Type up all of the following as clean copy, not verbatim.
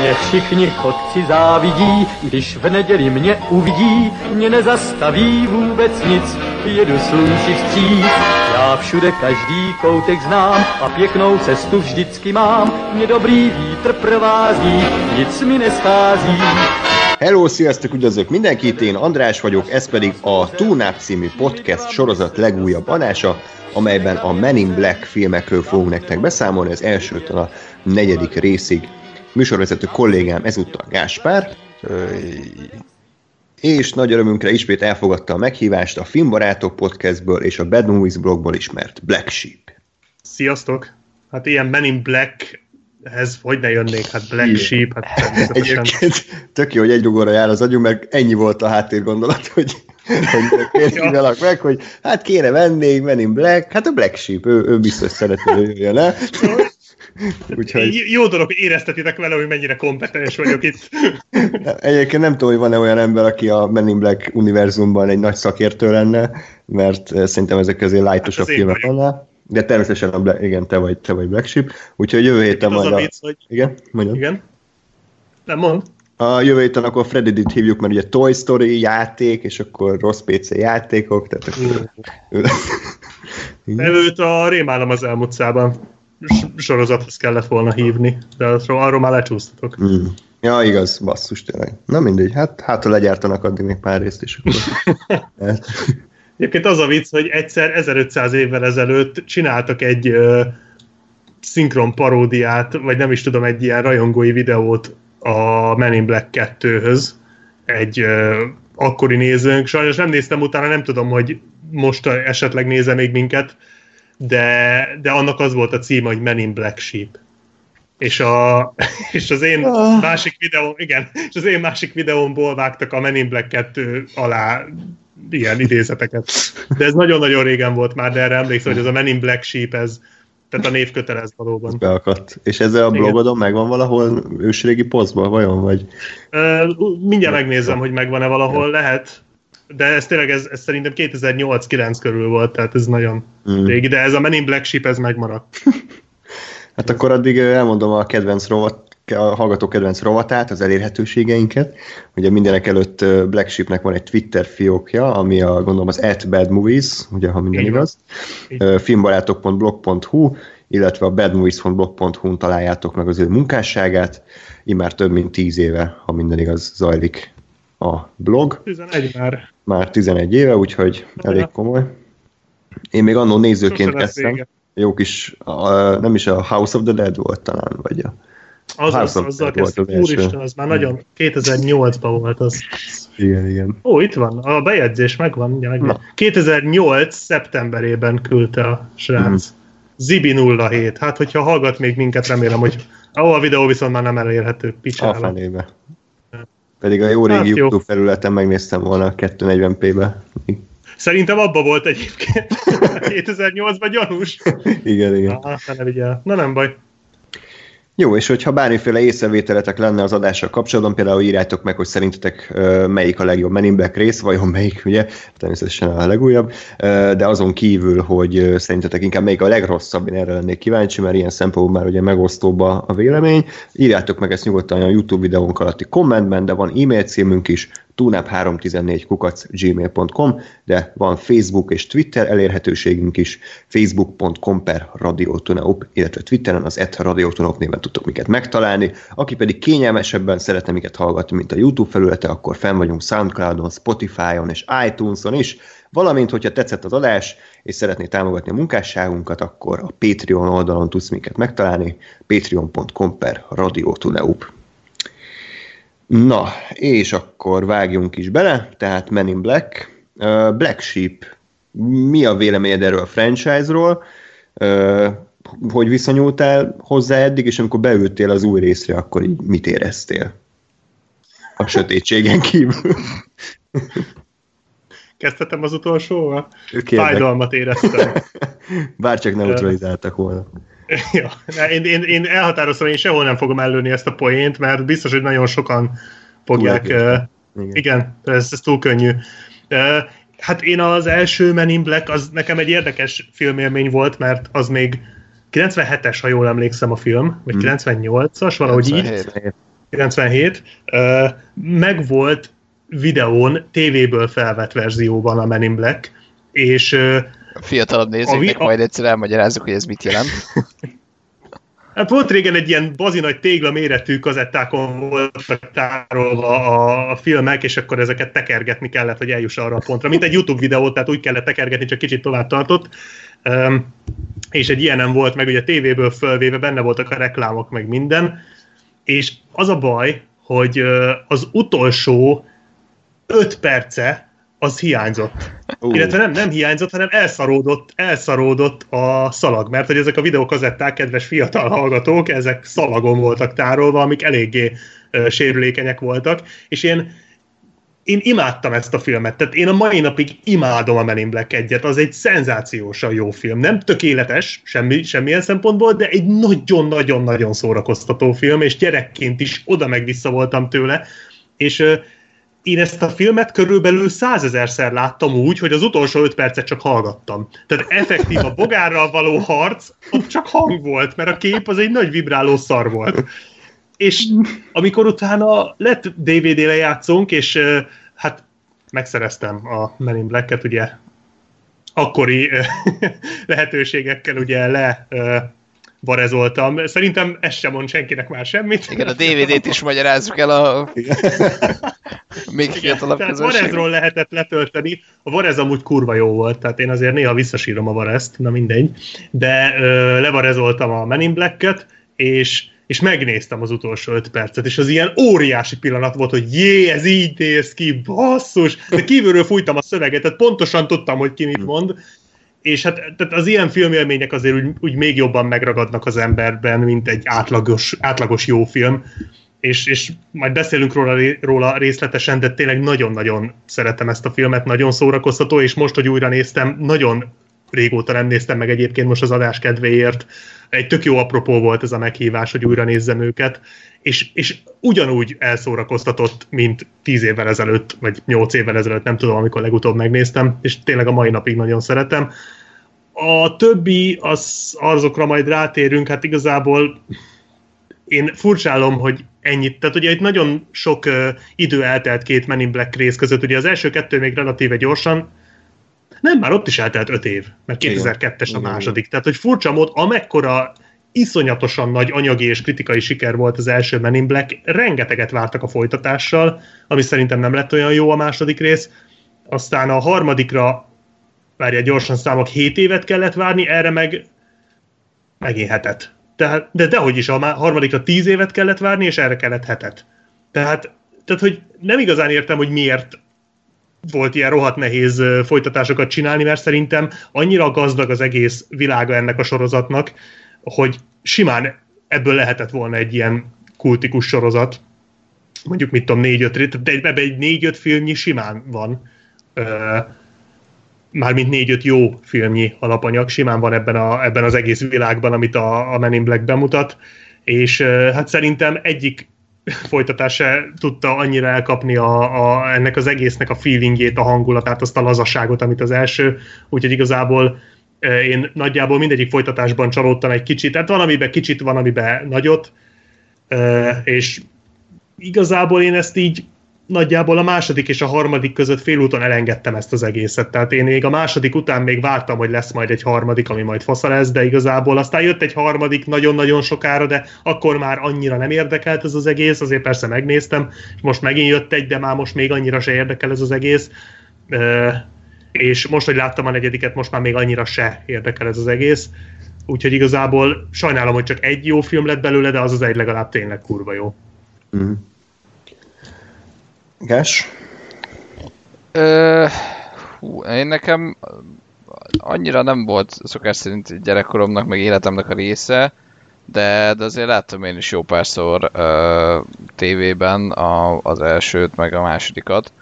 Mě všichni chodci závidí, když v neděli mě uvidí, mě nezastaví vůbec nic, jedu slunci vstříc. Já všude každý koutek znám a pěknou cestu vždycky mám, mě dobrý vítr provází, nic mi neschází. Hello, sziasztok, üdvözlök mindenkit, én András vagyok, ez pedig a TuneUp című podcast sorozat legújabb adása, amelyben a Men in Black filmekről fogunk nektek beszámolni, az elsőtől a 4. részig. Műsorvezető kollégám ezúttal Gáspár, és nagy örömünkre ismét elfogadta a meghívást a Filmbarátok podcastből és a Bad Movies blogból ismert Black Sheep. Sziasztok! Hát ilyen Men in Blackhez hogy ne jönnék? Hát Black Sheep, hát egyébként tök jó, hogy egy rugóra jár az agyunk, mert ennyi volt a háttérgondolat, hogy kérlek meg, hogy hát kéne vennék Men in Black, hát a Black Sheep, ő biztos szeretne, hogy jöjjön el. Úgyhogy... Jó dolog, éreztetitek vele, hogy mennyire kompetens vagyok itt. Egyébként nem tudom, hogy van-e olyan ember, aki a Men in Black univerzumban egy nagy szakértő lenne, mert szerintem ezek közé lightosabb filmek vannak. De természetesen igen, te vagy Black Sheep. Úgyhogy jövő héten majd... Igen? Mondjad. Igen? Nem mond. A jövő héten akkor Freddy-t hívjuk, mert ugye Toy Story játék, és akkor rossz PC játékok. Előtt a Rémálom az elmúcában sorozathoz kellett volna hívni, de arról már lecsúsztatok. Mm. Ja, igaz, basszus, tényleg. Na mindegy, hát ha legyártanak addig még pár részt is. Egyébként az a vicc, hogy egyszer 1500 évvel ezelőtt csináltak egy szinkron paródiát, vagy nem is tudom, egy ilyen rajongói videót a Men in Black 2-höz. Egy akkori nézőnk, sajnos nem néztem utána, nem tudom, hogy most esetleg nézze még minket, de annak az volt a címe, hogy Men in Black Sheep. És az én másik videóm, igen, és az én másik videómból vágtak a Men in Black 2 alá ilyen idézeteket. De ez nagyon-nagyon régen volt már, de erre emlékszem, hogy ez a Men in Black Sheep, ez, tehát a név kötelez valóban. Ez beakadt. És ezzel a blogodon megvan valahol ősrégi posztban, vajon? Vagy... Mindjárt megnézem, hogy megvan-e valahol, lehet. De ez tényleg, ez szerintem 2008-9 körül volt, tehát ez nagyon régi, de ez a Men in Black Sheep, ez megmaradt. Hát akkor addig elmondom a hallgató kedvenc rovatát, az elérhetőségeinket. Ugye mindenek előtt Black Sheepnek van egy Twitter fiókja, ami gondolom az @badmovies, ugye, ha minden igaz. Filmbarátok.blog.hu, illetve a badmovies.blog.hu-n találjátok meg az ő munkásságát. Immár több mint 10 éve, ha minden igaz, zajlik a blog. 11 már. Már 11 éve, úgyhogy elég komoly. Én még annó nézőként kezdtem. Jó kis, nem is a House of the Dead volt talán, vagy a azzal kezdtem. Úristen, az már nagyon 2008-ban volt az. Igen. Ó, itt van, a bejegyzés megvan. Mindjárt. 2008. szeptemberében küldte a srác. Zibi 07. Hát, hogyha hallgat még minket, remélem, hogy a videó viszont már nem elérhető. Picsára. A fenébe. Pedig a jó régi YouTube felületen megnéztem volna 240p-be. Szerintem abba volt egyébként. 2008-ban gyanús. Igen. Na nem baj. Jó, és hogyha bármiféle észrevételetek lenne az adással kapcsolatban, például írjátok meg, hogy szerintetek melyik a legjobb Men in Black rész, vajon melyik, ugye, természetesen a legújabb, de azon kívül, hogy szerintetek inkább melyik a legrosszabb, én erre lennék kíváncsi, mert ilyen szempontból már ugye megosztóba a vélemény. Írjátok meg ezt nyugodtan a YouTube videónk alatti kommentben, de van e-mail címünk is, tuneup314@gmail.com, de van Facebook és Twitter elérhetőségünk is, facebook.com/radiotuneup, illetve Twitteren az @radiotuneup néven tudtok minket megtalálni. Aki pedig kényelmesebben szeretne minket hallgatni, mint a YouTube felülete, akkor fenn vagyunk Soundcloudon, Spotify-on és iTunes-on is, valamint, hogyha tetszett az adás, és szeretné támogatni a munkásságunkat, akkor a Patreon oldalon tudsz minket megtalálni, patreon.com/radiotuneup. Na, és akkor vágjunk is bele, tehát Men in Black. Black Sheep, mi a véleményed erről a franchise-ról? Hogy viszonyultál hozzá eddig, és amikor beültél az új részre, akkor így mit éreztél? A sötétségen kívül. Kezdhetem az utolsóval? Fájdalmat éreztem. Bárcsak nem neutralizáltak volna. Ja, én elhatároztam, én sehol nem fogom ellőni ezt a poént, mert biztos, hogy nagyon sokan fogják. Igen, ez túl könnyű. Hát én az első Men in Black, az nekem egy érdekes filmélmény volt, mert az még 97-es, ha jól emlékszem a film, vagy 98-as, valahogy 97. így. 97. Megvolt videón, tévéből felvett verzióban a Men in Black, és... A fiatalabb nézőknek majd egyszer elmagyarázzuk, hogy ez mit jelent. Hát volt régen egy ilyen bazinagy tégla méretű kazettákon voltak tárolva a filmek, és akkor ezeket tekergetni kellett, hogy eljuss arra a pontra. Mint egy YouTube videót, tehát úgy kellett tekergetni, csak kicsit tovább tartott. És egy ilyenem volt, meg ugye tévéből fölvéve benne voltak a reklámok, meg minden. És az a baj, hogy az utolsó 5 perce az hiányzott. Illetve nem hiányzott, hanem elszaródott a szalag, mert hogy ezek a videókazetták, kedves fiatal hallgatók, ezek szalagon voltak tárolva, amik eléggé sérülékenyek voltak, és én imádtam ezt a filmet, tehát én a mai napig imádom a Men in Black 1-et, az egy szenzációsan jó film, nem tökéletes semmilyen szempontból, de egy nagyon-nagyon-nagyon szórakoztató film, és gyerekként is oda meg vissza voltam tőle, és én ezt a filmet körülbelül 100 000-szer láttam úgy, hogy az utolsó 5 percet csak hallgattam. Tehát effektív a bogárral való harc, ott csak hang volt, mert a kép az egy nagy vibráló szar volt. És amikor utána lett DVD lejátszónk, és hát megszereztem a Men in Black-et, ugye akkori lehetőségekkel ugye barezoltam. Szerintem ez sem mond senkinek már semmit. Igen, a DVD-t is magyarázzuk el a még fiatalabb közönség. Tehát Varezról lehetett letölteni. A Varez amúgy kurva jó volt, tehát én azért néha visszasírom a Varezt, na mindegy. De levarezoltam a Men in Black-et, és megnéztem az utolsó 5 percet, és az ilyen óriási pillanat volt, hogy jé, ez így néz ki, basszus! De kívülről fújtam a szöveget, tehát pontosan tudtam, hogy ki mit mond, és hát tehát az ilyen filmélmények azért úgy még jobban megragadnak az emberben, mint egy átlagos jó film, és majd beszélünk róla részletesen, de tényleg nagyon-nagyon szeretem ezt a filmet, nagyon szórakoztató, és most, hogy újra néztem, nagyon régóta nem néztem meg egyébként most az adás kedvéért, egy tök jó apropó volt ez a meghívás, hogy újra nézzem őket, és ugyanúgy elszórakoztatott, mint 10 évvel ezelőtt, vagy 8 évvel ezelőtt, nem tudom, amikor legutóbb megnéztem, és tényleg a mai napig nagyon szeretem. A többi, azokra majd rátérünk, hát igazából én furcsálom, hogy ennyit, tehát ugye itt nagyon sok idő eltelt 2 Men in Black rész között, ugye az első 2 még relatíve gyorsan, nem, már ott is eltelt 5 év, mert 2002-es a második. Tehát, hogy furcsa mód, amekkora iszonyatosan nagy anyagi és kritikai siker volt az első Men in Black, rengeteget vártak a folytatással, ami szerintem nem lett olyan jó a második rész. Aztán a harmadikra, várjál gyorsan számok, 7 évet kellett várni, erre megint 7-et. Tehát, de dehogy is, a harmadikra 10 évet kellett várni, és erre kellett 7-et. Tehát, hogy nem igazán értem, hogy miért volt ilyen rohadt nehéz folytatásokat csinálni, mert szerintem annyira gazdag az egész világa ennek a sorozatnak, hogy simán ebből lehetett volna egy ilyen kultikus sorozat, mondjuk mit tudom, 4-5, de ebben egy 4-5 filmnyi simán van, mármint 4-5 jó filmnyi alapanyag, simán van ebben az egész világban, amit a Men in Black bemutat, és hát szerintem egyik folytatás se tudta annyira elkapni ennek az egésznek a feelingjét, a hangulatát, azt a lazaságot, amit az első, úgyhogy igazából én nagyjából mindegyik folytatásban csalódtam egy kicsit, tehát van, amiben kicsit, van, amiben nagyot, és igazából én ezt így nagyjából a második és a harmadik között félúton elengedtem ezt az egészet, tehát én még a második után még vártam, hogy lesz majd egy harmadik, ami majd fasza lesz, de igazából aztán jött egy harmadik nagyon-nagyon sokára, de akkor már annyira nem érdekelt ez az egész, azért persze megnéztem, és most megint jött egy, de már most még annyira se érdekel ez az egész, és most, hogy láttam a negyediket, most már még annyira se érdekel ez az egész, úgyhogy igazából sajnálom, hogy csak egy jó film lett belőle, de az az egy legalább tényleg kurva jó. Mm. Gás? Én nekem annyira nem volt szokás szerint gyerekkoromnak, meg életemnek a része, de azért láttam én is jó párszor tévében az elsőt, meg a másodikat,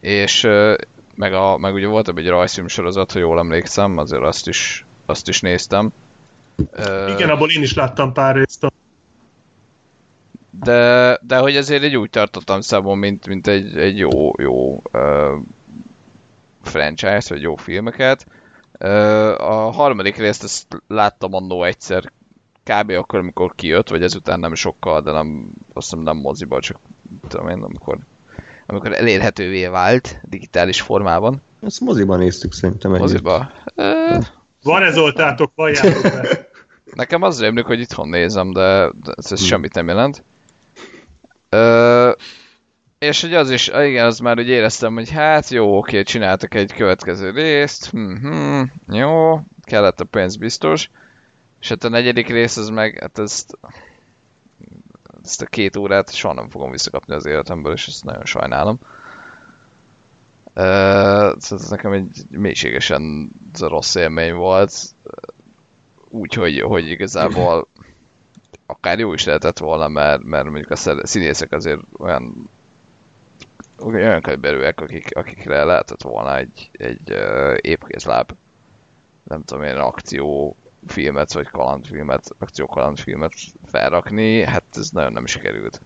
és meg ugye volt egy rajzfilm sorozat, ha jól emlékszem, azért azt is néztem. Igen, abból én is láttam pár részt. De hogy azért egy úgy tartottam számon, mint egy jó franchise, vagy jó filmeket. A harmadik részt ezt láttam annó egyszer, kb. Akkor, amikor kijött, vagy ezután nem sokkal, de nem, azt hiszem nem moziban, csak tudom én, amikor elérhetővé vált digitális formában. Ezt moziban néztük szerintem együtt. Moziban. Van ez oltátok, valljátok be. Nekem az rémlik, hogy itthon nézem, de ez semmit nem jelent. És hogy az is, igen, az már úgy éreztem, hogy hát jó, oké, csináltak egy következő részt, jó, kellett a pénz biztos, és hát a negyedik rész az meg, hát ezt a 2 órát soha nem fogom visszakapni az életemből, és ezt nagyon sajnálom. Ez nekem egy mélységesen rossz élmény volt, úgyhogy igazából akár jó is lehetett volna, mert mondjuk a színészek azért olyan kaliberűek, akikre lehetett volna egy épkézláb, nem tudom én, akciófilmet vagy kalandfilmet, akciókalandfilmet felrakni, hát ez nagyon nem sikerült.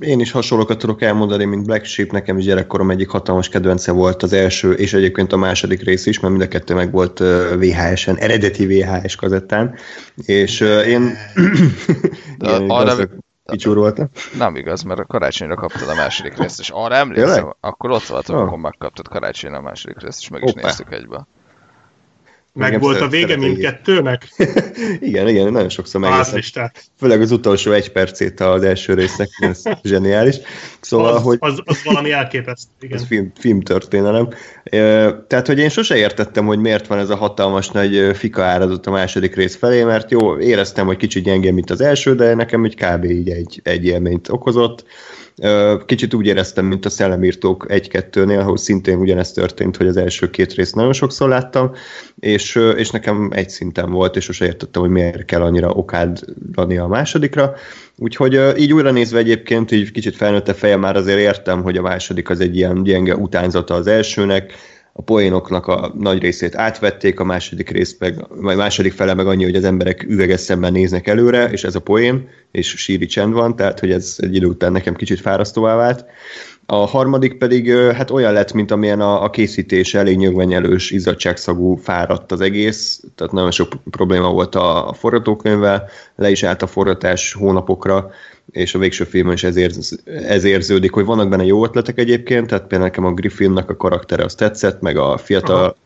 Én is hasonlókat tudok elmondani, mint Black Sheep, nekem is gyerekkorom egyik hatalmas kedvence volt az első, és egyébként a második rész is, mert mind a kettő meg volt VHS-en, eredeti VHS kazettán, és én kicsúr voltam. Nem igaz, mert a karácsonyra kaptad a második részt, és arra emlékszem, akkor ott voltam, akkor megkaptad karácsonyra a második részt, és meg is néztük egybe. Meg volt a vége mindkettőnek? Igen, nagyon sokszor megnéztem. Főleg az utolsó 1 percét az első résznek, ez zseniális. Szóval, az valami elképesztő, igen. Ez filmtörténelem. Tehát, hogy én sose értettem, hogy miért van ez a hatalmas nagy fika áradott a második rész felé, mert jó, éreztem, hogy kicsit gyengébb, mint az első, de nekem egy kb. Így egy élményt okozott. Kicsit úgy éreztem, mint a Szellemirtók 1-2-nél, ahol szintén ugyanezt történt, hogy az első 2 részt nagyon sokszor láttam, és nekem egy szinten volt, és sose értettem, hogy miért kell annyira okádlani a másodikra. Úgyhogy így újra nézve egyébként, így kicsit felnőtte fejem, már azért értem, hogy a második az egy ilyen gyenge utánzata az elsőnek, a poénoknak a nagy részét átvették, a második rész második fele meg annyi, hogy az emberek üveges szemmel néznek előre, és ez a poén, és síri csend van, tehát hogy ez egy idő után nekem kicsit fárasztóvá vált. A harmadik pedig hát olyan lett, mint amilyen a készítés elég nyögvenyelős, izzadságszagú, fáradt az egész, tehát nagyon sok probléma volt a forgatókönyvvel, le is állt a forgatás hónapokra, és a végső filmben is ez érződik, hogy vannak benne jó ötletek egyébként, tehát például nekem a Griffinnak a karaktere az tetszett, meg a fiatal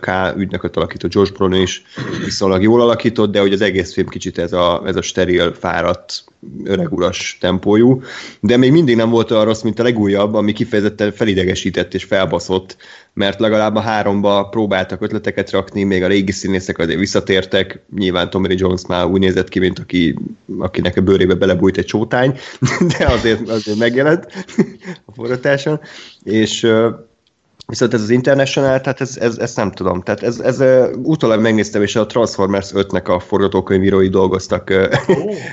K ügynököt alakító Josh Brolin is viszonylag jól alakított, de hogy az egész film kicsit ez a steril, fáradt, öreguras tempójú, de még mindig nem volt olyan rossz, mint a legújabb, ami kifejezetten felidegesített és felbaszott, mert legalább a 3-ba próbáltak ötleteket rakni, még a régi színészek azért visszatértek, nyilván Tommy Lee Jones már úgy nézett ki, mint akinek a bőrébe belebújt egy csótány, de azért megjelent a forgatáson, és viszont ez az International, tehát ez nem tudom. Tehát ez utólag megnéztem, és a Transformers 5-nek a forgatókönyvírói dolgoztak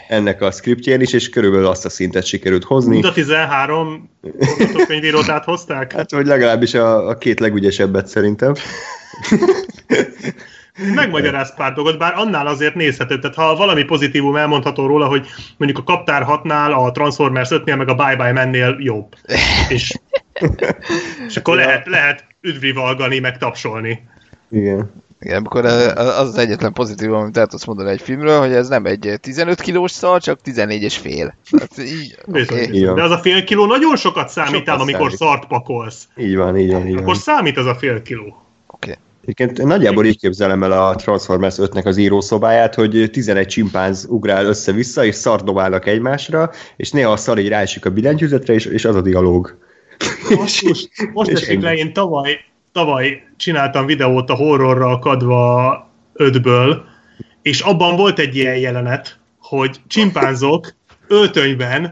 ennek a szkriptjén is, és körülbelül azt a szintet sikerült hozni. Mind a 13 forgatókönyvírót áthozták? Hát, vagy legalábbis a 2 legügyesebbet szerintem. Megmagyaráz pár dolgot, bár annál azért nézhető. Tehát ha valami pozitívum elmondható róla, hogy mondjuk a Kaptár 6-nál, a Transformers 5-nél, meg a Bye Bye Man-nél jobb. És akkor lehet üdvivalgani, meg tapsolni. Igen, akkor az az egyetlen pozitív, amit el tudsz mondani egy filmről, hogy ez nem egy 15 kilós szar, csak 14,5. Hát így, okay. De az a fél kiló nagyon sokat számít ám, amikor szart pakolsz. Így van. Akkor számít az a fél kiló. Oké. Okay. Egyébként nagyjából így képzelem el a Transformers 5-nek az írószobáját, hogy 11 csimpánz ugrál össze-vissza, és szart dobálnak egymásra, és néha a szar így ráesik a billentyűzetre, és az a dialóg. Most esik le, én tavaly csináltam videót a horrorral kadva 5-ből, és abban volt egy ilyen jelenet, hogy csimpánzok öltönyben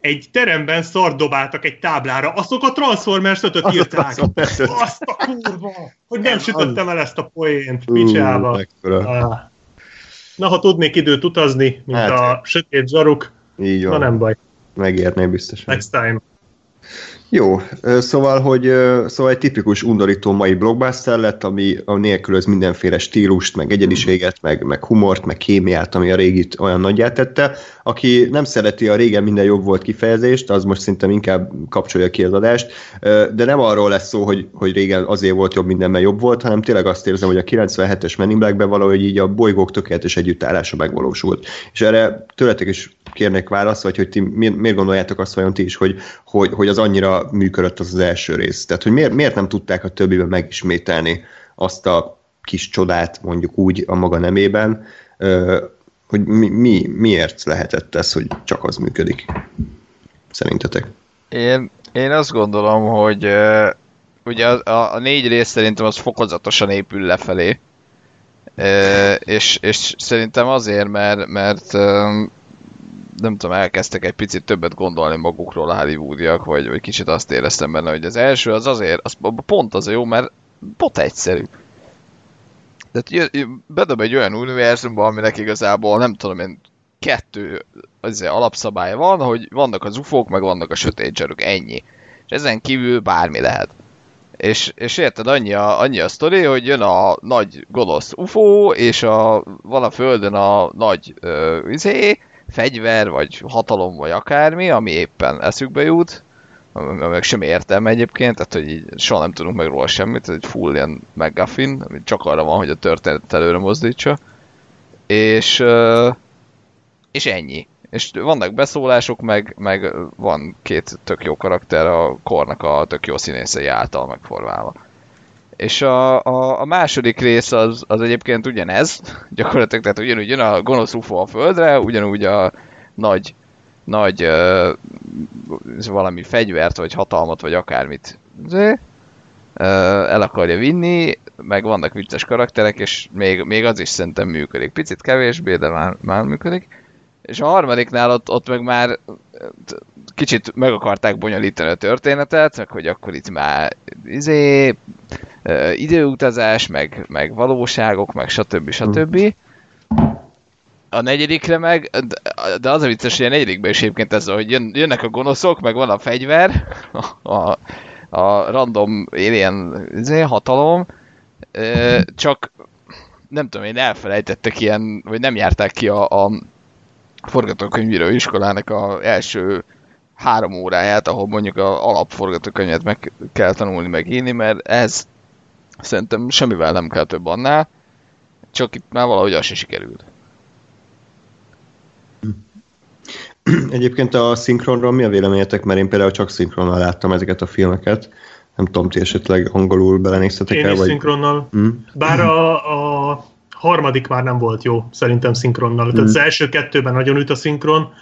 egy teremben szart dobáltak egy táblára, azok a Transformers 5-öt írták. Azt a kurva, hogy nem sütöttem el ezt a poént, picsába. Na, ha tudnék időt utazni, mint a sötét zsaruk, na nem baj. Megérné biztosan. Next time. Jó, szóval, egy tipikus undorító mai blockbuster lett, ami nélkülöz mindenféle stílust, meg egyediséget, meg humort, meg kémiát, ami a régit olyan nagyját tette. Aki nem szereti a régen minden jobb volt kifejezést, az most szerintem inkább kapcsolja ki az adást, de nem arról lesz szó, hogy régen azért volt jobb, mindenben jobb volt, hanem tényleg azt érzem, hogy a 97-es Men in Blackben valahogy így a bolygók tökéletes együttállása megvalósult. És erre tőletek is kérnék választ, vagy hogy ti miért gondoljátok azt vajon ti is, hogy az annyira működött az első rész. Tehát, hogy miért nem tudták a többiben megismételni azt a kis csodát, mondjuk úgy, a maga nemében, hogy miért lehetett ez, hogy csak az működik? Szerintetek? Én azt gondolom, hogy ugye a négy rész szerintem az fokozatosan épül lefelé. És szerintem azért, mert nem tudom, elkezdtek egy picit többet gondolni magukról a hollywoodiak, vagy kicsit azt éreztem benne, hogy az első az azért, az pont az jó, mert pont egyszerű. Tehát bedob egy olyan univerzumba, aminek igazából nem tudom én, kettő alapszabály van, hogy vannak az ufók, meg vannak a sötét zsaruk, ennyi. És ezen kívül bármi lehet. És érted, annyi a sztori, hogy jön a nagy gonosz ufó, és van a földön a nagy fegyver, vagy hatalom, vagy akármi, ami éppen eszükbe jut, meg sem értelme egyébként, tehát hogy így soha nem tudunk meg róla semmit, ez egy full ilyen McGuffin, ami csak arra van, hogy a történet előre mozdítsa, és ennyi. És vannak beszólások, meg van két tök jó karakter a kornak a tök jó színészei által megformálva. És a második rész az egyébként ugyanez, gyakorlatilag, tehát ugyanúgy jön a gonosz UFO a földre, ugyanúgy a nagy valami fegyvert, vagy hatalmat, vagy akármit el akarja vinni, meg vannak vicces karakterek, és még az is szerintem működik. Picit kevésbé, de már működik. És a harmadiknál ott meg már kicsit meg akarták bonyolítani a történetet, meg hogy akkor itt már időutazás, meg valóságok, meg stb. A negyedikre meg, de az a vicces, hogy a negyedikben is egyébként ez, hogy jönnek a gonoszok, meg van a fegyver, a random alien hatalom, csak nem tudom én, elfelejtettek ilyen, vagy nem járták ki a forgatókönyvíró iskolának az első 3 óráját, ahol mondjuk az alapforgatókönyvet meg kell tanulni, meg írni, mert ez szerintem semmivel nem kell több annál, csak itt már valahogy az se sikerült. Egyébként a szinkronról mi a véleményetek? Mert én például csak szinkronnal láttam ezeket a filmeket. Nem tudom, ti esetleg angolul belenéztetek el? Én is vagy... szinkronnal. Bár a harmadik már nem volt jó, szerintem szinkronnal. Tehát az első 2-ben nagyon üt a szinkron.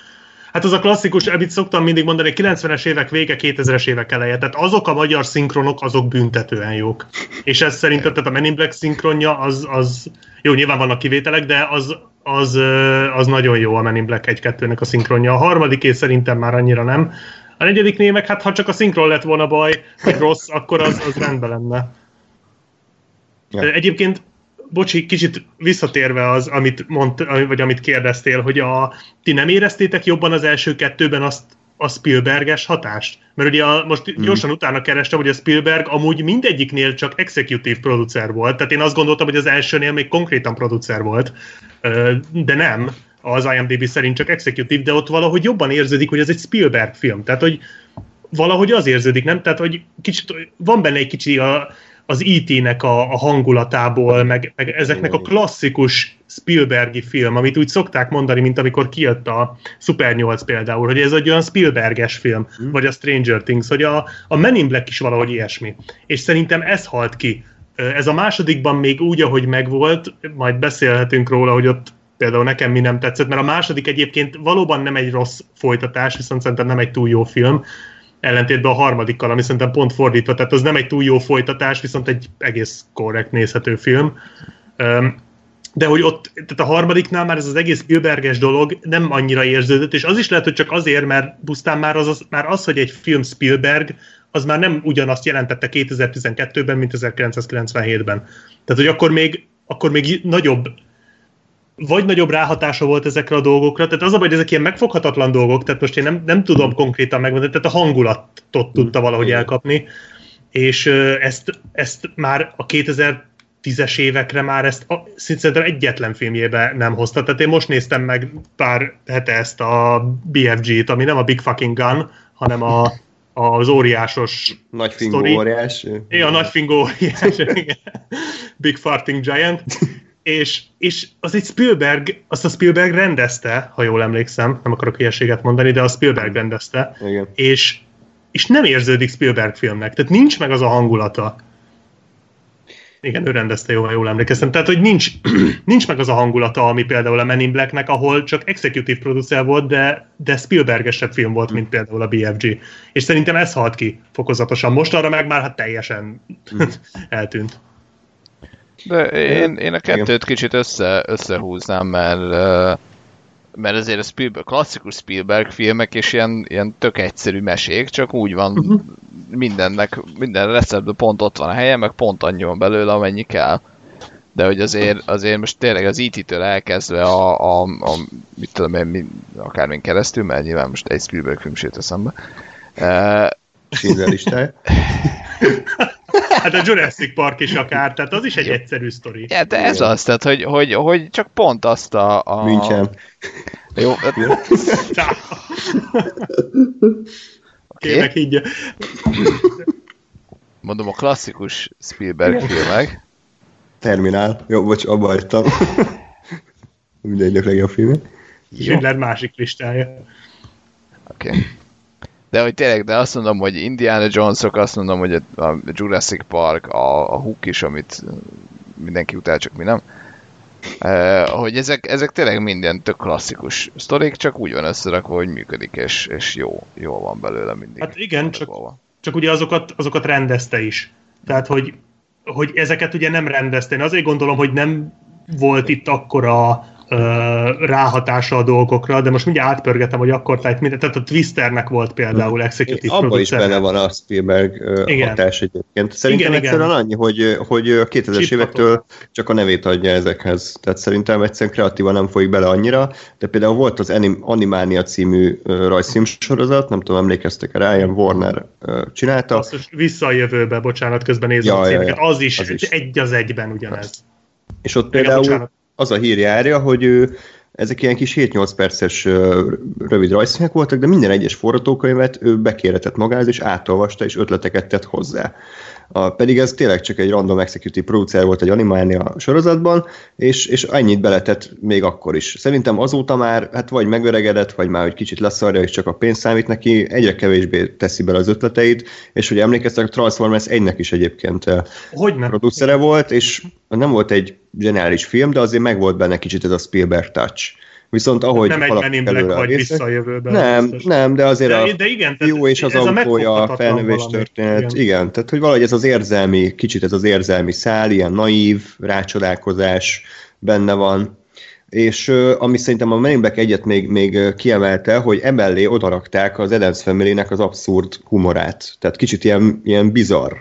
Hát az a klasszikus, amit szoktam mindig mondani, 90-es évek vége, 2000-es évek eleje. Tehát azok a magyar szinkronok, azok büntetően jók. És ez szerintem, tehát a Men in Black szinkronja, az jó, nyilván vannak kivételek, de az nagyon jó a Men in Black 1-2-nek a szinkronja. A harmadiké szerintem már annyira nem. A negyedik némek, hát ha csak a szinkron lett volna baj, vagy rossz, akkor az rendben lenne. Ja. Egyébként bocsi, kicsit visszatérve az, amit mondtál, vagy amit kérdeztél, hogy ti nem éreztétek jobban az első 2-ben azt a Spielberg-es hatást? Mert ugye most gyorsan utána kerestem, hogy a Spielberg amúgy mindegyiknél csak executive producer volt, tehát én azt gondoltam, hogy az elsőnél még konkrétan producer volt, de nem, az IMDb szerint csak executive, de ott valahogy jobban érződik, hogy ez egy Spielberg film, tehát hogy valahogy az érződik, nem? Tehát hogy kicsit, van benne egy kicsi az E.T.-nek a hangulatából, meg ezeknek a klasszikus Spielbergi film, amit úgy szokták mondani, mint amikor kijött a Super 8 például, hogy ez egy olyan Spielberges film, vagy a Stranger Things, hogy a Men in Black is valahogy ilyesmi. És szerintem ez halt ki. Ez a másodikban még úgy, ahogy megvolt, majd beszélhetünk róla, hogy ott például nekem mi nem tetszett, mert a második egyébként valóban nem egy rossz folytatás, viszont szerintem nem egy túl jó film, ellentétben a harmadikkal, ami szerintem pont fordítva, tehát az nem egy túl jó folytatás, viszont egy egész korrekt nézhető film. De hogy ott, tehát a harmadiknál már ez az egész Spielberges dolog nem annyira érződött, és az is lehet, hogy csak azért, mert pusztán már az, hogy egy film Spielberg, az már nem ugyanazt jelentette 2012-ben, mint 1997-ben. Tehát, hogy akkor még nagyobb vagy nagyobb ráhatása volt ezekre a dolgokra, tehát az a baj, hogy ezek ilyen megfoghatatlan dolgok, tehát most én nem tudom konkrétan megmondani, tehát a hangulatot tudta valahogy elkapni, és ezt már a 2010-es évekre már ezt szerintem egyetlen filmjébe nem hozta, tehát én most néztem meg pár hete ezt a BFG-t, ami nem a Big Fucking Gun, hanem az óriásos nagyfingó óriás. Igen, a nagyfingó óriás, Big Farting Giant, és az egy Spielberg, azt a Spielberg rendezte, ha jól emlékszem, nem akarok hülyeséget mondani, de a Spielberg rendezte, igen. És nem érződik Spielberg filmnek, tehát nincs meg az a hangulata. Igen, ő rendezte, jó, ha jól emlékeztem. Tehát, hogy nincs meg az a hangulata, ami például a Men in Blacknek, ahol csak executive producer volt, de Spielbergesebb film volt, mint például a BFG. És szerintem ez halt ki fokozatosan. Most arra meg már teljesen eltűnt. De én a kettőt kicsit összehúznám, mert azért a klasszikus Spielberg filmek és ilyen tök egyszerű mesék, csak úgy van minden receptben pont ott van a helye, meg pont annyi van belőle, amennyi kell. De hogy azért most tényleg az E.T.-től elkezdve a mit tudom én, akármilyen keresztül, mert nyilván most egy Spielberg film sőt eszembe. Színzelistáj. Hát a Jurassic Park is akár, tehát az is egy egyszerű sztori. Ja, de ez az, tehát, hogy csak pont azt a... München. Jó. Kérlek, higgye. Mondom, a klasszikus Spielberg filmek. Terminál. Jó, bocs, abba hagytam. Mindegynek legjobb filmek. Schindler másik listája. Oké. Okay. De hogy tényleg, de azt mondom, hogy Indiana Jones-ok, azt mondom, hogy a Jurassic Park, a Hook is, amit mindenki utál, csak mi nem. Hogy ezek tényleg minden tök klasszikus sztorik, csak úgy van összerakva, hogy működik, és jó van belőle mindig. Hát igen, csak ugye azokat rendezte is. Tehát, hogy ezeket ugye nem rendezte. Én azért gondolom, hogy nem volt itt akkora ráhatása a dolgokra, de most mindjárt átpörgetem, hogy akkor tehát a Twisternek volt például executive producer. Abban is benne van a Spielberg hatás egyébként. Szerintem egyszerűen annyi, hogy a 2000-es évektől csak a nevét adja ezekhez. Tehát szerintem egyszerűen kreatívan nem folyik bele annyira, de például volt az Animania című rajzfilmsorozat, nem tudom, emlékeztek-e rá, Ryan Warner csinálta. Azt vissza a jövőbe, bocsánat, közben nézem a címeket. Az is egy az egyben ugyanez. És ott például az a hír járja, hogy ezek ilyen kis 7-8 perces rövid rajzfilmek voltak, de minden egyes forgatókönyvet ő bekéretett magához, és átolvasta, és ötleteket tett hozzá. Pedig ez tényleg csak egy random executive producer volt egy Animania sorozatban, és ennyit beletett még akkor is. Szerintem azóta már, hát vagy megöregedett, vagy már egy kicsit leszarja, és csak a pénz számít neki, egyre kevésbé teszi bele az ötleteit, és hogy emlékeztek, a Transformers 1-nek is egyébként producere volt, és nem volt egy zseniális film, de azért megvolt benne kicsit ez a Spielberg touch. Viszont ahogy nem egy Men in Black vagy vissza a jövőben. Nem, de azért de igen, jó és az autója, a felnövés történet. Igen, tehát hogy valahogy ez az érzelmi, kicsit ez az érzelmi szál, ilyen naív, rácsodálkozás benne van. És ami szerintem a Men in Black egyet még kiemelte, hogy emellé odarakták az Addams Family-nek az abszurd humorát. Tehát kicsit ilyen bizarr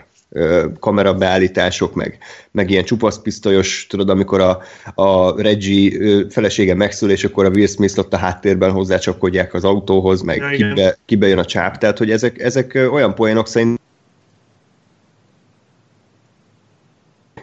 kamerabeállítások, meg ilyen csupaszpisztolyos, tudod, amikor a Reggie felesége megszül, és akkor a Will Smith ott a háttérben hozzácsapkodják az autóhoz, meg kibe jön a csáp, tehát hogy ezek olyan poénok szerint.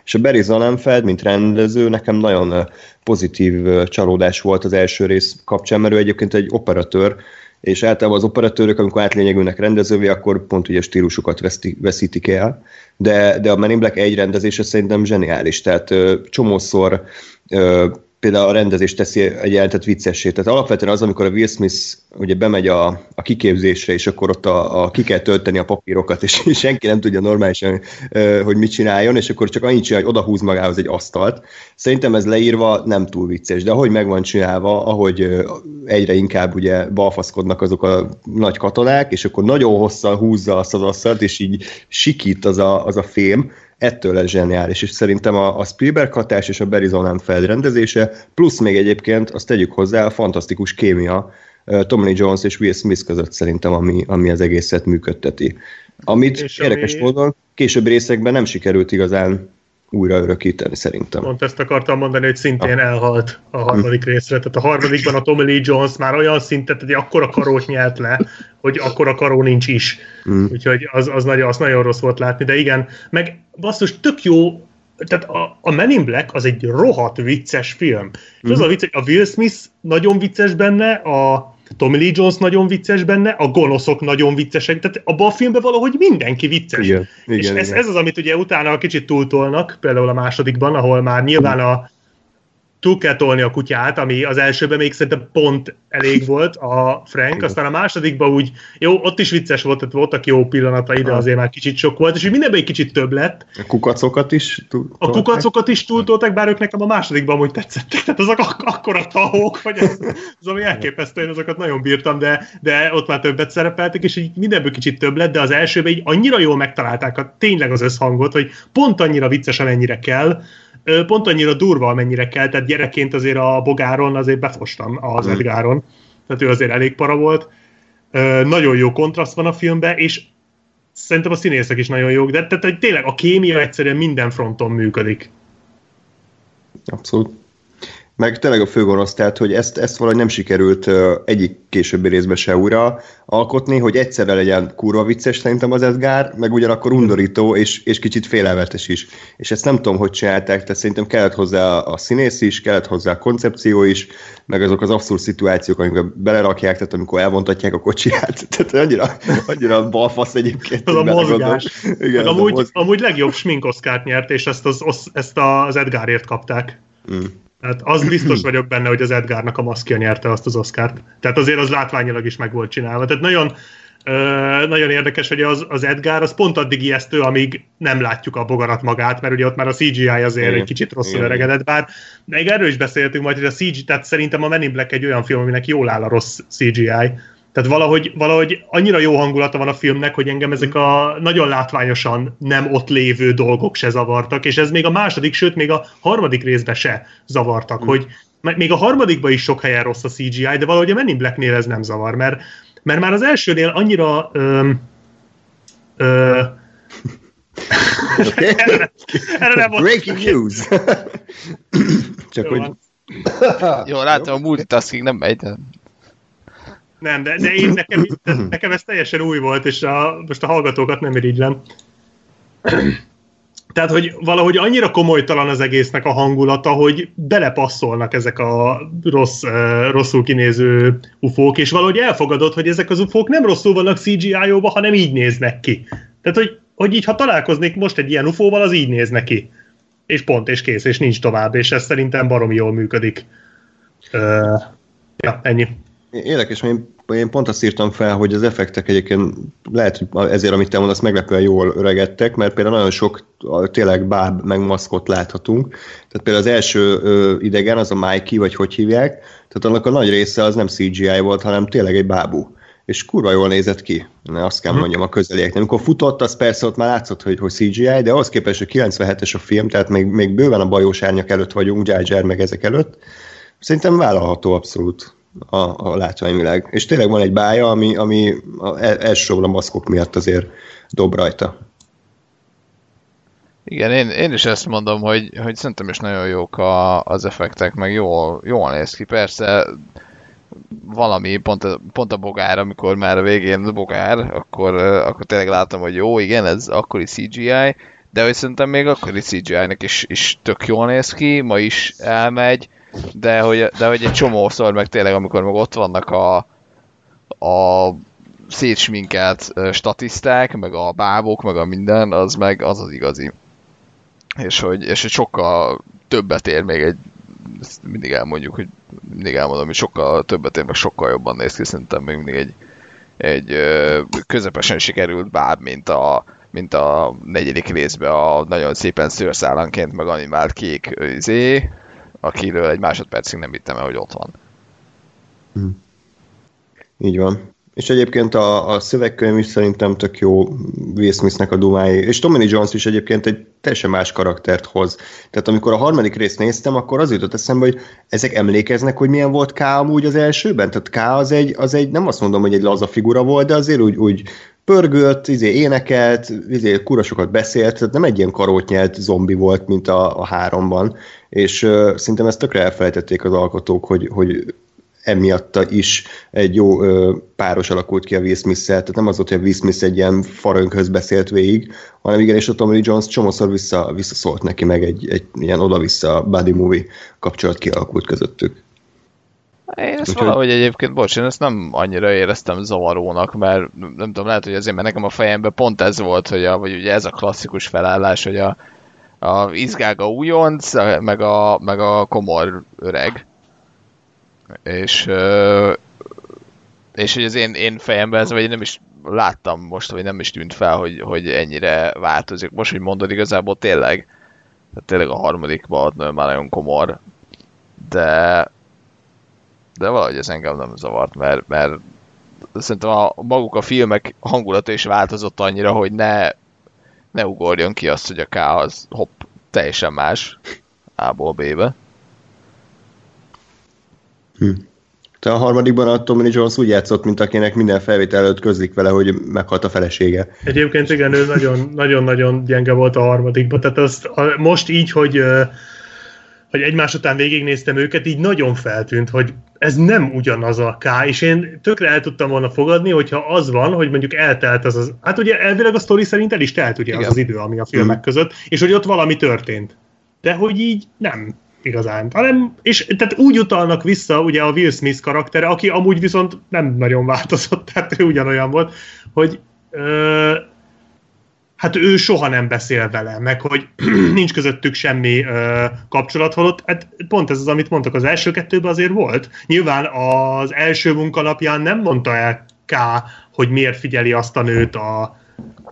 És a Barry Sonnenfeld, mint rendező, nekem nagyon pozitív csalódás volt az első rész kapcsán, mert ő egyébként egy operatőr, és általában az operatőrök, amikor átlényegülnek rendezővé, akkor pont ugye stílusukat veszítik el, de a Men in Black egy rendezése szerintem zseniális, tehát csomószor például a rendezés teszi egy jelentet viccessé, tehát alapvetően az, amikor a Will Smith ugye bemegy a kiképzésre, és akkor ott ki kell tölteni a papírokat, és senki nem tudja normálisan, hogy mit csináljon, és akkor csak annyit csinálja, hogy odahúz magához egy asztalt. Szerintem ez leírva nem túl vicces, de ahogy meg van csinálva, ahogy egyre inkább ugye balfaszkodnak azok a nagy katonák, és akkor nagyon hosszan húzza azt az asztalt, és így sikít az a fém, ettől lesz zseniális, és szerintem a Spielberg hatás és a Barry Sonnenfeld rendezése, plusz még egyébként, azt tegyük hozzá, a fantasztikus kémia Tommy Lee Jones és Will Smith között szerintem, ami az egészet működteti. Amit érdekes módon később részekben nem sikerült igazán újraörökíteni szerintem. Pont ezt akartam mondani, hogy szintén elhalt a harmadik részre. Tehát a harmadikban a Tommy Lee Jones már olyan szintet, hogy akkora karót nyelt le, hogy akkora karó nincs is. Úgyhogy az nagyon rossz volt látni. De igen, meg basszus, tök jó. Tehát a Men in Black az egy rohadt vicces film. És az a vicc, hogy a Will Smith nagyon vicces benne, a Tommy Lee Jones nagyon vicces benne, a gonoszok nagyon viccesek, tehát abban a filmben valahogy mindenki vicces. Igen. Ez az, amit ugye utána kicsit túltolnak, például a másodikban, ahol már nyilván túl kell tolni a kutyát, ami az elsőben még szerintem pont elég volt a Frank, aztán a másodikban úgy, jó, ott is vicces volt, tehát voltak jó pillanatai, de azért már kicsit sok volt, és így mindenben egy kicsit több lett. A kukacokat is túltolták? A kukacokat is túltolták, bár ők nekem a másodikban amúgy tetszettek, tehát azok akkora tahók, vagy az ami elképesztő, én azokat nagyon bírtam, de ott már többet szerepeltek, és így mindenből kicsit több lett, de az elsőben így annyira jól megtalálták tényleg az összhangot, hogy pont annyira vicces, amennyire kell, pont annyira durva, amennyire kell, tehát gyerekként azért a Bogáron azért befostam az Edgáron, tehát ő azért elég para volt. Nagyon jó kontraszt van a filmben, és szerintem a színészek is nagyon jók, de tehát tényleg a kémia egyszerűen minden fronton működik. Abszolút. Meg tényleg a főgonosz, tehát, hogy ezt valahogy nem sikerült egyik későbbi részben se újra alkotni, hogy egyszerre legyen kurva vicces szerintem az Edgar, meg ugyanakkor undorító és kicsit félelmetes is. És ezt nem tudom, hogy csinálták, tehát szerintem kellett hozzá a színész is, kellett hozzá a koncepció is, meg azok az abszurd szituációk, amikor belerakják, tehát amikor elvontatják a kocsiját, tehát annyira balfasz egyébként. Az a mozgás. Igen, az amúgy legjobb sminkoszkárt nyert, és ezt az Edgarért kapták. Tehát az biztos vagyok benne, hogy az Edgarnak a maszkja nyerte azt az Oscart. Tehát azért az látványilag is meg volt csinálva. Tehát nagyon érdekes, hogy az Edgar az pont addig ijesztő, amíg nem látjuk a bogarat magát, mert ugye ott már a CGI azért egy kicsit rosszul öregedett, bár még erről is beszéltünk majd, hogy a CGI, tehát szerintem a Men in Black egy olyan film, aminek jól áll a rossz CGI. Tehát valahogy annyira jó hangulata van a filmnek, hogy engem ezek a nagyon látványosan nem ott lévő dolgok se zavartak, és ez még a második, sőt még a harmadik részben se zavartak, hogy még a harmadikban is sok helyen rossz a CGI, de valahogy a Men in Blacknél ez nem zavar, mert már az elsőnél annyira... erre nem volt. Breaking news! Csak jó, hogy... Jó, látom, a multitasking nem megy, de... Nem, de én nekem ez teljesen új volt, és most a hallgatókat nem irigylem. Tehát, hogy valahogy annyira komolytalan az egésznek a hangulata, hogy belepasszolnak ezek a rosszul kinéző ufók, és valahogy elfogadod, hogy ezek az ufók nem rosszul vannak CGI-jóba, hanem így néznek ki. Tehát, hogy így, ha találkoznék most egy ilyen ufóval, az így néz neki. És pont, és kész, és nincs tovább, és ez szerintem baromi jól működik. Ennyi. Érdekes, mert én pont azt írtam fel, hogy az effektek egyébként lehet, hogy ezért, amit te mondasz, meglepően jól öregedtek, mert például nagyon sok tényleg báb meg maszkot láthatunk. Tehát például az első idegen, az a Mikey, vagy hogy hívják, tehát annak a nagy része az nem CGI volt, hanem tényleg egy bábú. És kurva jól nézett ki, azt kell mondjam a közelieknek. Amikor futott, az persze ott már látszott, hogy CGI, de ahhoz képest, hogy 97-es a film, tehát még bőven a bajós árnyak előtt vagyunk, Jar Jar meg ezek előtt. Szerintem vállalható abszolút a látványvilág. És tényleg van egy bája, ami elsősorban a maszkok miatt azért dob rajta. Igen, én is ezt mondom, hogy szerintem is nagyon jók az effektek, meg jól néz ki. Persze valami, pont a bogár, amikor már a végén a bogár, akkor tényleg látom, hogy jó, igen, ez akkori CGI, de hogy szerintem még akkori CGI-nek is tök jól néz ki, ma is elmegy, de hogy egy csomószor, meg tényleg amikor meg ott vannak a szétsminkelt statiszták, meg a bábok, meg a minden, az meg az igazi. És hogy sokkal többet ér még egy, mindig elmondom, hogy sokkal többet ér, meg sokkal jobban néz ki, szerintem még mindig egy közepesen sikerült báb, mint a negyedik részben a nagyon szépen szőrszálanként meg animált kék őzé, akiről egy másodpercig nem hittem el, hogy ott van. Így van. És egyébként a szövegkönyv is szerintem tök jó Will Smithnek a dumái, és Tommy Lee Jones is egyébként egy teljesen más karaktert hoz. Tehát amikor a harmadik részt néztem, akkor az jutott eszembe, hogy ezek emlékeznek, hogy milyen volt K amúgy az elsőben? Tehát K az egy nem azt mondom, hogy egy laza figura volt, de azért úgy pörgölt, énekelt, kurva sokat beszélt, tehát nem egy ilyen karót nyelt zombi volt, mint a háromban, és szerintem ezt tökre elfelejtették az alkotók, hogy emiatt is egy jó páros alakult ki a Will Smith-szel, tehát nem az volt, hogy a Will Smith egy ilyen farönkhöz beszélt végig, hanem igenis a Tommy Lee Jones csomószor visszaszólt neki, meg egy ilyen oda-vissza buddy movie kapcsolat kialakult közöttük. Én ezt valahogy egyébként, bocs, én ezt nem annyira éreztem zavarónak, mert nem tudom, lehet, hogy azért, mert nekem a fejemben pont ez volt, hogy ugye ez a klasszikus felállás, hogy a izgága újonc, meg a komor öreg. És hogy az én fejemben ez, vagy nem is láttam most, vagy nem is tűnt fel, hogy ennyire változik. Most, hogy mondod, igazából tényleg a harmadikban ott már nagyon komor, de valahogy ez engem nem zavart, mert szerintem maguk a filmek hangulata is változott annyira, hogy ne ugorjon ki azt, hogy a K az hopp, teljesen más A-ból B-be. Te a harmadikban a Tommy Jones úgy játszott, mint akinek minden felvétel előtt közlik vele, hogy meghalt a felesége. Egyébként igen, ő nagyon-nagyon gyenge volt a harmadikban, tehát most így, hogy egymás után végignéztem őket, így nagyon feltűnt, hogy ez nem ugyanaz a K, és én tökre el tudtam volna fogadni, hogyha az van, hogy mondjuk eltelt az... Hát ugye elvileg a sztori szerint el is telt ugye az idő, ami a filmek között, és hogy ott valami történt. De hogy így nem igazán. Hanem, és tehát úgy utalnak vissza ugye a Will Smith karaktere, aki amúgy viszont nem nagyon változott, tehát ő ugyanolyan volt, hogy... hát ő soha nem beszél vele, meg hogy nincs közöttük semmi kapcsolat, holott, hát pont ez az, amit mondtak, az első kettőben azért volt. Nyilván az első munkanapján nem mondta el K, hogy miért figyeli azt a nőt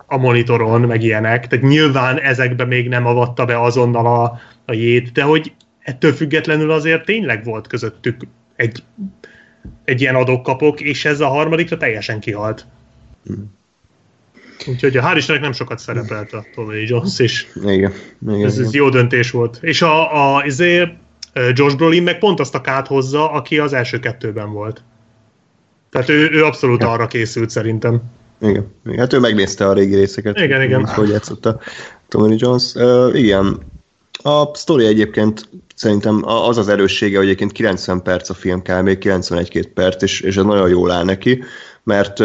a monitoron, meg ilyenek, tehát nyilván ezekbe még nem avatta be azonnal a jét, de hogy ettől függetlenül azért tényleg volt közöttük egy ilyen adok-kapok, és ez a harmadikra teljesen kihalt. Úgyhogy hál' Istennek nem sokat szerepelt a Tommy Jones is. Igen. Ez jó döntés volt. És Josh Brolin meg pont azt a kát hozza, aki az első kettőben volt. Tehát ő abszolút arra készült szerintem. Igen. Hát ő megnézte a régi részeket. Igen. Hogy játszott a Tommy Jones. Igen. A sztori egyébként szerintem az erőssége, hogy egyébként 90 perc a film kb. 91-2 perc, és ez nagyon jól áll neki. Mert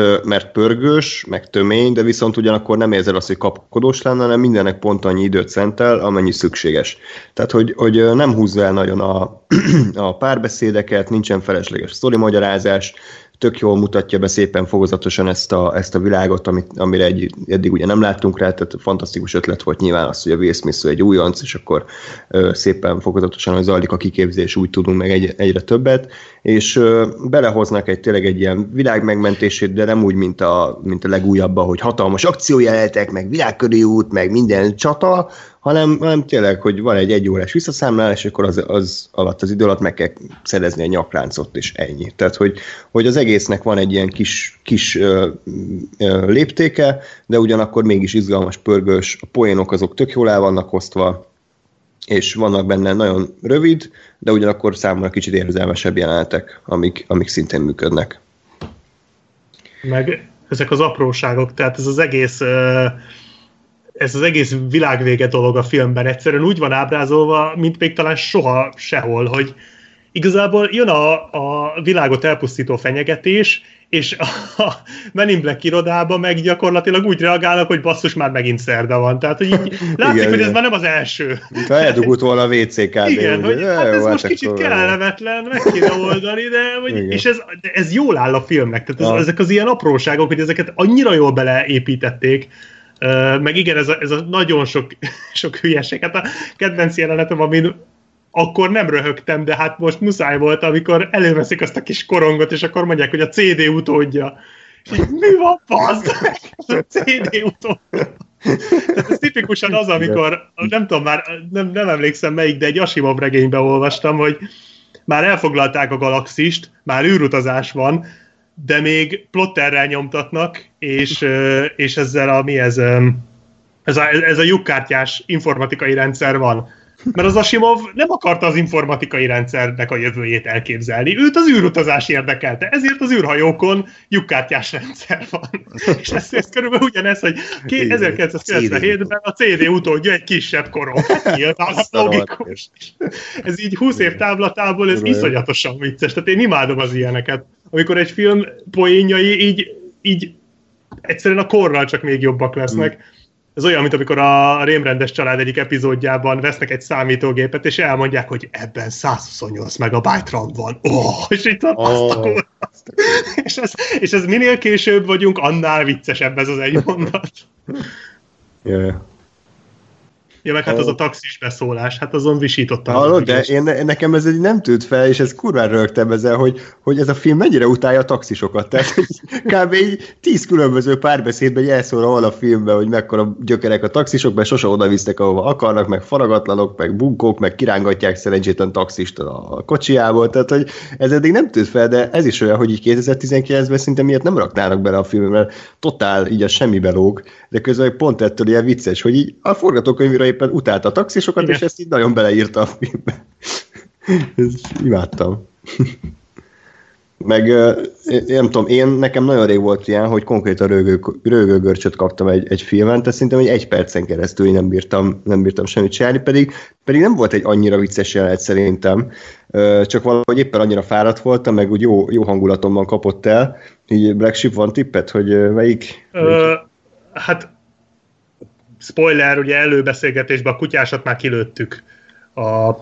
pörgős, meg tömény, de viszont ugyanakkor nem érzel azt, hogy kapkodós lenne, hanem mindennek pont annyi időt szentel, amennyi szükséges. Tehát, hogy nem húzza el nagyon a párbeszédeket, nincsen felesleges sztori magyarázás, tök jól mutatja be szépen fogozatosan ezt a világot, amire eddig ugye nem láttunk rá, tehát fantasztikus ötlet volt nyilván az, hogy a Will Smith egy újonc, és akkor szépen fogozatosan, hogy zajlik a kiképzés, úgy tudunk meg egyre többet, és belehoznak tényleg egy ilyen világ megmentését, de nem úgy, mint a legújabban, hogy hatalmas akciójelenetek, meg világkörüli út, meg minden csata, hanem tényleg, hogy van egy órás visszaszámlálás, és akkor az idő alatt meg kell szerezni a nyakláncot, és ennyi. Tehát, hogy az egésznek van egy ilyen kis léptéke, de ugyanakkor mégis izgalmas, pörgős, a poénok azok tök jól el vannak osztva, és vannak benne nagyon rövid, de ugyanakkor számomra kicsit érzelmesebb jelenetek, amik szintén működnek. Meg ezek az apróságok, tehát ez az egész világvége dolog a filmben egyszerűen úgy van ábrázolva, mint még talán soha sehol, hogy igazából jön a világot elpusztító fenyegetés, és a Men in Black irodában meg gyakorlatilag úgy reagálnak, hogy basszus, már megint szerda van. Tehát, hogy így látszik, igen, hogy ez már nem az első. Itt eldugult volna a WCKD. Igen, hogy hát ez most kicsit kellemetlen, meg kéne oldani, és ez jól áll a filmnek. Tehát ezek az ilyen apróságok, hogy ezeket annyira jól beleépítették, meg igen, ez a nagyon sok hülyeség. Hát a kedvenc jelenetem, amin akkor nem röhögtem, de hát most muszáj volt, amikor előveszik azt a kis korongot, és akkor mondják, hogy a CD utódja. És így, mi van, fasz? Ez a CD utódja. Tehát ez tipikusan az, amikor, nem tudom már, nem emlékszem melyik, de egy Asimov regényben olvastam, hogy már elfoglalták a galaxist, már űrutazás van, de még plotterrel nyomtatnak, és ezzel ez a lyukkártyás informatikai rendszer van, Mert az Asimov nem akarta az informatikai rendszernek a jövőjét elképzelni. Őt az űrutazás érdekelte, ezért az űrhajókon lyukkártyás rendszer van. És ez körülbelül ugyanez, hogy 1997-ben a CD utódja egy kisebb korong. Hát nyilván logikus. Ez így 20 év távlatából ez iszonyatosan vicces. Tehát én imádom az ilyeneket. Amikor egy film poénjai így egyszerűen a korral csak még jobbak lesznek. Ez olyan, mint amikor a Rémrendes család egyik epizódjában vesznek egy számítógépet, és elmondják, hogy ebben 128 megabyte RAM van. És így és ez minél később vagyunk, annál viccesebb ez az egy mondat. Yeah. Ja, meg hát az a taxis beszólás, hát azon visítottam. Hallod, de nekem ez nem tűnt fel, és ez kurván rögtem ezzel, hogy ez a film mennyire utálja a taxisokat. Tehát kb. 10 különböző párbeszédben elszól ahol a filmben, hogy mekkora gyökerek a taxisok, mert sose oda visznek, ahova akarnak, meg faragatlanok, meg bunkók, meg kirángatják szerencsétlen taxist a kocsiából. Tehát, hogy ez eddig nem tűnt fel, de ez is olyan, hogy így 2019-ben szinte miért nem raknának bele a filmben, mert totál így a semmibe lóg, de közben pont ettől ilyen vicces, hogy így a forgatókönyvre éppen utálta a taxisokat, igen. És ezt így nagyon beleírta a filmbe. Ezt imádtam. Meg nem tudom, nekem nagyon rég volt ilyen, hogy konkrétan rögőgörcsöt kaptam egy filmen, tehát szerintem egy percen keresztül nem bírtam semmit csinálni, pedig nem volt egy annyira vicces jelenet szerintem, csak valahogy éppen annyira fáradt voltam, meg úgy jó hangulatomban kapott el. Így Black Sheep, van tippet, hogy melyik? Hát spoiler, ugye előbeszélgetésben a kutyásat már kilőttük, a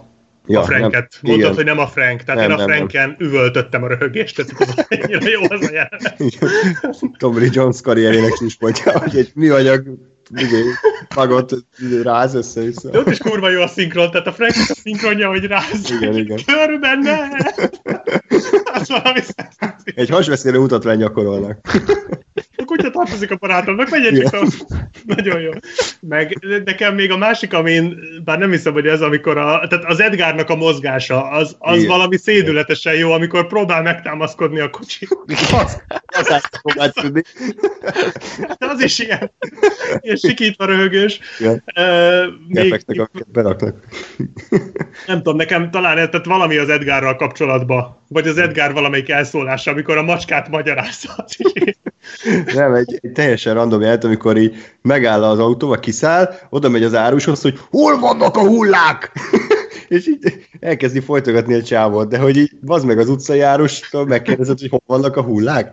Franket. Mondtad, igen. Hogy nem a Frank, tehát nem, én a Franken üvöltöttem a röhögést, ez ennyire jó az a jelenet. Tommy Jones karrierének is mondja, hogy egy műanyag magot ráz össze-vissza. De ott is kurva jó a szinkron, tehát a Frank szinkronja, hogy ráz, igen. Körben ne! Hát valami szerint. Egy hasbeszélő mutatvány gyakorolnak. A kutya tartozik a barátomnak, megyetek fel. Nagyon jó. Meg nekem még a másik, amin, bár nem hiszem, hogy ez, amikor tehát az Edgárnak a mozgása, az valami szédületesen jó, amikor próbál megtámaszkodni a kocsit. Az is ilyen. És sikítva röhögös. Nem tudom, nekem talán tehát valami az Edgárral kapcsolatban, vagy az Edgár valamelyik elszólása, amikor a macskát magyarázhat. Nem, egy teljesen random jelent, amikor így megáll az autóba, kiszáll, oda megy az árushoz, hogy hol vannak a hullák? És így elkezdi folytogatni a csávot, de hogy így bazd meg az utcai árustól, megkérdezett, hogy hol vannak a hullák?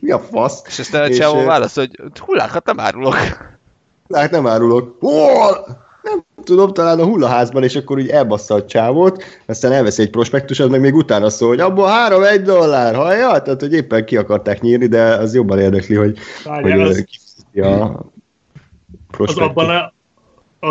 Mi a fasz? És aztán a csávó válasz, hogy hullákat nem árulok. Hullák nem árulok. Hol? Nem tudom, talán a hullaházban, és akkor úgy elbassza a csávót, aztán elveszi egy prospektusat, meg még utána szól, hogy abból $3, $1, hallja? Tehát, hogy éppen ki akarták nyírni, de az jobban érdekli, hogy... Várjál, hogy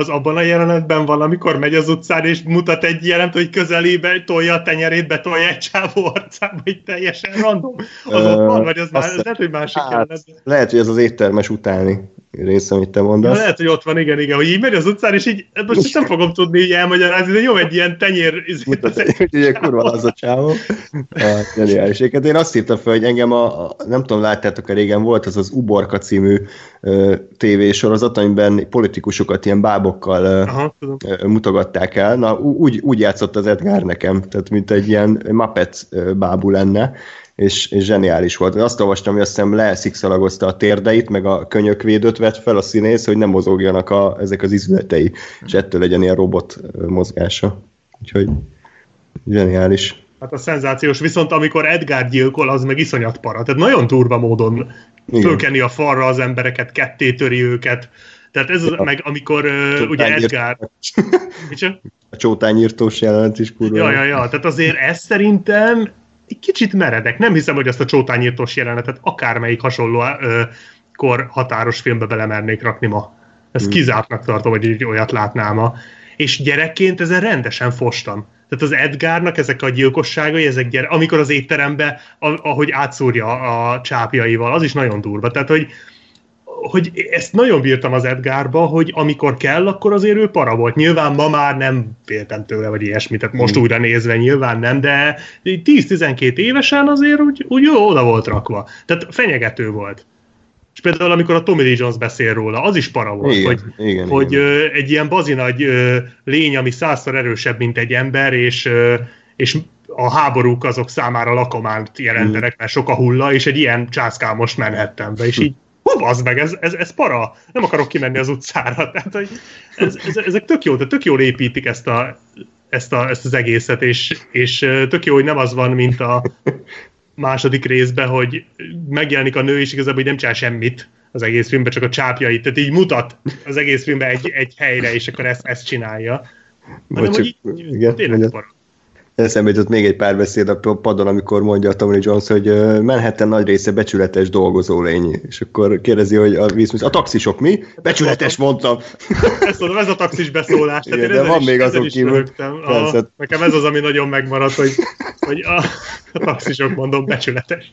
abban a jelenetben van, amikor megy az utcán, és mutat egy jelent, hogy közelébe tolja a tenyerét, betolja egy csávó arcába, így teljesen random. Az ott van, vagy az már, lehet, hogy másik jelenet. Lehet, hogy ez az éttermes utáni rész, amit te mondasz. Ja, lehet, hogy ott van, igen, hogy így megy az utcán, és így, most nem fogom tudni így elmagyarázni, de jó egy ilyen tenyér... Ugye kurva az a csávó. Geniális. Én azt hittem fel, hogy engem nem tudom, láttátok-e régen, volt az Uborka című tévésorozat, amiben politikusokat ilyen bábokkal mutogatták el. Na, úgy játszott az Edgar nekem, tehát mint egy ilyen Muppet bábú lenne, és zseniális volt. Azt olvastam, hogy azt hiszem leszikszalagozta a térdeit, meg a könyökvédőt vett fel a színész, hogy nem mozogjanak ezek az izületei, és ettől legyen ilyen robot mozgása. Úgyhogy zseniális. Hát a szenzációs, viszont amikor Edgar gyilkol, az meg iszonyat para. Tehát nagyon durva módon fölkeni a falra az embereket, ketté töri őket. Tehát ez az, meg amikor ugye Edgar... A csótányírtós jelent is kurva. Ja, tehát azért ez szerintem egy kicsit meredek. Nem hiszem, hogy ezt a csótányírtós jelenetet akármelyik hasonló kor határos filmbe belemernék rakni ma. Ezt kizártnak tartom, hogy így olyat látnám ma. És gyerekként ezen rendesen fostam. Tehát az Edgarnak ezek a gyilkosságai, amikor az étterembe, ahogy átszúrja a csápjaival, az is nagyon durva. Tehát, hogy ezt nagyon bírtam az Edgarba, hogy amikor kell, akkor azért ő para volt. Nyilván ma már nem féltem tőle, vagy ilyesmit, tehát most újra nézve nyilván nem, de 10-12 évesen azért úgy jó oda volt rakva. Tehát fenyegető volt. És például, amikor a Tommy Lee Jones beszél róla, az is para volt, igen. Egy ilyen bazinagy lény, ami 100-szor erősebb, mint egy ember, és a háborúk azok számára lakománt jelentenek, mert sok a hulla, és egy ilyen császkámos Manhattanbe, és így bazd meg, ez para, nem akarok kimenni az utcára, tehát hogy ezek tök jó, tehát tök jól építik ezt az egészet, és tök jó, hogy nem az van, mint a második részben, hogy megjelenik a nő, és igazából hogy nem csinál semmit az egész filmben, csak a csápjait, tehát így mutat az egész filmben egy helyre, és akkor ezt csinálja. Hanem, csak, hogy igen, tényleg para. Eszembe jutott még egy párbeszéd a padon, amikor mondja a Tommy Jones, hogy Manhattan nagy része becsületes dolgozó lény. És akkor kérdezi, hogy a taxisok mi? Becsületes, mondtam! Ezt mondom, ez a taxis beszólás. Igen, de van még azok kívül. Nekem ez az, ami nagyon megmaradt, hogy a taxisok, mondom, becsületes.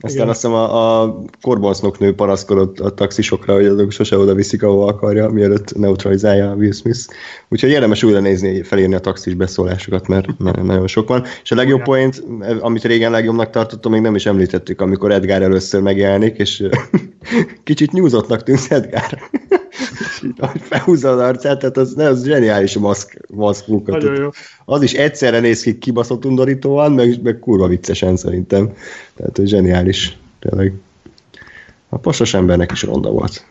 Aztán azt hiszem a korboncnoknő panaszkodott a taxisokra, hogy azok sose oda viszik, ahova akarja, mielőtt neutralizálja Will Smith. Úgyhogy érdemes újra nézni, felírni a taxis beszólásokat, mert nagyon sok van. És a legjobb point, amit régen legjobbnak tartottam, még nem is említettük, amikor Edgar először megjelenik, és kicsit nyúzottnak tűnsz, Edgar. Felhúzza az arcát, tehát az zseniális a maszk munkat. Az is egyszerre néz ki kibaszott undorítóan, meg kurva viccesen szerintem. Tehát zseniális, tényleg. A postos embernek is ronda volt.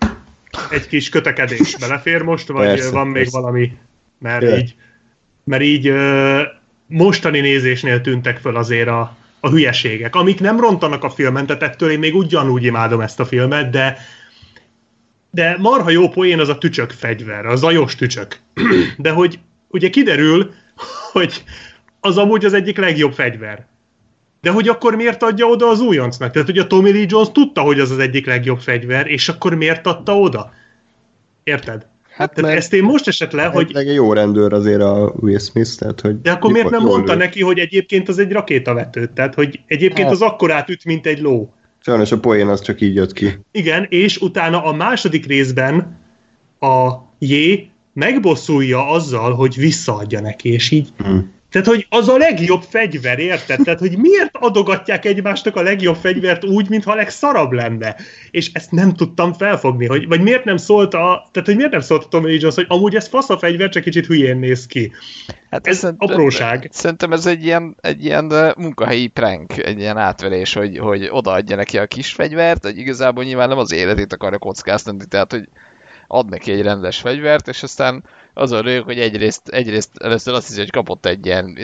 Egy kis kötekedés belefér most, vagy persze, van még persze. Valami? Mert így mostani nézésnél tűntek föl azért a hülyeségek, amik nem rontanak a filmen, tehát ettől én még ugyanúgy imádom ezt a filmet, de marha jó poén az a tücsök fegyver, a zajos tücsök. De hogy ugye kiderül, hogy az amúgy az egyik legjobb fegyver. De hogy akkor miért adja oda az újoncnak? Tehát ugye a Tommy Lee Jones tudta, hogy az az egyik legjobb fegyver, és akkor miért adta oda? Érted? Hát ezt én most esett le, hogy... Egy jó rendőr azért a Will Smith, tehát hogy... De akkor miért nem mondta neki, hogy egyébként az egy rakétavető? Tehát, hogy egyébként az akkorát üt, mint egy ló. Sajnos a poén az csak így jött ki. Igen, és utána a második részben a J megbosszulja azzal, hogy visszaadja neki, és így... Tehát, hogy az a legjobb fegyver, érted? Tehát, hogy miért adogatják egymásnak a legjobb fegyvert úgy, mintha legszarabb lenne? És ezt nem tudtam felfogni, vagy miért nem szólt a Tommy Lee Jones, hogy amúgy ez fasz a fegyver, csak kicsit hülyén néz ki. Hát ez apróság. Szerintem ez egy ilyen munkahelyi prank, egy ilyen átverés, hogy odaadja neki a kis fegyvert, hogy igazából nyilván nem az életét akarja kockáztatni, tehát, hogy ad neki egy rendes fegyvert, és aztán azon rögök, hogy egyrészt először azt hiszi, hogy kapott egy ilyen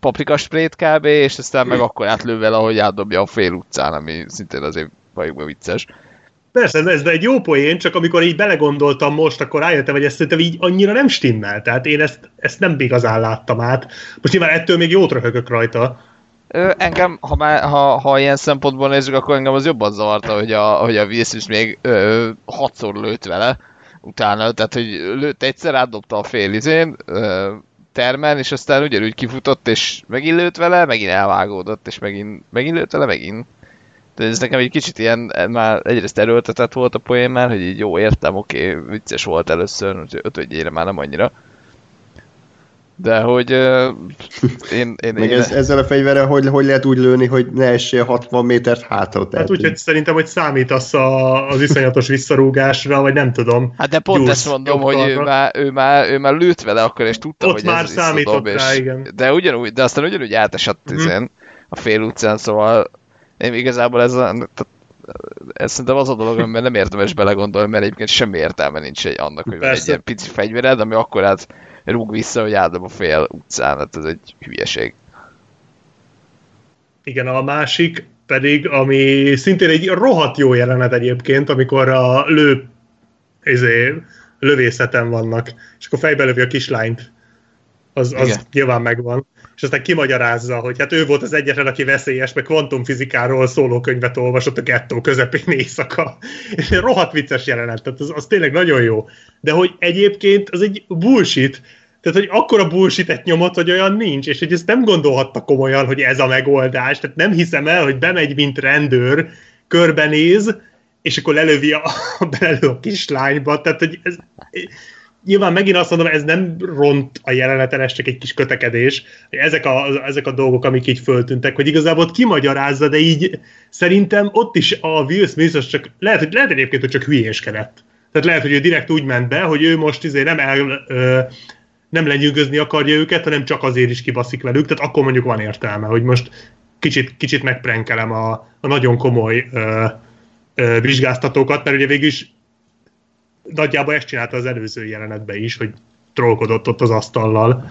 paprikasprét kb, és aztán meg akkor átlő vele, ahogy átdobja a fél utcán, ami szintén azért valójában vicces. Persze, ez egy jó poén, csak amikor így belegondoltam most, akkor rájöttem, hogy ezt szerintem így annyira nem stimmel, tehát én ezt nem igazán láttam át. Most nyilván ettől még jót röhögök rajta. Engem, ha ilyen szempontból nézzük, akkor engem az jobban zavarta, hogy a Wilson is még 6-szor lőtt vele utána, tehát hogy lőtt egyszer, átdobta a fél termen, és aztán ugyanúgy kifutott, és megint lőtt vele, megint elvágódott, és megint lőtt vele, megint. Tehát ez nekem egy kicsit ilyen, már egyrészt erőltetett volt a poén már, hogy így jó, értem, oké, vicces volt először, úgyhogy ötödjére már nem annyira. De hogy ezzel a fegyverrel hogy lehet úgy lőni, hogy ne essél 60 métert hátra? Hát úgyhogy szerintem, hogy számítasz az iszonyatos visszarúgásra, vagy nem tudom. Hát de pont ezt mondom, hogy ő már lőtt vele akkor, és tudta, ott hogy már ez visszadob. De ugyanúgy, de aztán ugyanúgy átesett a fél utcán, szóval én igazából ez szerintem az a dolog, amiben nem érdemes belegondolni, mert egyébként semmi értelme nincs annak, hogy egy ilyen pici fegyvered, ami akkor hát rúg vissza, hogy állom a fél utcán, hát ez egy hülyeség. Igen, a másik pedig, ami szintén egy rohadt jó jelenet egyébként, amikor a lövészeten vannak, és akkor fejbe lövi a kislányt. Az nyilván megvan. És aztán kimagyarázza, hogy hát ő volt az egyetlen, aki veszélyes, meg kvantumfizikáról szóló könyvet olvasott a gettó közepén éjszaka. És rohadt vicces jelenet, tehát az tényleg nagyon jó. De hogy egyébként az egy bullshit, tehát hogy akkora bullshitet nyomott, hogy olyan nincs, és hogy ezt nem gondolhatta komolyan, hogy ez a megoldás, tehát nem hiszem el, hogy bemegy, mint rendőr, körbenéz, és akkor lelövi belelő a kislányba, tehát hogy ez... nyilván megint azt mondom, ez nem ront a jeleneten, ez csak egy kis kötekedés. Ezek a dolgok, amik így föltűntek, hogy igazából kimagyarázza, de így szerintem ott is a Will Smith csak, lehet egyébként, hogy csak hülyéskedett. Tehát lehet, hogy ő direkt úgy ment be, hogy ő most izé nem lenyűgözni akarja őket, hanem csak azért is kibaszik velük, tehát akkor mondjuk van értelme, hogy most kicsit megprenkelem a nagyon komoly vizsgáztatókat, mert ugye végül is nagyjából ezt csinálta az előző jelenetben is, hogy trollkodott ott az asztallal.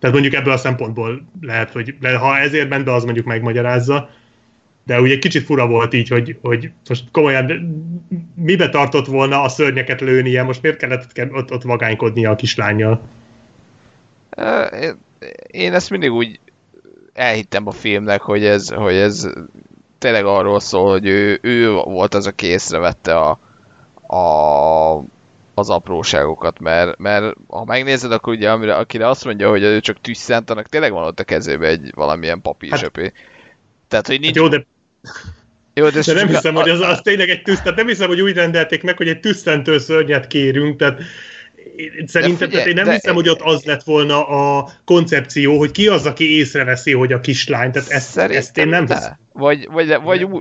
Tehát mondjuk ebből a szempontból lehet, hogy ha ezért ment be, az mondjuk megmagyarázza. De ugye kicsit fura volt így, hogy most komolyan mibe tartott volna a szörnyeket lőnie, most miért kellett ott vagánykodnia a kislánnyal? Én ezt mindig úgy elhittem a filmnek, hogy ez tényleg arról szól, hogy ő volt az, aki észrevette az apróságokat, mert ha megnézed, akkor ugye akire azt mondja, hogy ő csak tüsszent, annak tényleg van ott a kezébe egy valamilyen papírsöpé. Hát, tehát, hogy nincs... Jó, de... Jó, de nem hiszem, hogy az tényleg egy tüsszent. Nem hiszem, hogy úgy rendelték meg, hogy egy tüsszentő szörnyet kérünk, tehát szerintem figyelj, én nem hiszem, hogy ott az lett volna a koncepció, hogy ki az, aki észreveszi, hogy a kislány, tehát ezt én nem hiszem.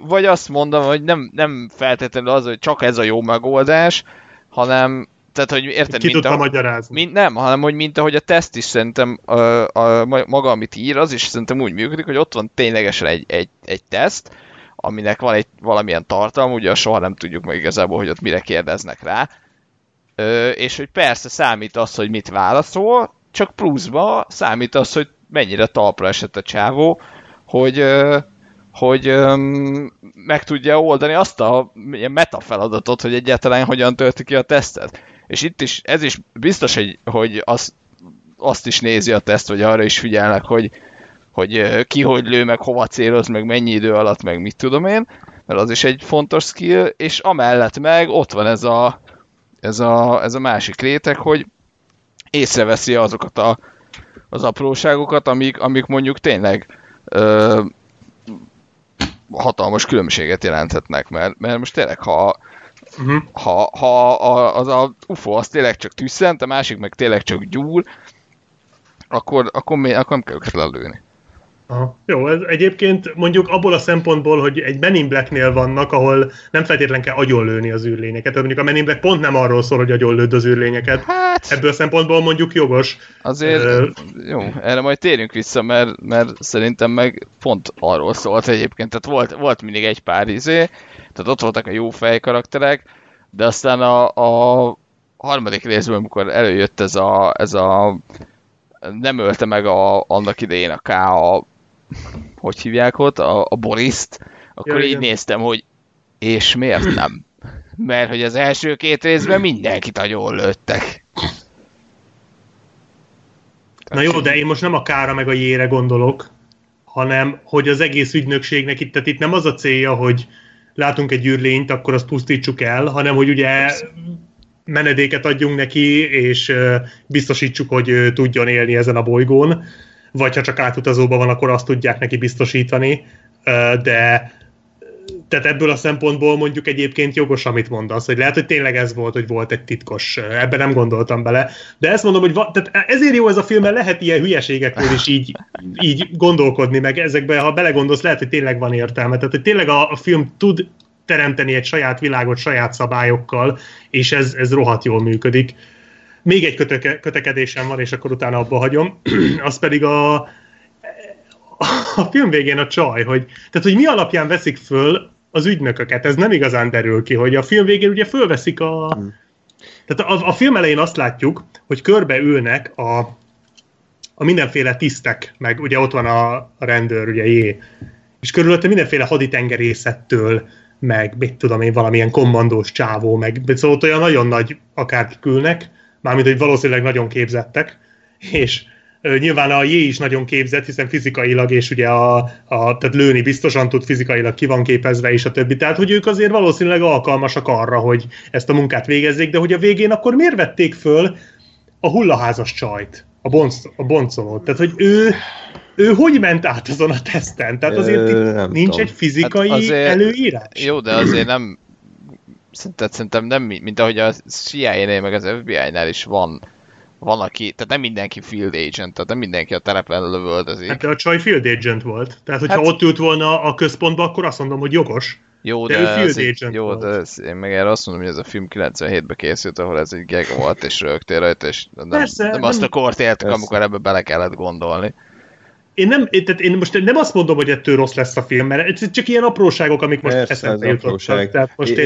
Vagy azt mondom, hogy nem feltétlenül az, hogy csak ez a jó megoldás, hanem, tehát, hogy érted, ki tudta magyarázni. Nem, hanem, hogy mint ahogy a teszt is szerintem, maga, amit ír, az is szerintem úgy működik, hogy ott van ténylegesen egy teszt, aminek van egy valamilyen tartalma, ugye soha nem tudjuk meg igazából, hogy ott mire kérdeznek rá, és hogy persze számít az, hogy mit válaszol, csak pluszba számít az, hogy mennyire talpra esett a csávó, hogy meg tudja oldani azt a metafeladatot, hogy egyáltalán hogyan tölti ki a tesztet. És itt is, ez is biztos, hogy azt is nézi a teszt, vagy arra is figyelnek, hogy ki hogy lő, meg hova céloz, meg mennyi idő alatt, meg mit tudom én, mert az is egy fontos skill, és amellett meg ott van ez a másik réteg, hogy észreveszi azokat az apróságokat, amik mondjuk tényleg hatalmas különbséget jelenthetnek, mert most tényleg, ha az UFO az tényleg csak tüsszent, a másik meg tényleg csak gyúl, akkor nem kell őket lelőni. Aha. Jó, ez egyébként mondjuk abból a szempontból, hogy egy Men in Blacknél vannak, ahol nem feltétlenül kell agyonlőni az űrlényeket. Tehát mondjuk a Men in Black pont nem arról szól, hogy agyonlőd az űrlényeket. Hát, ebből a szempontból mondjuk jogos. Azért jó, erre majd térjünk vissza, mert szerintem meg pont arról szólt egyébként. Tehát volt mindig egy pár izé, tehát ott voltak a jó fej karakterek, de aztán a harmadik részben, amikor előjött ez a nem ölte meg annak idején hogy hívják ott, a Boriszt, akkor így néztem, hogy és miért nem? Mert hogy az első két részben mindenkit nagyon lőttek. Na jó, de én most nem a K-ra meg a J-re gondolok, hanem hogy az egész ügynökségnek itt nem az a célja, hogy látunk egy űrlényt, akkor azt pusztítsuk el, hanem hogy ugye menedéket adjunk neki, és biztosítsuk, hogy tudjon élni ezen a bolygón. Vagy ha csak átutazóban van, akkor azt tudják neki biztosítani, de tehát ebből a szempontból mondjuk egyébként jogos, amit mondasz, hogy lehet, hogy tényleg ez volt, hogy volt egy titkos, ebben nem gondoltam bele, de ezt mondom, hogy tehát ezért jó ez a film, mert lehet ilyen hülyeségekről is így gondolkodni, meg ezekben, ha belegondolsz, lehet, hogy tényleg van értelme, tehát hogy tényleg a film tud teremteni egy saját világot, saját szabályokkal, és ez rohadt jól működik. Még egy kötekedésem van, és akkor utána abba hagyom. Az pedig a film végén a csaj, hogy mi alapján veszik föl az ügynököket. Ez nem igazán derül ki, hogy a film végén ugye fölveszik a... Tehát a film elején azt látjuk, hogy körbeülnek a mindenféle tisztek, meg ugye ott van a rendőr, ugye Jé. És körülötte mindenféle haditengerészettől, meg mit tudom én, valamilyen kommandós csávó, meg szóval olyan nagyon nagy akárki külnek, mármint, hogy valószínűleg nagyon képzettek, és nyilván a J is nagyon képzett, hiszen fizikailag, és ugye tehát lőni biztosan tud, fizikailag ki van képezve, és a többi. Tehát, hogy ők azért valószínűleg alkalmasak arra, hogy ezt a munkát végezzék, de hogy a végén akkor miért vették föl a hullaházas csajt, a boncolót? Tehát, hogy ő hogy ment át azon a teszten? Tehát azért nincs egy fizikai előírás? Jó, de azért nem... szerintem nem, mint ahogy a CIA-nél meg az FBI-nál is van aki, tehát nem mindenki field agent, tehát nem mindenki a terepen lövöldözik. Hát a csaj field agent volt, tehát hogyha ott ült volna a központba, akkor azt mondom, hogy jogos. Jó, de ez így, jó, de ez, én meg erre azt mondom, hogy ez a film 97-ben készült, ahol ez egy geg volt, és rögtél rajta, és nem azt a kort éltük, amikor ebbe bele kellett gondolni. Én most nem azt mondom, hogy ettől rossz lesz a film, mert ez csak ilyen apróságok, amik most eszembe jutottak. Tehát most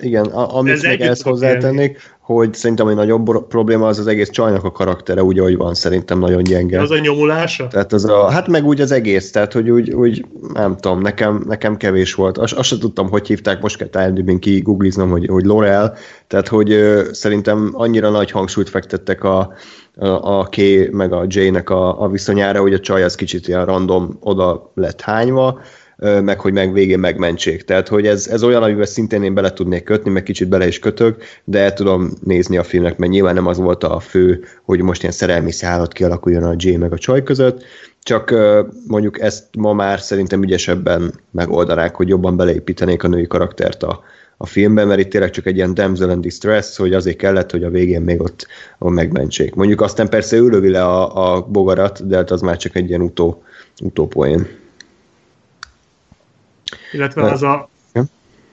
igen, amit még ezt hozzátennék, hogy szerintem egy nagyobb probléma az egész csajnak a karaktere, úgy, ahogy van, szerintem nagyon gyenge. Az a nyomulása? Tehát az hát meg úgy az egész, tehát hogy úgy nem tudom, nekem kevés volt. Azt sem tudtam, hogy hívták, most kell tájédőben kigugliznom, hogy Laurel, tehát hogy szerintem annyira nagy hangsúlyt fektettek a K meg a J-nek a viszonyára, hogy a csaj az kicsit ilyen random oda lett hányva, meg hogy meg végén megmentsék. Tehát, hogy ez olyan, amivel szintén én bele tudnék kötni, meg kicsit bele is kötök, de el tudom nézni a filmnek, mert nyilván nem az volt a fő, hogy most ilyen szerelmi szállat kialakuljon a J meg a csaj között, csak mondjuk ezt ma már szerintem ügyesebben megoldanák, hogy jobban beleépítenék a női karaktert a filmben, mert itt tényleg csak egy ilyen damsel in distress, hogy azért kellett, hogy a végén még ott megmentsék. Mondjuk aztán persze ő lövi le a bogarat, de az már csak egy ilyen utópoén. Illetve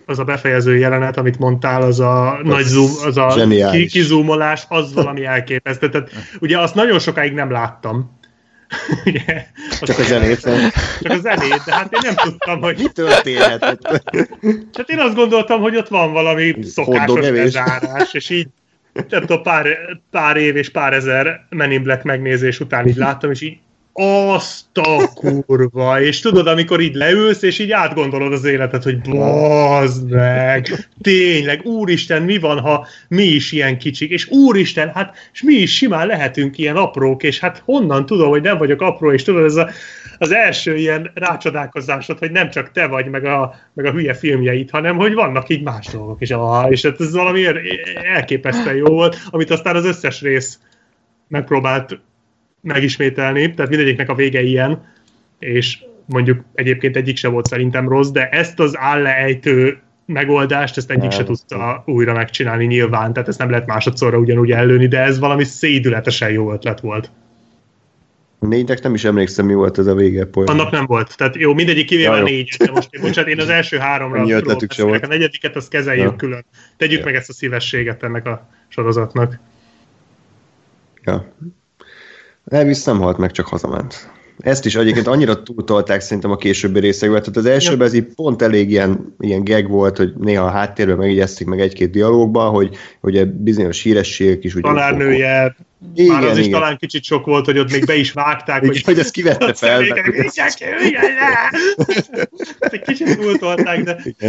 az a befejező jelenet, amit mondtál, az a nagy zoom, az a kizúmolás, az valami elképesztő. Tehát, ugye azt nagyon sokáig nem láttam. Yeah. Csak a zenét. Csak a zenét, de hát én nem tudtam, hogy... Mi történhetett? Hát én azt gondoltam, hogy ott van valami szokásos lezárás, és így nem tudom, pár év és pár ezer Men in Black megnézés után így láttam, és így azt a kurva, és tudod, amikor így leülsz, és így átgondolod az életet, hogy bazd meg, tényleg, úristen, mi van, ha mi is ilyen kicsik, és úristen, hát, és mi is simán lehetünk ilyen aprók, és hát honnan tudom, hogy nem vagyok apró, és tudod, ez az első ilyen rácsodálkozásod, hogy nem csak te vagy, meg a hülye filmjeid, hanem, hogy vannak így más dolgok, és ez valami elképesztően jó volt, amit aztán az összes rész megpróbált megismételni, tehát mindegyiknek a vége ilyen, és mondjuk egyébként egyik se volt szerintem rossz, de ezt az állejtő megoldást, ezt egyik se tudta újra megcsinálni nyilván, tehát ezt nem lehet másodszorra ugyanúgy ellőni, de ez valami szédületesen jó ötlet volt. Négynek nem is emlékszem, mi volt ez a vége poén. Annak nem volt, tehát jó, mindegyik kivéve négy, de most bocsánat, én az első háromra próbálok, a negyediket azt kezeljük külön. Tegyük meg ezt a szívességet ennek a sorozatnak. Ja. Elvis nem halt meg, csak hazament. Ezt is egyébként annyira túltolták szerintem a későbbi részekben. Tehát az elsőben ez így pont elég ilyen gag volt, hogy néha a háttérben megjegyezték meg egy-két dialógban, hogy a bizonyos hírességek is... Tanárnője, már az is talán kicsit sok volt, hogy ott még be is vágták, hogy ezt kivette fel. Egy kicsit túltolták,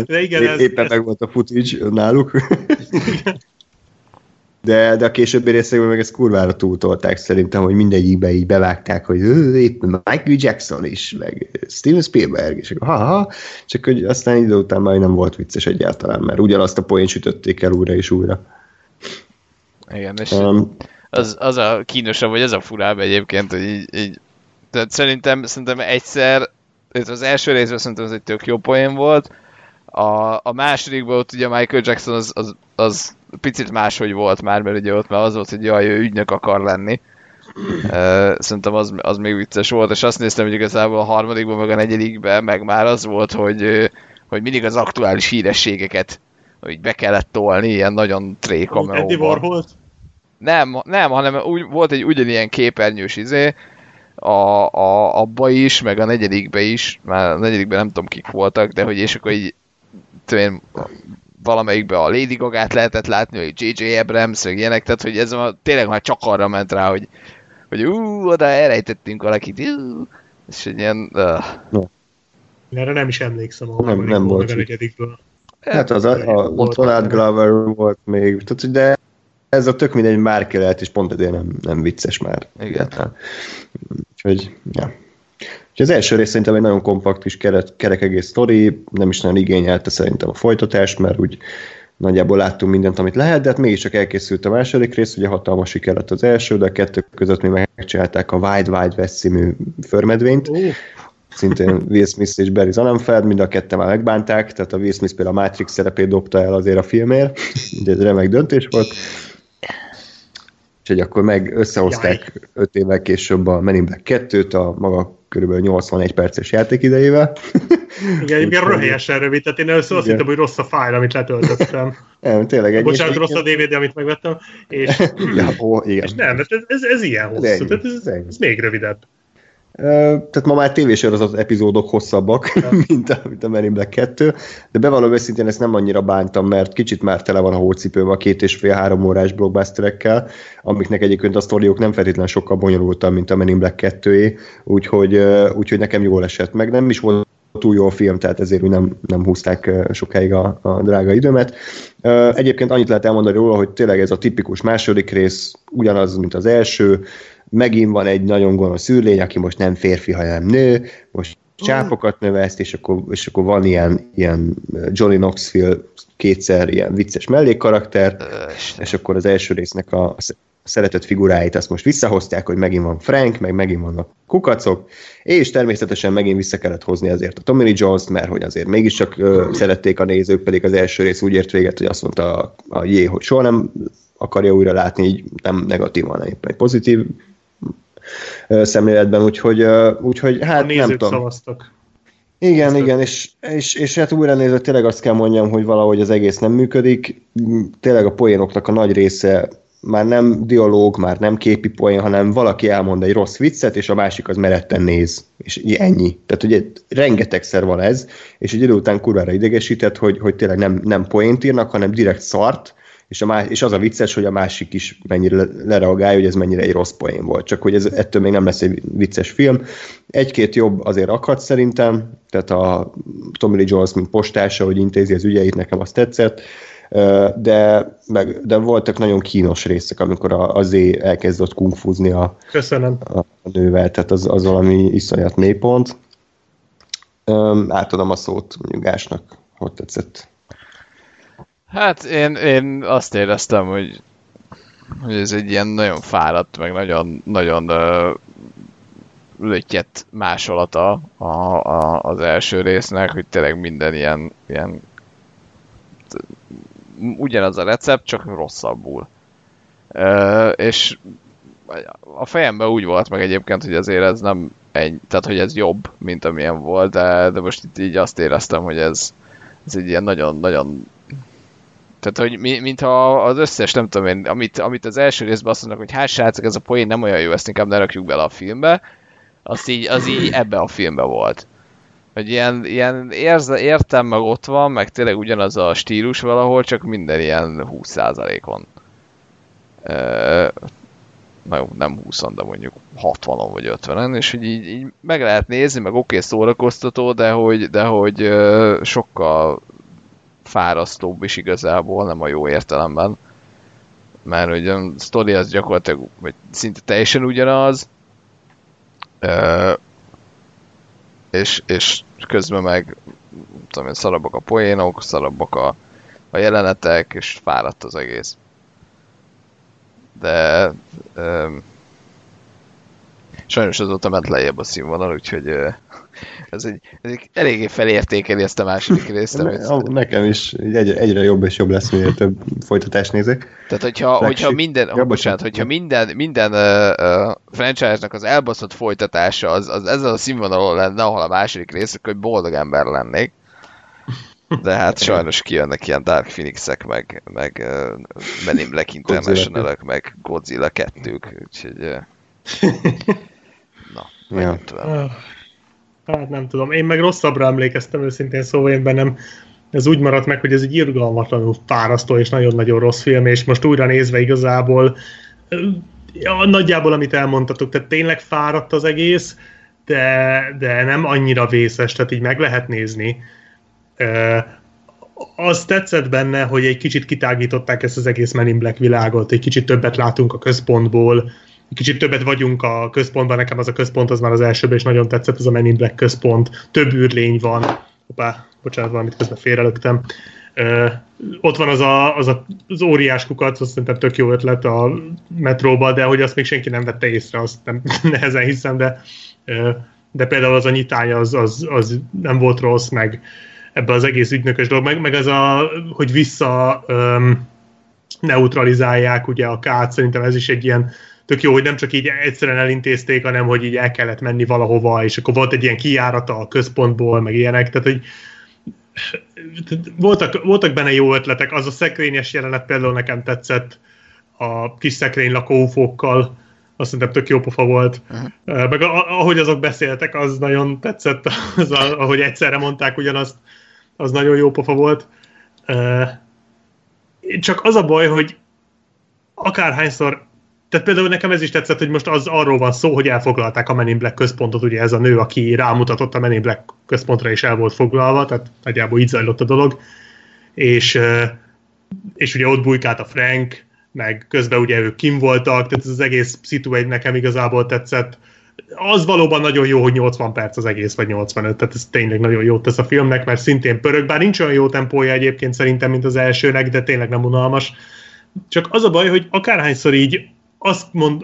de igen. Éppen meg volt a footage náluk. De a későbbi részekben meg ezt kurvára túltolták szerintem, hogy mindegyikbe így bevágták, hogy éppen Michael Jackson is, meg Steven Spielberg, és akkor ha-ha, csak hogy aztán idő után már nem volt vicces egyáltalán, mert ugyanazt a poént sütötték el újra és újra. Igen, és az a kínosabb, vagy ez a furább egyébként, hogy így tehát szerintem egyszer, az első részben szerintem ez egy tök jó poén volt, a másodikban ott ugye Michael Jackson az picit máshogy volt már, mert ugye ott már az volt, hogy jaj, ő ügynök akar lenni. Szerintem az még vicces volt, és azt néztem, hogy igazából a harmadikban, meg a negyedikben, meg már az volt, hogy mindig az aktuális hírességeket így be kellett tolni, ilyen nagyon trékameóban. Eddie Warhol? Nem, hanem volt egy ugyanilyen képernyős izé, abba is, meg a negyedikbe is, már a negyedikben nem tudom kik voltak, de hogy és akkor így valamelyikben a Lady Gagát lehetett látni, vagy J.J. Abrams, vagy ilyenek, tehát hogy ez tényleg már csak arra ment rá, hogy oda elrejtettünk valakit, és egy ilyen... Erre nem is emlékszem, ahol nem volt. Hát az ott Donald Glover volt még, tehát de ez a tök mindegy márki lehet, és pont ezért nem vicces már. Igen. Úgyhogy, ja. És az első rész szerintem egy nagyon kompakt kis kerek egész sztori, nem is nagyon igényelte szerintem a folytatást, mert úgy nagyjából láttunk mindent, amit lehet, de hát mégiscsak elkészült a második rész, ugye hatalmas siker lett az első, de a kettő között még megcsinálták a Wide West című förmedvényt, szintén Will Smith és Barry Sonnenfeld, mind a ketten már megbánták, tehát a Will Smith például a Matrix szerepét dobta el azért a filmért, ugye ez remek döntés volt. Úgyhogy akkor meg összehozták 5 évvel később a Men in Black 2-t, a maga körülbelül 81 perces játék idejével. Igen, egyébként röhelyesen rövid, tehát én először azt hittem, hogy rossz a fájl, amit letöltöttem. Nem, tényleg egy. Bocsánat, rossz a DVD, amit megvettem. És, ja, ó, igen. És nem, ez ilyen hosszú, tehát ez még rövidebb. Tehát ma már tévésorozat az epizódok hosszabbak, ja. mint a Men in Black 2, de bevallom őszintén ezt nem annyira bántam, mert kicsit már tele van a hócipőm a 2,5-3 órás blockbusterekkel, amiknek egyébként a sztoriók nem feltétlenül sokkal bonyolultabb, mint a Men in Black 2-é, úgyhogy nekem jól esett meg, nem is volt túl jó a film, tehát ezért nem húzták sokáig a drága időmet. Egyébként annyit lehet elmondani róla, hogy tényleg ez a tipikus második rész, ugyanaz, mint az első, megint van egy nagyon gonosz szűrlény, aki most nem férfi, hanem nő, most csápokat növeszt, és akkor van ilyen Johnny Knoxville kétszer ilyen vicces mellékkarakter, és akkor az első résznek a szeretett figuráit azt most visszahozták, hogy megint van Frank, meg megint vannak kukacok, és természetesen megint vissza kellett hozni azért a Tommy Lee Jones-t, mert hogy azért mégiscsak szerették a nézők, pedig az első rész úgy ért véget, hogy azt mondta a J, hogy soha nem akarja újra látni, így nem negatívan, hanem éppen egy pozitív szemléletben, úgyhogy hát nem tudom. A nézők szavaztak. Igen, igen, és hát újra nézve tényleg azt kell mondjam, hogy valahogy az egész nem működik. Tényleg a poénoknak a nagy része már nem dialóg, már nem képi poén, hanem valaki elmond egy rossz viccet, és a másik az meretten néz. És ennyi. Tehát ugye rengetegszer van ez, és egy idő után kurvára idegesített, hogy tényleg nem poént írnak, hanem direkt szart, és az a vicces, hogy a másik is mennyire lereagálja, hogy ez mennyire egy rossz poén volt. Csak hogy ez ettől még nem lesz egy vicces film. Egy-két jobb azért akad szerintem, tehát a Tommy Lee Jones, mint postása, hogy intézi az ügyeit, nekem azt tetszett, de voltak nagyon kínos részek, amikor azért elkezdett kungfúzni a nővel, tehát az valami iszonyat mélypont. Átadom a szót mondjuk Ásnak, hogy tetszett. Hát én azt éreztem, hogy ez egy ilyen nagyon fáradt, meg nagyon, nagyon lötyett másolata az első résznek, hogy tényleg minden ilyen ugyanaz a recept, csak rosszabbul. És a fejemben úgy volt meg egyébként, hogy azért ez nem egy, tehát hogy ez jobb, mint amilyen volt, de most itt így azt éreztem, hogy ez egy ilyen nagyon-nagyon. Tehát, hogy mintha az összes, nem tudom én, amit az első részben azt mondnak, hogy hát srácok, ez a poén nem olyan jó, ezt inkább ne rakjuk bele a filmbe, az így ebbe a filmbe volt. Hogy ilyen értem, meg ott van, meg tényleg ugyanaz a stílus valahol, csak minden ilyen 20%-on. Nem 20-on, de mondjuk 60-on vagy 50-en, és hogy így meg lehet nézni, meg oké, szórakoztató, de hogy sokkal fárasztóbb is igazából, nem a jó értelemben. Mert ugye a sztori az gyakorlatilag szinte teljesen ugyanaz, és közben meg tudom én, szarabbak a poénok, szarabbak a jelenetek, és fáradt az egész. De sajnos azóta ment lejjebb a színvonal, úgyhogy ez egy eléggé felértékeli ezt a második részt. Nekem is egyre jobb és jobb lesz, minél több folytatást nézek. Tehát, hogyha minden, franchise-nak az elbaszott folytatása az ezzel a színvonalon lenne, ahol a második rész, akkor egy boldog ember lennék. De hát sajnos kijönnek ilyen Dark Phoenixek, meg Men in Black International-ek, meg Godzilla 2-k, úgyhogy... Na, ja. Hát nem tudom, én meg rosszabbra emlékeztem őszintén, szóval én bennem ez úgy maradt meg, hogy ez egy irgalmatlanul fárasztó és nagyon-nagyon rossz film, és most újra nézve igazából nagyjából amit elmondtatok, tehát tényleg fáradt az egész, de nem annyira vészes, tehát így meg lehet nézni. Az tetszett benne, hogy egy kicsit kitágították ezt az egész Men in Black világot, egy kicsit többet látunk a központból, kicsit többet vagyunk a központban, nekem az a központ, az már az elsőben is nagyon tetszett, ez a Men in Black központ, több űrlény van, hoppá, bocsánat, valamit közben félrelöktem, ott van az óriás kukac, azt szerintem tök jó ötlet a metróba, de hogy azt még senki nem vette észre, azt nem nehezen hiszem, de de például az a nyitája az nem volt rossz, meg ebbe az egész ügynökös dolog, meg ez a, hogy vissza neutralizálják ugye a kát, szerintem ez is egy ilyen tök jó, hogy nem csak így egyszerűen elintézték, hanem hogy így el kellett menni valahova, és akkor volt egy ilyen kijárata a központból, meg ilyenek, tehát hogy voltak benne jó ötletek, az a szekrényes jelenet például nekem tetszett, a kis szekrény lakó ufókkal, azt szerintem tök jó pofa volt. Uh-huh. Meg ahogy azok beszéltek, az nagyon tetszett, az ahogy egyszerre mondták ugyanazt, az nagyon jó pofa volt. Csak az a baj, hogy akárhányszor, tehát például nekem ez is tetszett, hogy most az arról van szó, hogy elfoglalták a Men in Black központot, ugye ez a nő, aki rámutatott a Men in Black központra is el volt foglalva, tehát nagyjából így zajlott a dolog, és ugye ott bujkált a Frank, meg közben ugye ők kim voltak, tehát ez az egész szitu egy nekem igazából tetszett. Az valóban nagyon jó, hogy 80 perc az egész, vagy 85, tehát ez tényleg nagyon jót tesz a filmnek, mert szintén pörög, bár nincs olyan jó tempója egyébként szerintem, mint az elsőnek, de tényleg nem unalmas. Csak az a baj, hogy akárhányszor így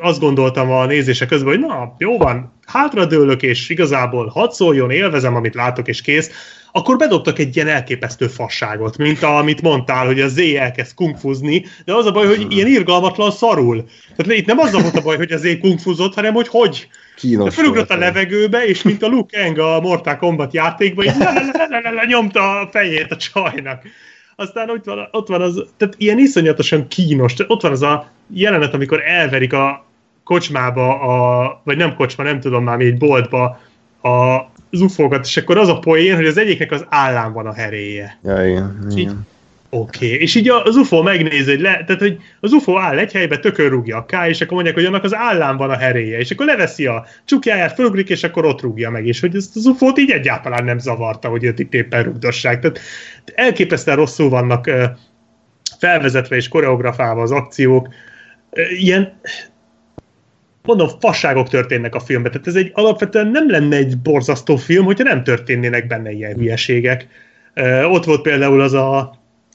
azt gondoltam a nézése közben, hogy na, jó van, hátradőlök, és igazából hadd szóljon, élvezem, amit látok, és kész, akkor bedobtak egy ilyen elképesztő fasságot, mint amit mondtál, hogy a Z elkezd kungfuzni, de az a baj, hogy ilyen irgalmatlan szarul. Tehát itt nem az volt a baj, hogy a Z kungfuzott, hanem hogy. Felugrott a levegőbe, és mint a Luke Kang a Mortal Kombat játékban, így nyomta a fejét a csajnak. Aztán ott van az, tehát ilyen iszonyatosan kínos, ott van az a jelenet, amikor elverik a kocsmába, vagy nem kocsma, nem tudom már mi, egy boltba az ufókat, és akkor az a poén, hogy az egyiknek az állán van a heréje. Ja, igen. Oké. És így az ufó megnézi, hogy az ufó áll egy helybe, tökön rúgja a K, és akkor mondják, hogy annak az állán van a heréje, és akkor leveszi a csukjáját, fölugrik, és akkor ott rúgja meg, és hogy ezt az ufót így egyáltalán nem zavarta, hogy őt itt éppen rúgdossák. Tehát elképesztően rosszul vannak felvezetve és koreografálva az akciók. Ilyen, mondom, fasságok történnek a filmben, tehát ez egy alapvetően nem lenne egy borzasztó film, hogyha nem történnének benne ilyen hülyeségek. Ott volt például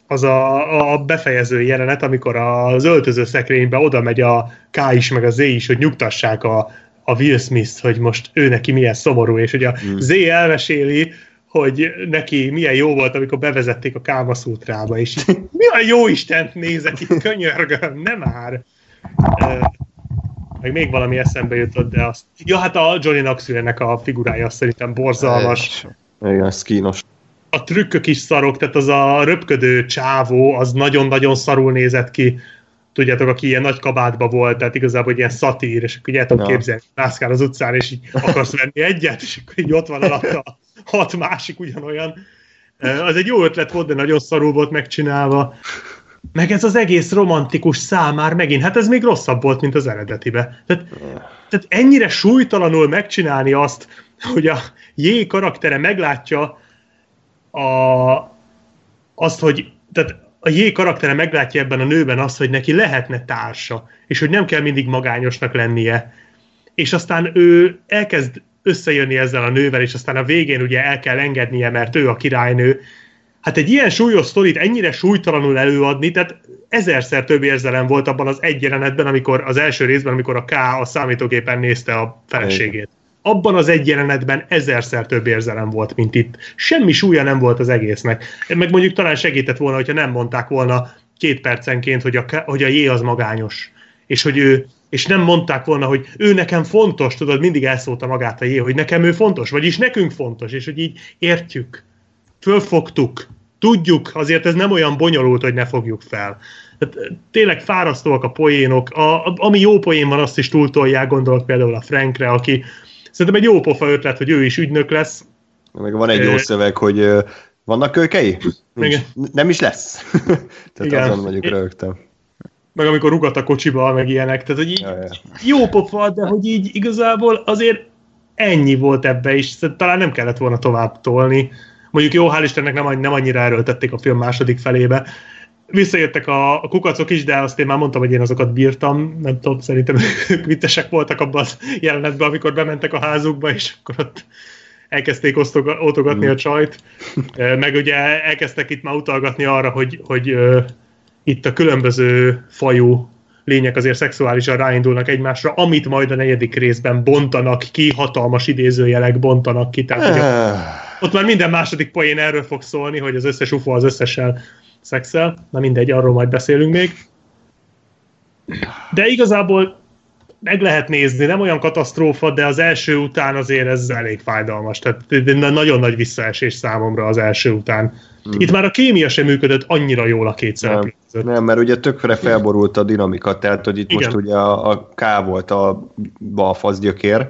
az a befejező jelenet, amikor az öltöző szekrénybe oda megy a K is, meg a Z is, hogy nyugtassák a Will Smith-t, hogy most ő neki milyen szomorú, és hogy a Z elmeséli, hogy neki milyen jó volt, amikor bevezették a Kámaszútrába, és mi a jó Istent nézek itt, könyörgöm, nem már! Meg még valami eszembe jutott, de azt... Ja, hát a Johnny Knoxville-nek a figurája szerintem borzalmas. Igen, kínos. A trükkök is szarok, tehát az a röpködő csávó, az nagyon-nagyon szarul nézett ki. Tudjátok, aki ilyen nagy kabátba volt, tehát igazából egy ilyen szatír, és akkor el tudom képzelni, mászkál az utcán, és így akarsz venni egyet, és akkor így ott van alatta 6 másik ugyanolyan. Az egy jó ötlet volt, de nagyon szarul volt megcsinálva. Meg ez az egész romantikus szál már megint, hát ez még rosszabb volt, mint az eredetibe. Tehát ennyire súlytalanul megcsinálni azt, hogy a J karaktere meglátja a J karaktere meglátja ebben a nőben azt, hogy neki lehetne társa, és hogy nem kell mindig magányosnak lennie. És aztán ő elkezd összejönni ezzel a nővel, és aztán a végén ugye el kell engednie, mert ő a királynő. Hát egy ilyen súlyos sztorit ennyire súlytalanul előadni, tehát ezerszer több érzelem volt abban az egy jelenetben, amikor az első részben, amikor a K a számítógépen nézte a feleségét. Abban az egy jelenetben 1000-szer több érzelem volt, mint itt. Semmi súlya nem volt az egésznek. Meg mondjuk talán segített volna, hogyha nem mondták volna 2 percenként, hogy a J az magányos. És nem mondták volna, hogy ő nekem fontos, tudod, mindig elszólta magát a J, hogy nekem ő fontos, vagyis nekünk fontos, és hogy így értjük, fölfogtuk, tudjuk, azért ez nem olyan bonyolult, hogy ne fogjuk fel. Tehát tényleg fárasztóak a poénok, ami jó poén van, azt is túltolják, gondolok például a Frankre, aki szerintem egy jó pofa ötlet, hogy ő is ügynök lesz. Meg van egy jó szöveg, hogy vannak kölykei? Nem is lesz. Tehát igen. Azon vagyok rögtön. Meg amikor rugat a kocsiba, meg ilyenek. Tehát hogy jó pofa, de hogy így igazából azért ennyi volt ebbe is. Talán nem kellett volna tovább tolni. Mondjuk jó, hál' Istennek nem annyira erőltették a film második felébe. Visszajöttek a kukacok is, de azt én már mondtam, hogy én azokat bírtam, nem tudom, szerintem ők viccesek voltak abban a jelenetben, amikor bementek a házukba, és akkor ott elkezdték osztogatni a csajt. Meg ugye elkezdtek itt már utalgatni arra, hogy itt a különböző fajú lények azért szexuálisan ráindulnak egymásra, amit majd a negyedik részben bontanak ki, hatalmas idézőjelek bontanak ki. Tehát, ott már minden második poén erről fog szólni, hogy az összes UFO az összesen szexel. Na mindegy, arról majd beszélünk még. De igazából meg lehet nézni, nem olyan katasztrófa, de az első után azért ez elég fájdalmas. Tehát nagyon nagy visszaesés számomra az első után. Itt már a kémia sem működött annyira jól a két szereplő között. Nem, mert ugye tökre felborult a dinamika, tehát hogy itt most ugye a K volt a balfaszgyökér,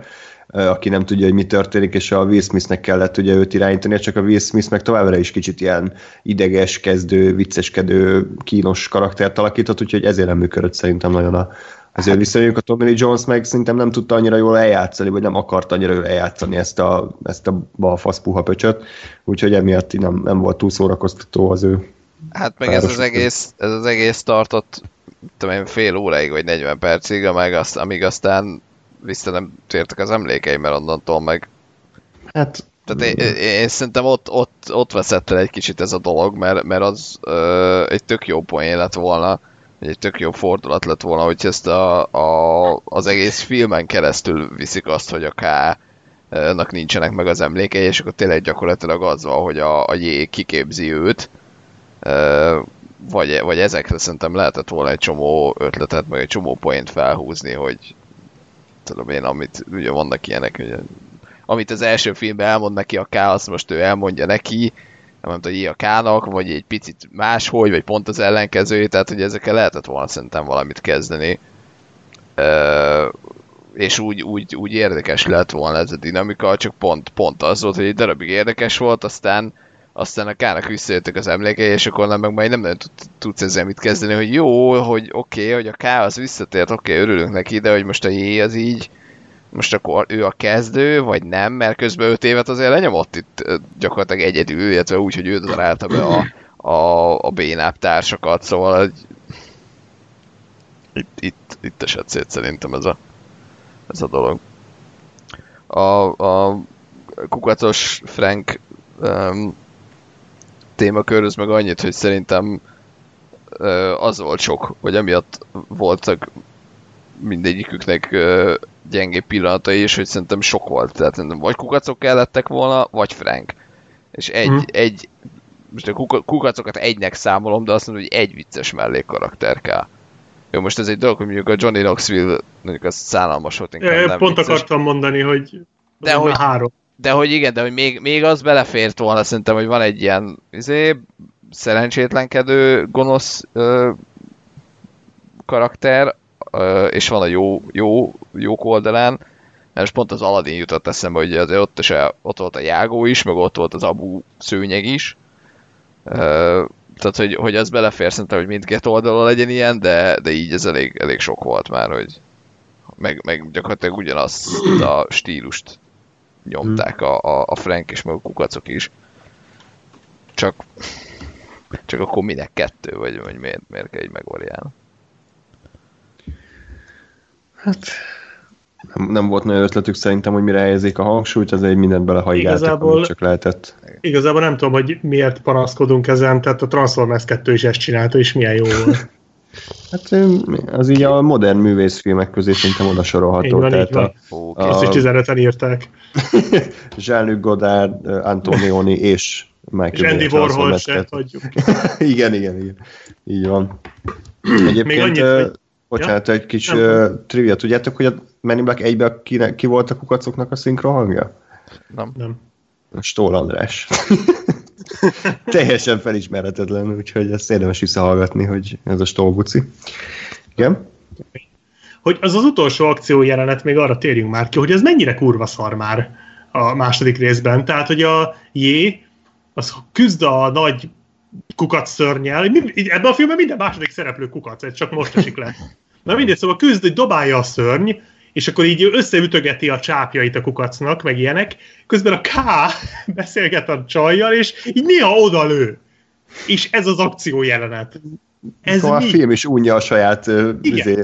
aki nem tudja, hogy mi történik, és a Will Smithnek kellett ugye őt irányítani, csak a Will Smith meg továbbra is kicsit ilyen ideges, kezdő, vicceskedő, kínos karaktert alakított, úgyhogy ezért nem működött szerintem nagyon a... Azért viszonyuljuk, a Tommy Lee Jones meg szerintem nem tudta annyira jól eljátszani, vagy nem akart annyira jól eljátszani ezt a balfasz puha pöcsöt, úgyhogy emiatt nem volt túl szórakoztató az ő. Hát meg ez az egész tartott fél óráig, vagy 40 percig, amíg aztán vissza nem tértek az emlékeim, mert onnantól meg... Hát... Tehát én szerintem ott veszett el egy kicsit ez a dolog, mert az egy tök jó poén lett volna, egy tök jó fordulat lett volna, hogy ezt az egész filmen keresztül viszik azt, hogy a K-nak nincsenek meg az emlékei, és akkor tényleg gyakorlatilag az van, hogy a J kiképzi őt, vagy ezekre szerintem lehetett volna egy csomó ötletet, meg egy csomó poént felhúzni, hogy tudom én, amit ugye vannak ilyenek, hogy amit az első filmben elmond neki a K, azt most ő elmondja neki, nem tudom, hogy a K-nak, vagy egy picit máshogy, vagy pont az ellenkezője, tehát hogy ezekkel lehetett volna szerintem valamit kezdeni. És úgy érdekes lett volna ez a dinamika, csak pont az volt, hogy egy darabig érdekes volt, aztán a K-nak visszajöttek az emlékei, és akkor meg majd nem tudsz ezzel mit kezdeni, hogy jó, hogy oké, hogy a K az visszatért, oké, örülünk neki, de hogy most a J az így, most akkor ő a kezdő, vagy nem, mert közben 5 évet azért lenyomott itt gyakorlatilag egyedül, illetve úgy, hogy ő darálta be a bénább társakat, szóval hogy itt esett szét szerintem ez a dolog. A kukatos Frank témakörhöz meg annyit, hogy szerintem az volt sok, hogy emiatt voltak mindegyiküknek gyengébb pillanatai is, hogy szerintem sok volt. Tehát vagy kukacok kellettek volna, vagy Frank. És most a kukacokat egynek számolom, de azt mondom, hogy egy vicces mellékkarakter kell. Jó, most ez egy dolog, hogy mondjuk a Johnny Knoxville, mondjuk az szállalmas volt, inkább nem pont vicces. Akartam mondani, hogy de három. De hogy igen, de hogy még az belefért volna, szerintem, hogy van egy ilyen szerencsétlenkedő, gonosz karakter, és van a jó oldalán, mert pont az Aladdin jutott eszembe, hogy azért ott volt a Jágó is, meg ott volt az Abu szőnyeg is. Tehát, hogy az belefér szerintem, hogy mindkét oldalon legyen ilyen, de így ez elég sok volt már, hogy meg gyakorlatilag ugyanazt a stílust nyomták a Frank és meg a kukacok is. Csak akkor minek kettő, vagy miért kell így megvariálni? Hát nem volt nagy ötletük szerintem, hogy mire helyezik a hangsúlyt, azért mindent belehajgáltak, amit csak lehetett. Igazából nem tudom, hogy miért panaszkodunk ezen, tehát a Transformers 2 is ezt csinálta, és milyen jó volt. Hát az így a modern művészfilmek közé szinte oda sorolható. Így van. Azt is 15-en írták. Jean-Luc Godard, Antonioni és Michael Andy Warhol se hagyjuk. Igen. Így van. Egyébként... Még annyit, bocsánat, egy kis trivia. Tudjátok, hogy a Men in Black 1-ben ki volt a kukacoknak a szinkronhangja? Nem. Stól András. Teljesen felismerhetetlen, úgyhogy ezt érdemes visszahallgatni, hogy ez a Stól Buci. Igen? Hogy az utolsó akciójelenet, még arra térjünk már ki, hogy ez mennyire kurva szar már a második részben. Tehát, hogy a J, az küzd a nagy kukacszörnyel. Ebben a filmben minden második szereplő kukac, csak most esik le. Na mindegy, szóval küzd, hogy dobálja a szörny, és akkor így összeütögeti a csápjait a kukacnak, meg ilyenek. Közben a K beszélget a csajjal, és így néha oda lő. És ez az akció jelenet. Ez a film is unja a saját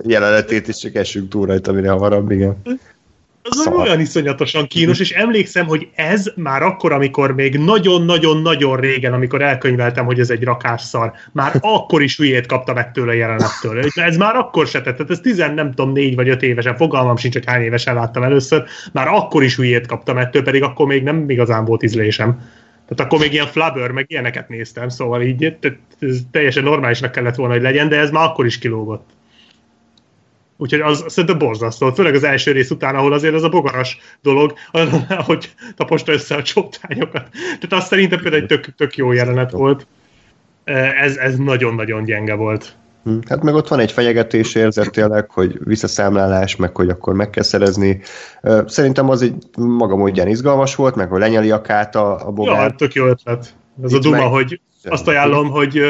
jelenetét, és csak esünk túl rajta, mire hamarabb, igen. az szar. Olyan iszonyatosan kínos, és emlékszem, hogy ez már akkor, amikor még nagyon-nagyon-nagyon régen, amikor elkönyveltem, hogy ez egy rakásszar, már akkor is hülyét kaptam ettől a jelenettől. Ez már akkor se tett, tehát ez 4 vagy 5 évesen, fogalmam sincs, hogy hány évesen láttam először, már akkor is hülyét kaptam ettől, pedig akkor még nem igazán volt ízlésem. Tehát akkor még ilyen flubber, meg ilyeneket néztem, szóval így ez teljesen normálisnak kellett volna, hogy legyen, de ez már akkor is kilógott. Úgyhogy az szerintem borzasztó, főleg az első rész után, ahol azért az a bogaras dolog, ahogy taposta össze a csótányokat. Tehát azt szerintem például egy tök jó jelenet volt. Ez nagyon-nagyon gyenge volt. Hát meg ott van egy fenyegetés érzet tényleg, hogy visszaszámlálás, meg hogy akkor meg kell szerezni. Szerintem az egy maga módján izgalmas volt, meg hogy lenyeli a kát a bogár. Ja, tök jó ötlet. Ez itt a duma, meg... hogy azt ajánlom, hogy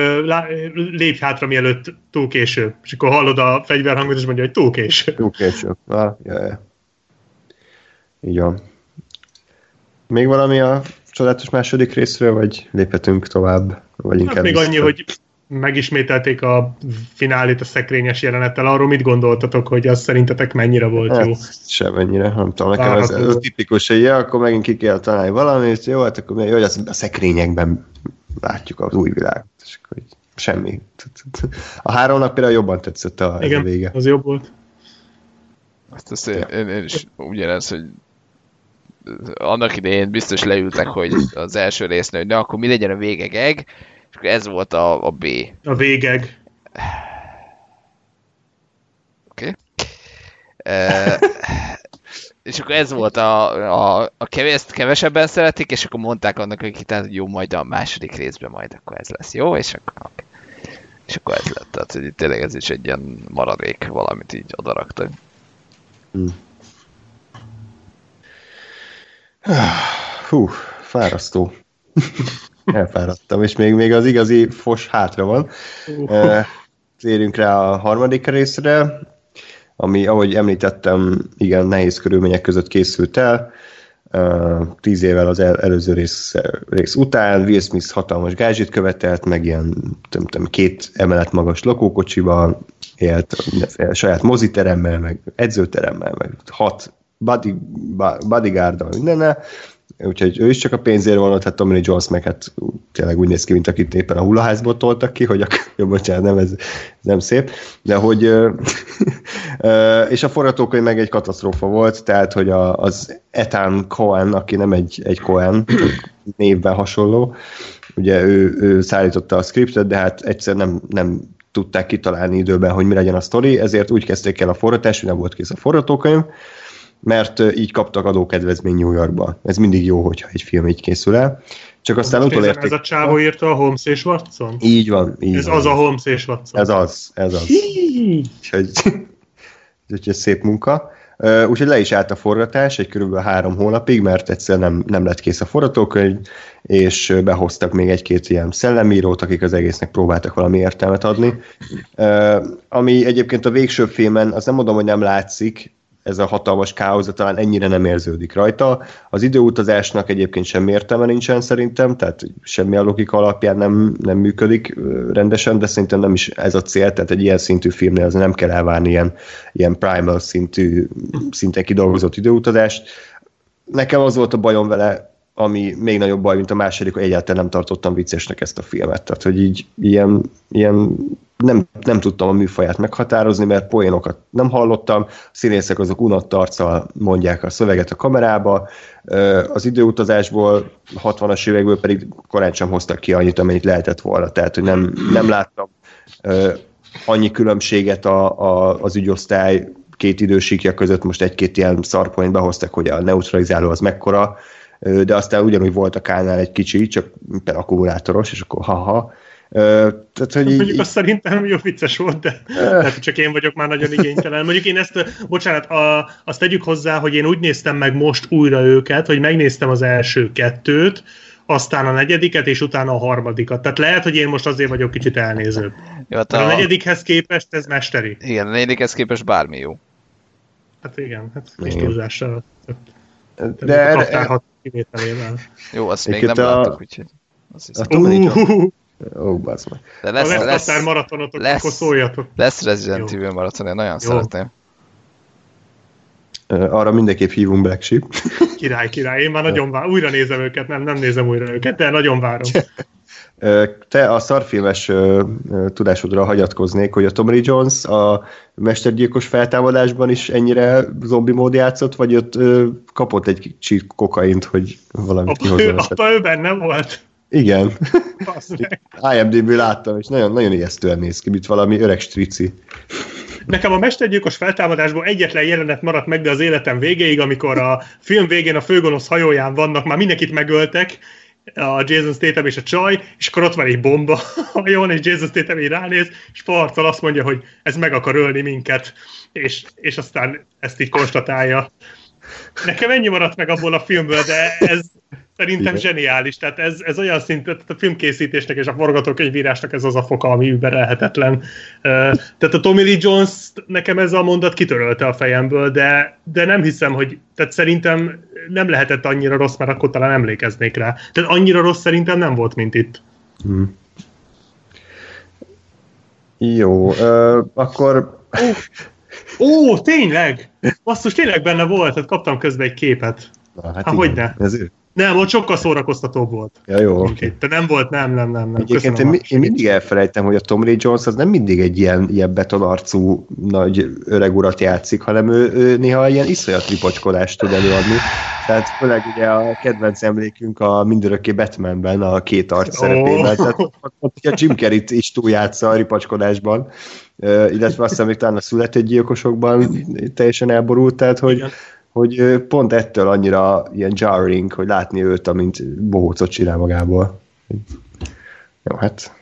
lépj hátra, mielőtt túl késő. És akkor hallod a fegyverhangot, és mondja, hogy túl késő. Túl késő. Így van. Még valami a csodálatos második részről, vagy léphetünk tovább? Vagy inkább hát még vissza? Annyi, hogy megismételték a finálét a szekrényes jelenettel. Arról mit gondoltatok, hogy az szerintetek mennyire volt jó? Semmennyire, nem tudom, nekem ez tipikus, hogy ja, akkor megint ki kell találni valamit, jó, hát akkor jó, a szekrényekben látjuk az új világot, és akkor semmi. A 3 nap például jobban tetszett a vége. Igen, az jobb volt. Azt én is ugyanaz, hogy annak idején biztos leültek, hogy az első résznél, hogy na, akkor mi legyen a végegeg, és ez volt a B. A végeg. Oké. És akkor ez volt a kevesebben szeretik, és akkor mondták annak, hogy jó, majd a második részben majd akkor ez lesz jó, és akkor ez lett. Tehát, hogy tényleg ez is egy ilyen maradék, valamit így odaraktak. Hú, fárasztó. Elfáradtam, és még az igazi fos hátra van. Térjünk rá a harmadik részre, ami, ahogy említettem, igen, nehéz körülmények között készült el. 10 évvel az előző rész után Will Smith hatalmas gázsit követelt, meg ilyen 2 emelet magas lakókocsiba élt, saját moziteremmel, meg edzőteremmel, meg 6 bodyguarddal, mindennel. Úgyhogy ő is csak a pénzért van ott, hát Tommy Jones meg hát tényleg úgy néz ki, mint akit éppen a hullaházból toltak ki, hogy akkor, bocsánat, nem, ez nem szép, de hogy és a forgatókönyv meg egy katasztrófa volt, tehát hogy az Ethan Cohen, aki nem egy Cohen, névben hasonló, ugye ő szállította a scriptet, de hát egyszerűen nem tudták kitalálni időben, hogy mi legyen a sztori, ezért úgy kezdték el a forgatást, hogy nem volt kész a forgatókönyv, mert így kaptak adókedvezmény New Yorkba. Ez mindig jó, hogyha egy film így készül el. Csak aztán utolérték... Ez a csávó írta a Holmes és Watson? Így van. Így ez van. Az a Holmes és Watson. Ez az. Úgyhogy ez szép munka. Úgyhogy le is állt a forgatás egy kb. 3 hónapig, mert egyszerűen nem lett kész a forgatókönyv, és behoztak még 1-2 ilyen szellemírót, akik az egésznek próbáltak valami értelmet adni. Ami egyébként a végső filmen, azt nem mondom, hogy nem látszik, ez a hatalmas káosz, talán ennyire nem érződik rajta. Az időutazásnak egyébként semmi értelme nincsen szerintem, tehát semmi a logika alapján nem működik rendesen, de szerintem nem is ez a cél, tehát egy ilyen szintű filmnél az nem kell elvárni ilyen primal szintű, szinte kidolgozott időutazást. Nekem az volt a bajom vele, ami még nagyobb baj, mint a második, hogy egyáltalán nem tartottam viccesnek ezt a filmet. Tehát, hogy így ilyen nem tudtam a műfaját meghatározni, mert poénokat nem hallottam, a színészek azok unott arccal mondják a szöveget a kamerába, az időutazásból, 60-as évekből pedig korán sem hoztak ki annyit, amennyit lehetett volna, tehát hogy nem láttam annyi különbséget az ügyosztály 2 idősíkja között, most 1-2 ilyen szarpoint behoztak, hogy a neutralizáló az mekkora, de aztán ugyanúgy volt a K-nál egy kicsi, csak például akkumulátoros, és akkor ha-ha. Tehát, hogy mondjuk azt szerintem jó vicces volt, de tehát csak én vagyok már nagyon igénytelen. Mondjuk én ezt, bocsánat, azt tegyük hozzá, hogy én úgy néztem meg most újra őket, hogy megnéztem az első 2-t, aztán a 4-et, és utána a 3-at. Tehát lehet, hogy én most azért vagyok kicsit elnézőbb. Jó, a 4-hez képest ez mesteri. Igen, a 4-hez képest bármi jó. Hát igen, hát kis túlzással. De a Kaptár 6 kivételével. Jó, azt még nem láttuk, úgyhogy azt hiszem. Baszmeg. De lesz Kaptár maratonotok, akkor szóljatok. Lesz Resident Evil maraton, én nagyon szeretném. Arra mindenképp hívunk Black Sheep. Király, én már nagyon várom. Újra nézem őket, nem nézem újra őket, de nagyon várom. Te a szarfilmes tudásodra hagyatkoznék, hogy a Tom Lee Jones a mestergyilkos feltámadásban is ennyire zombi mód játszott, vagy ott kapott egy kicsit kokaint, hogy valamit kihozzon. Apa ő benne volt. Igen. IMDb-ből láttam, és nagyon, nagyon ijesztően néz ki, mint valami öreg strici. Nekem a mestergyilkos feltámadásból egyetlen jelenet maradt meg, de az életem végéig, amikor a film végén a főgonosz hajóján vannak, már mindenkit megöltek, a Jason Statham és a csaj, és akkor ott van egy bomba hajón, és Jason Statham így ránéz, és farccal azt mondja, hogy ez meg akar ölni minket, és aztán ezt így konstatálja. Nekem ennyi maradt meg abból a filmből, de ez szerintem zseniális, tehát ez olyan szint, tehát a filmkészítésnek és a forgatókönyvírásnak ez az a foka, ami überelhetetlen. Tehát a Tommy Lee Jones nekem ez a mondat kitörölte a fejemből, de nem hiszem, hogy, tehát szerintem nem lehetett annyira rossz, mert akkor talán emlékeznék rá. Tehát annyira rossz szerintem nem volt, mint itt. Jó, akkor... Ó, tényleg! Basszus, tényleg benne volt, tehát kaptam közben egy képet. Na, hát hogyne? Ez ő. Nem, ott sokkal szórakoztatóbb volt. Ja, jó, oké. Okay. Nem volt, nem. Egyébként én mindig elfelejtem, hogy a Tom Lee Jones az nem mindig egy ilyen betonarcú nagy öreg urat játszik, hanem ő néha ilyen iszonyat ripocskolást tud előadni. Tehát főleg ugye a kedvenc emlékünk a mindörökké Batmanben a két arc szerepében. Tehát a Jim Carrey-t is túljátsza a ripacskolásban, illetve aztán még talán a születétgyilkosokban teljesen elborult, tehát hogy pont ettől annyira ilyen jarring, hogy látni őt, amint bohócot csinál magából. Jó, hát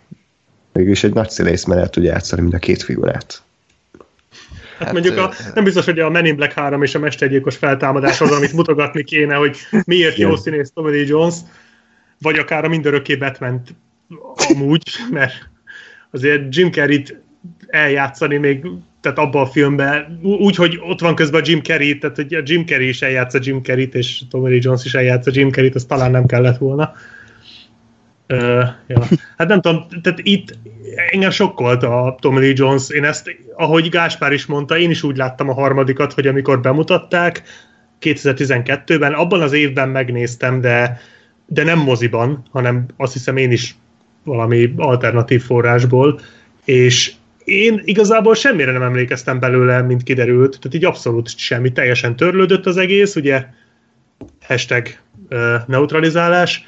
mégis egy nagy színész, mert el tudja játszani mind a két figurát. Hát mondjuk nem biztos, hogy a Men in Black 3 és a mestergyilkos feltámadás az, amit mutogatni kéne, hogy miért jó színész Tommy Lee Jones, vagy akár a mindörökké Batman-t amúgy, mert azért Jim Carrey-t eljátszani még, tehát abban a filmben, úgy, hogy ott van közben a Jim Carrey, tehát hogy a Jim Carrey is eljátsza Jim Carrey-t, és Tommy Lee Jones is eljátsza Jim Carrey-t, az talán nem kellett volna. Ja. Hát nem tudom, tehát itt engem sokkolt a Tommy Lee Jones, én ezt, ahogy Gáspár is mondta, én is úgy láttam a harmadikat, hogy amikor bemutatták 2012-ben, abban az évben megnéztem, de nem moziban, hanem azt hiszem én is valami alternatív forrásból, és én igazából semmire nem emlékeztem belőle, mint kiderült, tehát így abszolút semmi, teljesen törlődött az egész, ugye, #neutralizálás,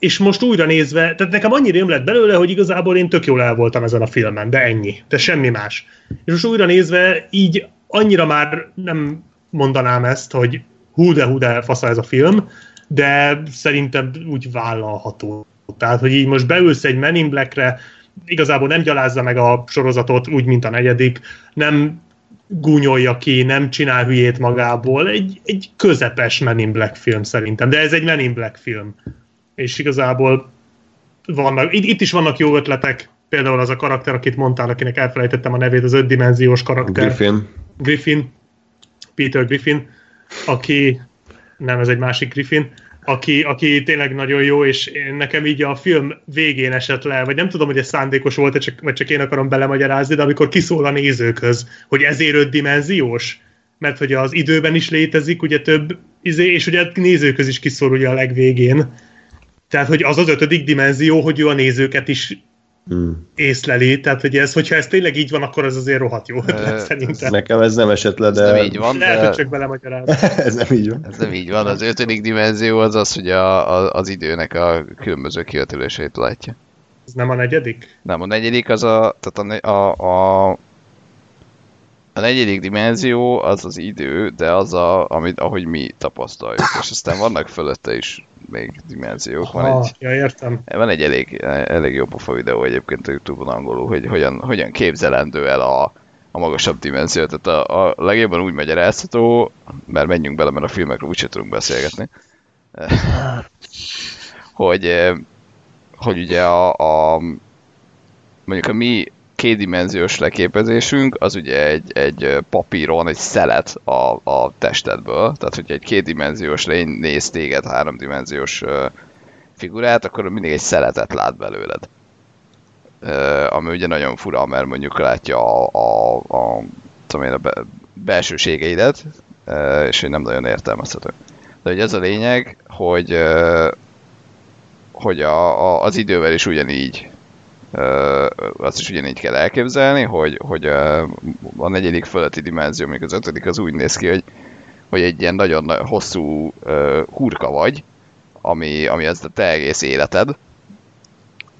és most újra nézve, tehát nekem annyira jön lett belőle, hogy igazából én tök jól el voltam ezen a filmen, de ennyi, de semmi más. És most újra nézve így annyira már nem mondanám ezt, hogy hú de fasza ez a film, de szerintem úgy vállalható. Tehát, hogy így most beülsz egy Men in Black-re, igazából nem gyalázza meg a sorozatot úgy, mint a negyedik, nem gúnyolja ki, nem csinál hülyét magából, egy közepes Men in Black film szerintem, de ez egy Men in Black film, és igazából vannak, itt is vannak jó ötletek, például az a karakter, akit mondtál, akinek elfelejtettem a nevét, az ötdimenziós karakter. Griffin. Peter Griffin, aki, nem, ez egy másik Griffin, aki tényleg nagyon jó, és nekem így a film végén esett le, vagy nem tudom, hogy ez szándékos volt, vagy csak én akarom belemagyarázni, de amikor kiszól a nézőkhöz, hogy ezért 5 dimenziós, mert hogy az időben is létezik, ugye több, és ugye a nézőkhöz is kiszól ugye a legvégén. Tehát, hogy az 5. dimenzió, hogy ő a nézőket is észleli, tehát hogy ez, hogyha ez tényleg így van, akkor ez azért rohadt jó ötlet szerintem. Nekem ez nem esett le, de... Ez nem így van. Lehet, hogy csak belemagyarázni. Ez nem így van. Az 5. dimenzió az, hogy az időnek a különböző kivetüléseit látja. Ez nem a negyedik? Nem, a negyedik az a... Tehát a 4. dimenzió az az idő, de az amit ahogy mi tapasztaljuk. És aztán vannak fölötte is még dimenziók. Van egy elég jó pofa videó egyébként a YouTube-on angolul, hogy hogyan képzelendő el a magasabb dimenzió. Tehát a legjobban úgy magyarázható, mert menjünk bele, mert a filmekről úgyse tudunk beszélgetni, hogy ugye mondjuk a mi kétdimenziós leképezésünk, az ugye egy papíron, egy szelet a testedből, tehát hogyha egy kétdimenziós lény néz téged 3 dimenziós figurát, akkor mindig egy szeletet lát belőled. Ami ugye nagyon fura, mert mondjuk látja a belsőségeidet, és hogy nem nagyon értelmezhető. De hogy ez a lényeg, hogy az idővel is ugyanígy, azt is ugyanígy kell elképzelni, hogy a negyedik fölötti dimenzió, még az ötödik, az úgy néz ki, hogy egy ilyen nagyon hosszú hurka vagy, ami az a te egész életed,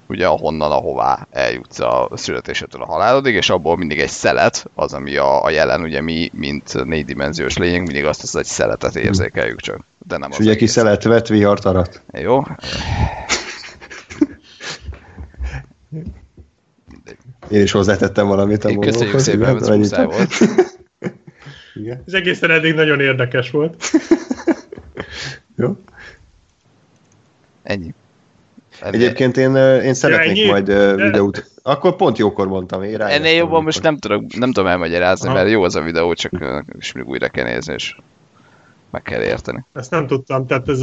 ugye ahonnan, ahová eljutsz a születésedtől a halálodig, és abból mindig egy szelet, az, ami a jelen, ugye mi, mint négydimenziós lények, mindig azt egy szeletet érzékeljük csak. De nem és az ugye ki szelet vett, vihart arat. Jó. Én is hozzátettem valamit a mondatot. Köszönjük szépen, ez muszáj volt. Igen. Ez egészen eddig nagyon érdekes volt. Jó. Ennyi. Egyébként én szeretnék majd videót. Akkor pont jókor mondtam. Ennél jobban amikor. Most nem tudom elmagyarázni, mert jó az a videó, csak mindig újra kell nézni, és meg kell érteni. Ezt nem tudtam, tehát ez,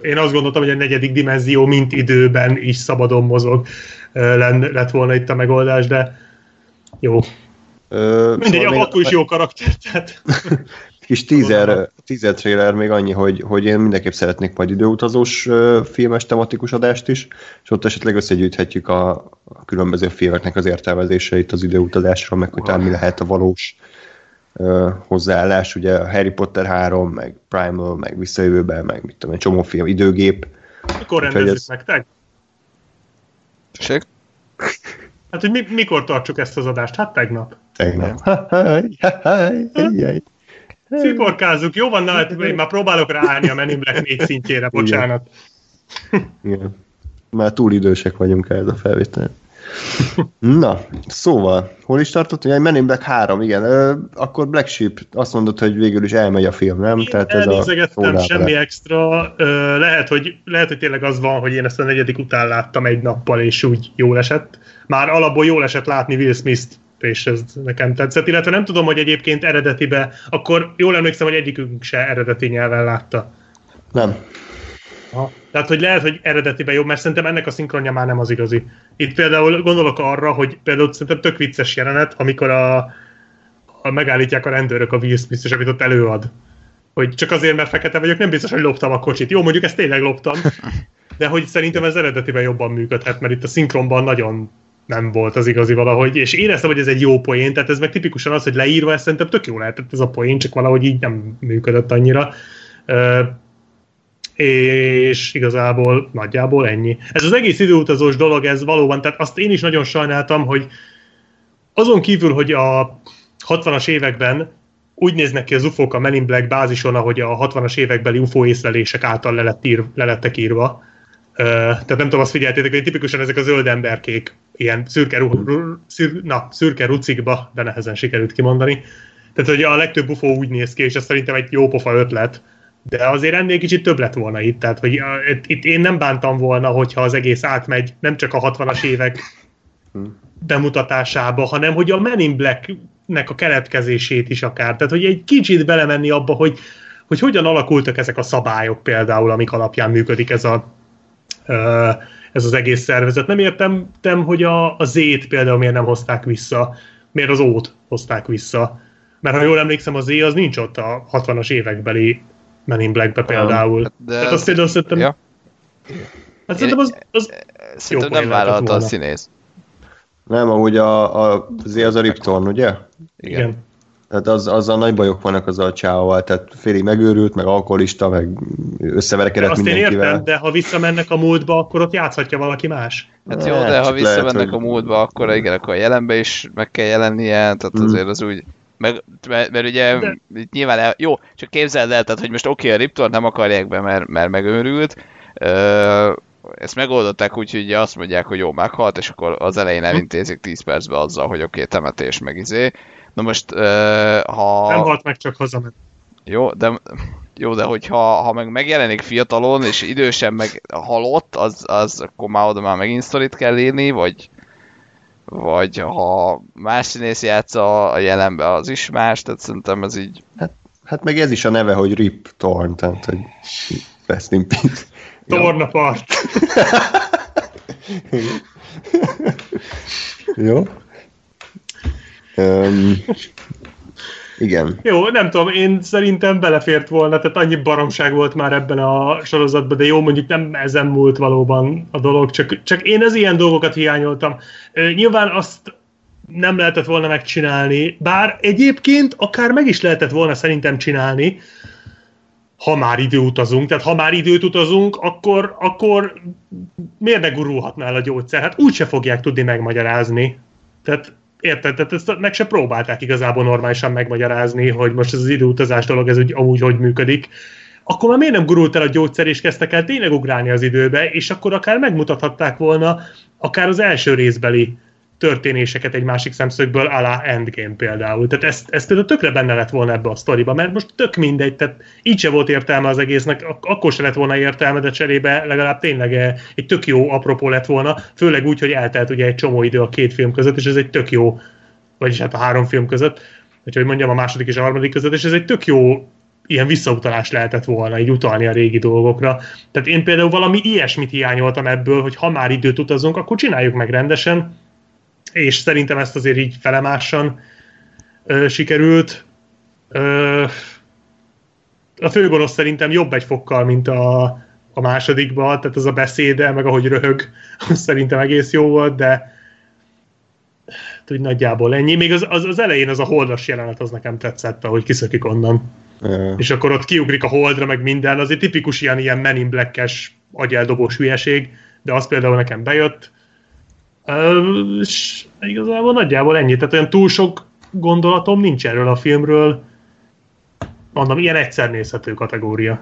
én azt gondoltam, hogy a negyedik dimenzió mint időben is szabadon mozog. Lett volna itt a megoldás, de jó. Mindegy, szóval akkor is jó karakter, tehát... Kis teaser trailer még annyi, hogy én mindenképp szeretnék majd időutazós filmes tematikus adást is, és ott esetleg összegyűjthetjük a különböző filmeknek az értelmezéseit az időutazásról, meg utána mi lehet a valós hozzáállás, ugye a Harry Potter 3, meg Primal, meg Visszajövőben, meg mit tudom, egy csomó film, Időgép. Mikor rendezzük meg, te? Ség? Hát, hogy mikor tartsuk ezt az adást? Hát tegnap. Sziporkázzuk, jó van, én már próbálok ráállni a Men in Black 4 szintjére, bocsánat. Igen. Már túl idősek vagyunk el ez a felvétel. Na, szóval, hol is tartott? Men in Black 3, igen. Akkor Black Sheep, azt mondod, hogy végül is elmegy a film, nem? Én elnézegettem, semmi extra. Lehet, hogy tényleg az van, hogy én ezt a negyedik után láttam egy nappal, és úgy jól esett. Már alapból jól esett látni Will Smith-t, és ez nekem tetszett, illetve nem tudom, hogy egyébként eredetibe, akkor jól emlékszem, hogy egyikünk se eredeti nyelven látta. Nem. Aha. Tehát, hogy lehet, hogy eredetibe jobb, mert szerintem ennek a szinkronja már nem az igazi. Itt például gondolok arra, hogy például szerintem tök vicces jelenet, amikor megállítják a rendőrök a Will Smith-t, és amit ott előad. Hogy csak azért, mert fekete vagyok, nem biztos, hogy loptam a kocsit. Jó, mondjuk ezt tényleg loptam, de hogy szerintem ez eredetiben jobban működhet, mert itt a szinkronban nagyon nem volt az igazi valahogy, és éreztem, hogy ez egy jó poén, tehát ez meg tipikusan az, hogy leírva, ez szerintem tök jó lehetett ez a poén, csak valahogy így nem működött annyira. És igazából nagyjából ennyi. Ez az egész időutazós dolog, ez valóban, tehát azt én is nagyon sajnáltam, hogy azon kívül, hogy a 60-as években úgy néznek ki az UFO-k a Men in Black bázison, ahogy a 60-as évekbeli UFO észlelések által le lettek írva. Tehát nem tudom, azt figyeltétek, hogy tipikusan ezek a zöld emberkék, ilyen szürke rucikba, de nehezen sikerült kimondani. Tehát, hogy a legtöbb bufó úgy néz ki, és ez szerintem egy jó pofa ötlet, de azért ennél kicsit több lett volna itt. Tehát, hogy itt én nem bántam volna, hogyha az egész átmegy, nem csak a 60-as évek bemutatásába, hanem hogy a Men in Black-nek a keletkezését is akár. Tehát, hogy egy kicsit belemenni abba, hogy hogyan alakultak ezek a szabályok például, amik alapján működik ez az egész szervezet. Nem értem, hogy a Z-t például miért nem hozták vissza, miért az O-t hozták vissza. Mert ha jól emlékszem, a Z az nincs ott a 60-as évekbeli Men in Black-be például. Tehát azt például szerintem... Ja. Hát szerintem szerintem nem vállalta a színész. Nem, ahogy a Z az a Riptorn, ugye? Igen. Tehát azzal nagy bajok vannak az a csávával, tehát félig megőrült, meg alkoholista, meg összeverekedett mindenkivel. Azt én értem, de ha visszamennek a múltba, akkor ott játszhatja valaki más. Hát jó, de ha visszamennek lehet, a múltba, akkor igen, akkor a jelenbe is meg kell jelennie, tehát azért az úgy... Mert ugye de... nyilván jó, csak képzeld el, tehát hogy most oké, a Riptort nem akarják be, mert megőrült, ezt megoldották úgy, hogy azt mondják, hogy jó, meghalt, és akkor az elején elintézik 10 percbe azzal, hogy oké, temetés, meg izé. Na most, ha... Nem halt meg, csak hazament. Jó, de hogyha meg megjelenik fiatalon, és idősen meg halott, az akkor már oda már megint sztorit kell írni, vagy ha más színész játsza a jelenbe, az is más, tehát szerintem ez így... Hát meg ez is a neve, hogy Rip Torn, tehát, hogy Best in Peace. Tornapart! Jó. Igen. Jó, nem tudom, én szerintem belefért volna, tehát annyi baromság volt már ebben a sorozatban, de jó, mondjuk nem ezen múlt valóban a dolog, csak én az ilyen dolgokat hiányoltam. Nyilván azt nem lehetett volna megcsinálni, bár egyébként akár meg is lehetett volna szerintem csinálni, ha már időutazunk, tehát ha már időt utazunk, akkor miért ne gurulhatnál a gyógyszer? Hát úgyse fogják tudni megmagyarázni. Tehát érted? Tehát ezt meg se próbálták igazából normálisan megmagyarázni, hogy most ez az időutazás dolog, ez amúgy hogy működik. Akkor már miért nem gurult el a gyógyszer, és kezdtek el tényleg ugrálni az időbe, és akkor akár megmutathatták volna akár az első részbeli történéseket egy másik szemszögből, alá Endgame például. Tehát ez például tökre benne lett volna ebbe a sztoriba, mert most tök mindegy, tehát így se volt értelme az egésznek, akkor se lett volna értelme, de cserébe legalább tényleg egy tök jó apropó lett volna, főleg úgy, hogy eltelt ugye egy csomó idő a két film között, és ez egy tök jó, vagyis hát a három film között, vagy hogy mondjam, a második és a harmadik között, és ez egy tök jó ilyen visszautalás lehetett volna, így utalni a régi dolgokra. Tehát én például valami ilyesmit hiányoltam ebből, hogy ha már időt utazunk, akkor csináljuk meg rendesen, és szerintem ezt azért így felemásan sikerült. A főgonosz szerintem jobb egy fokkal, mint a másodikban, tehát az a beszéde, meg ahogy röhög, szerintem egész jó volt, de úgy nagyjából ennyi. Még az elején az a holdas jelenet, az nekem tetszett, ahogy kiszökik onnan. És akkor ott kiugrik a holdra, meg minden, azért tipikus ilyen Men in Black-es agyeldobós hülyeség, de az például nekem bejött. És igazából nagyjából ennyi, tehát olyan túl sok gondolatom nincs erről a filmről, mondom, ilyen egyszer nézhető kategória.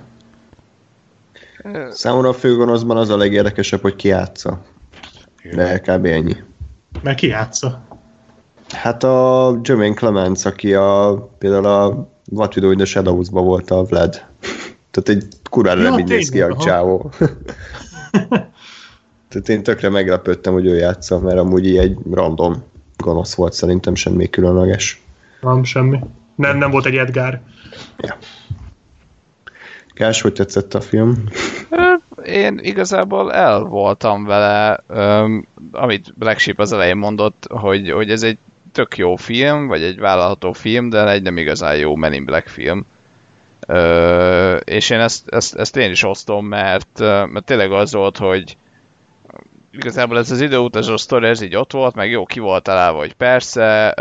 Számomra a főgonoszban az a legérdekesebb, hogy ki játsza. De kb. Ennyi. Mert ki játsza? Hát a Jermaine Clements, aki például a What We Do in the Shadows-ban volt a Vlad. Tehát egy kurára nem így néz ki a csávó. Tehát én tökre meglepődtem, hogy ő játsza, mert amúgy egy random gonosz volt, szerintem semmi különleges. Nem, semmi. Nem volt egy Edgar. Ja. Kás, hogy tetszett a film? Én igazából el voltam vele, amit Black Sheep az elején mondott, hogy ez egy tök jó film, vagy egy vállalható film, de egy nem igazán jó Men in Black film. És én ezt én is osztom, mert tényleg az volt, hogy igazából ez az időutazó sztori, ez így ott volt, meg jó, ki volt találva, hogy persze,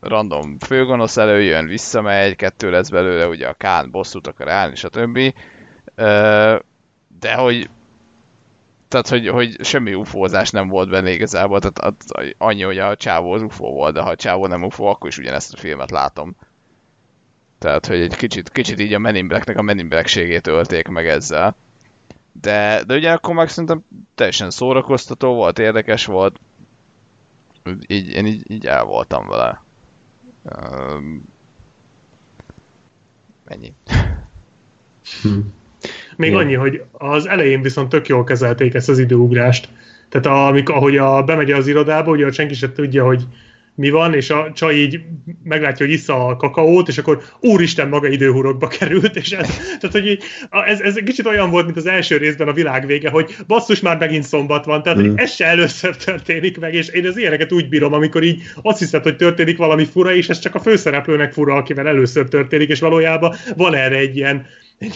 random főgonosz előjön, visszamegy, 2 lesz belőle, ugye a Khan bosszút akar állni, stb. De hogy tehát, hogy semmi ufózás nem volt benne igazából, tehát annyi, hogy a csávó az ufó volt, de ha a csávó nem ufó, akkor is ugyanezt a filmet látom. Tehát, hogy egy kicsit így a Men in Black-nek a Men in Black-ségét ölték meg ezzel. De ugye akkor meg szerintem teljesen szórakoztató volt, érdekes volt. Én így el voltam vele. Ennyi. Még annyi, hogy az elején viszont tök jól kezelték ezt az időugrást. Tehát ahogy bemegy az irodába, ugye senki sem tudja, hogy mi van, és a csaj így meglátja, hogy issza a kakaót, és akkor úristen, maga időhurokba került, és ez kicsit olyan volt, mint az első részben a világ vége, hogy basszus, már megint szombat van, tehát hogy ez se először történik meg, és én az ilyeneket úgy bírom, amikor így azt hiszed, hogy történik valami fura, és ez csak a főszereplőnek fura, akivel először történik, és valójában van erre egy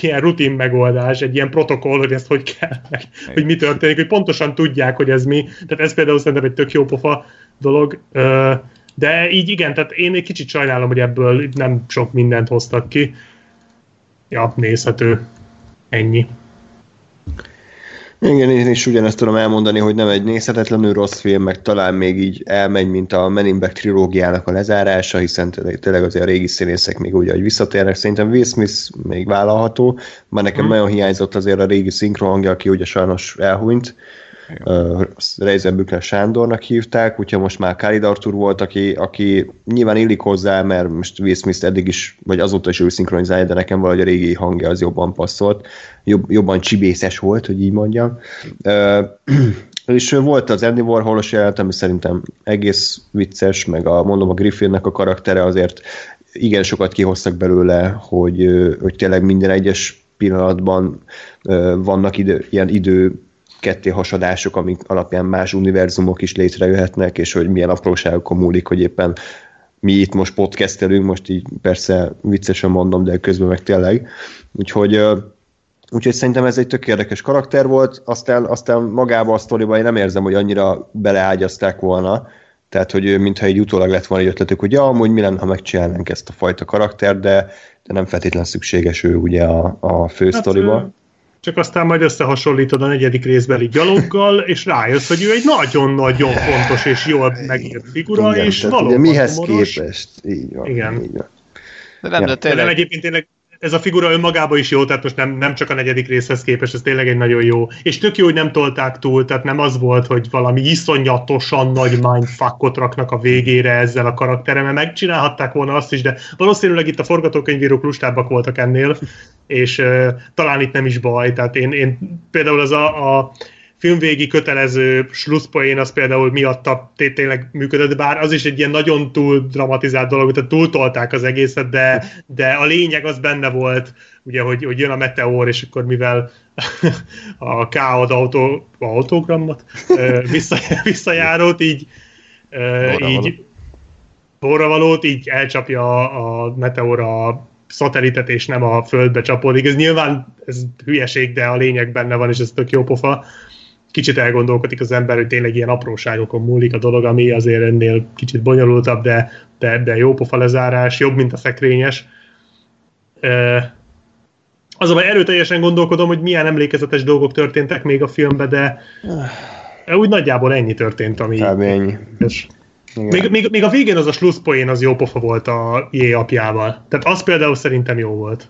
ilyen rutin megoldás, egy ilyen protokoll, hogy ezt hogy kell, hogy mi történik, hogy pontosan tudják, hogy ez mi. Tehát ez például szerintem egy tök jó pofa dolog, de így igen, tehát én egy kicsit sajnálom, hogy ebből nem sok mindent hoztak ki. Ja, nézhető. Ennyi. Igen, én is ugyanezt tudom elmondani, hogy nem egy nézhetetlenül rossz film, meg talán még így elmegy, mint a Men in Black trilógiának a lezárása, hiszen tényleg azért a régi színészek még úgy, hogy visszatérnek. Szerintem Will Smith még vállalható, már nekem nagyon hiányzott azért a régi szinkronhangja, aki ugye sajnos elhunyt. Reisenbükler Sándornak hívták, úgyhogy most már Khalid Arthur volt, aki nyilván illik hozzá, mert most Will Smith eddig is, vagy azóta is ő szinkronizálja, de nekem valahogy a régi hangja az jobban passzolt, jobban csibészes volt, hogy így mondjam. És volt az Andy Warhol-os jelenet, ami szerintem egész vicces, meg mondom a Griffinnek a karaktere azért igen sokat kihoztak belőle, hogy tényleg minden egyes pillanatban vannak ilyen idő kettéhasadások, amik alapján más univerzumok is létrejöhetnek, és hogy milyen apróságokon múlik, hogy éppen mi itt most podcastelünk, most így persze viccesen mondom, de közben meg tényleg. Úgyhogy szerintem ez egy tök érdekes karakter volt, aztán magában a sztoriban én nem érzem, hogy annyira beleágyazták volna, tehát, hogy mintha így utólag lett volna egy ötletük, hogy ja, amúgy mi lenne, ha megcsinálnánk ezt a fajta karakter, de nem feltétlen szükséges ő ugye a fő sztoriban. Csak aztán majd összehasonlítod a negyedik részbeli gyaloggal, és rájössz, hogy ő egy nagyon-nagyon fontos és jól megírt figura, igen, és valóban mihez komoros. Képest? Így van. Igen. Így van. De nem, de tényleg... egyébként tényleg ez a figura önmagában is jó, tehát most nem csak a negyedik részhez képest, ez tényleg egy nagyon jó. És tök jó, hogy nem tolták túl, tehát nem az volt, hogy valami iszonyatosan nagy mindfuckot raknak a végére ezzel a karakterrel, mert megcsinálhatták volna azt is, de valószínűleg itt a forgatókönyvírók lustábbak voltak ennél, és talán itt nem is baj. Tehát én például az a filmvégi kötelező slusszpoén az például miatta tényleg működött, bár az is egy ilyen nagyon túl dramatizált dolog, tehát túltolták az egészet, de a lényeg az benne volt, ugye, hogy jön a meteor, és akkor mivel a K-od autogrammat visszajárót, így borravalót, így elcsapja a meteor a szatelitet, és nem a földbe csapódik. Ez nyilván ez hülyeség, de a lényeg benne van, és ez tök jó pofa. Kicsit elgondolkodik az ember, hogy tényleg ilyen apróságokon múlik a dolog, ami azért ennél kicsit bonyolultabb, de jó pofa lezárás, jobb, mint a szekrényes. Az, amely erőteljesen gondolkodom, hogy milyen emlékezetes dolgok történtek még a filmben, de úgy nagyjából ennyi történt, ami... Még a végén az a slusszpoén az jó pofa volt a J apjával. Tehát az például szerintem jó volt.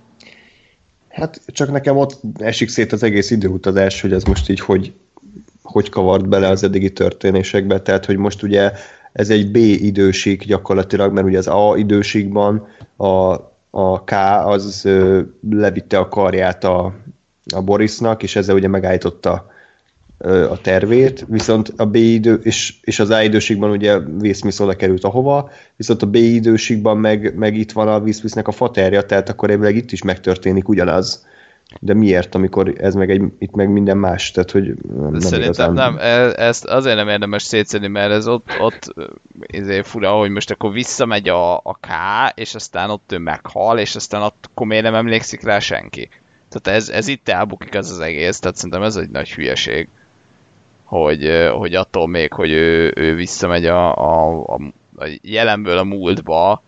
Hát csak nekem ott esik szét az egész időutazás, hogy ez most így hogy kavart bele az eddigi történésekbe. Tehát, hogy most ugye ez egy B idősík gyakorlatilag, mert ugye az A idősíkban a K az levitte a karját a Borisnak, és ezzel ugye megállította a tervét, viszont a B idő és az A időségben ugye Will Smith oda került ahova, viszont a B időségben meg itt van a Will Smithnek a faterja, tehát akkor elvileg itt is megtörténik ugyanaz. De miért, amikor ez meg itt meg minden más, tehát hogy nem szerintem igazán... nem, ezt azért nem érdemes szétszedni, mert ez ott ezért fura, hogy most akkor visszamegy a K, és aztán ott ő meghal, és aztán akkor miért nem emlékszik rá senki. Tehát ez itt elbukik az egész, tehát szerintem ez egy nagy hülyeség. Hogy attól még, hogy ő visszamegy a jelenből a múltba,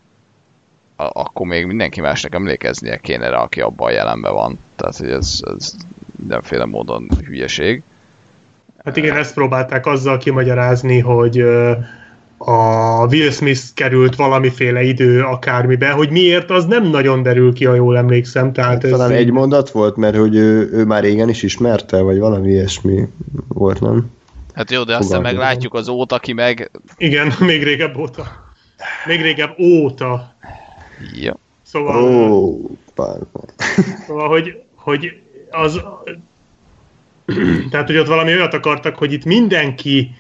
akkor még mindenki másnak emlékeznie kéne rá, aki abban a jelenben van. Tehát, hogy ez mindenféle módon hülyeség. Hát igen, ezt próbálták azzal kimagyarázni, hogy a Will Smith került valamiféle idő akármibe, hogy miért, az nem nagyon derül ki, ha jól emlékszem. Tehát talán egy mondat volt, mert hogy ő már régen is ismerte, vagy valami ilyesmi volt, nem? Hát jó, de aztán meglátjuk az óta, aki meg... Igen, még régebb óta. Ja. Szóval... Szóval, hogy az... Tehát, hogy ott valami olyat akartak, hogy itt mindenki...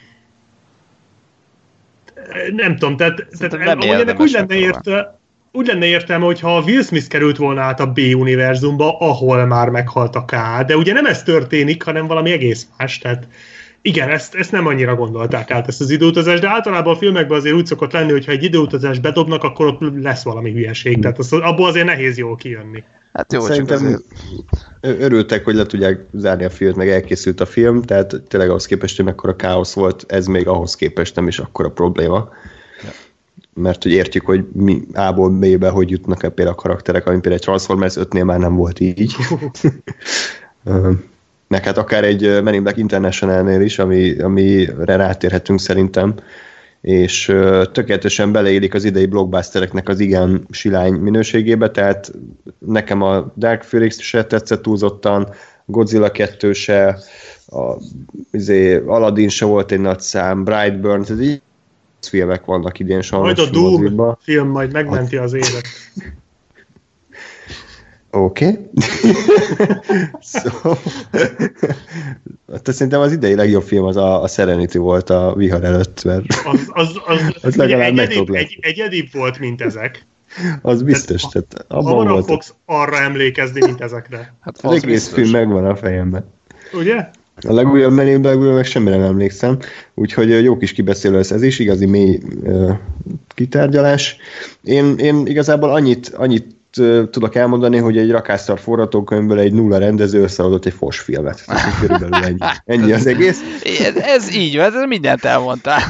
Nem tudom, tehát ennek úgy lenne értelme, hogyha a Will Smith került volna át a B univerzumba, ahol már meghalt a K, de ugye nem ez történik, hanem valami egész más, tehát igen, ezt nem annyira gondolták át, ezt az időutazást, de általában a filmekben azért úgy szokott lenni, hogyha egy időutazást bedobnak, akkor ott lesz valami hülyeség, tehát abból azért nehéz jól kijönni. Hát jó, szerintem örültek, hogy le tudják zárni a filmet, meg elkészült a film, tehát tényleg ahhoz képest, hogy mekkora káosz volt, ez még ahhoz képest nem is akkora probléma. Ja. Mert hogy értjük, hogy mi A-ból B-be hogy jutnak el például a karakterek, ami például egy Transformers 5-nél már nem volt így. Meg hát akár egy Men in Black International-nél is, amire rátérhetünk szerintem, és tökéletesen beleélik az idei blockbustereknek az igen silány minőségébe, tehát nekem a Dark Phoenix se tetszett túlzottan, Godzilla 2 se, Aladdin se volt egy nagy szám, Brightburn, tehát így filmek vannak idén sajnos. Majd a Doom film majd megmenti az évet. Oké. Szóval... Szerintem az idei legjobb film az a Serenity volt a vihar előtt, mert az legalább egyedibb volt, mint ezek. Az biztos. Tehát hamarabb fogsz arra emlékezni, mint ezekre. Hát az egész film megvan a fejemben. Ugye? A legújabb Men in Blackből meg semmire nem emlékszem, úgyhogy jó kis kibeszélő lesz ez is, igazi mély kitárgyalás. Én igazából annyit tudok elmondani, hogy egy rakásztar forgatókönyvből egy nulla rendező összeadott egy fos filmet. Tehát körülbelül ennyi az egész. Ez így van, ez mindent elmondtál.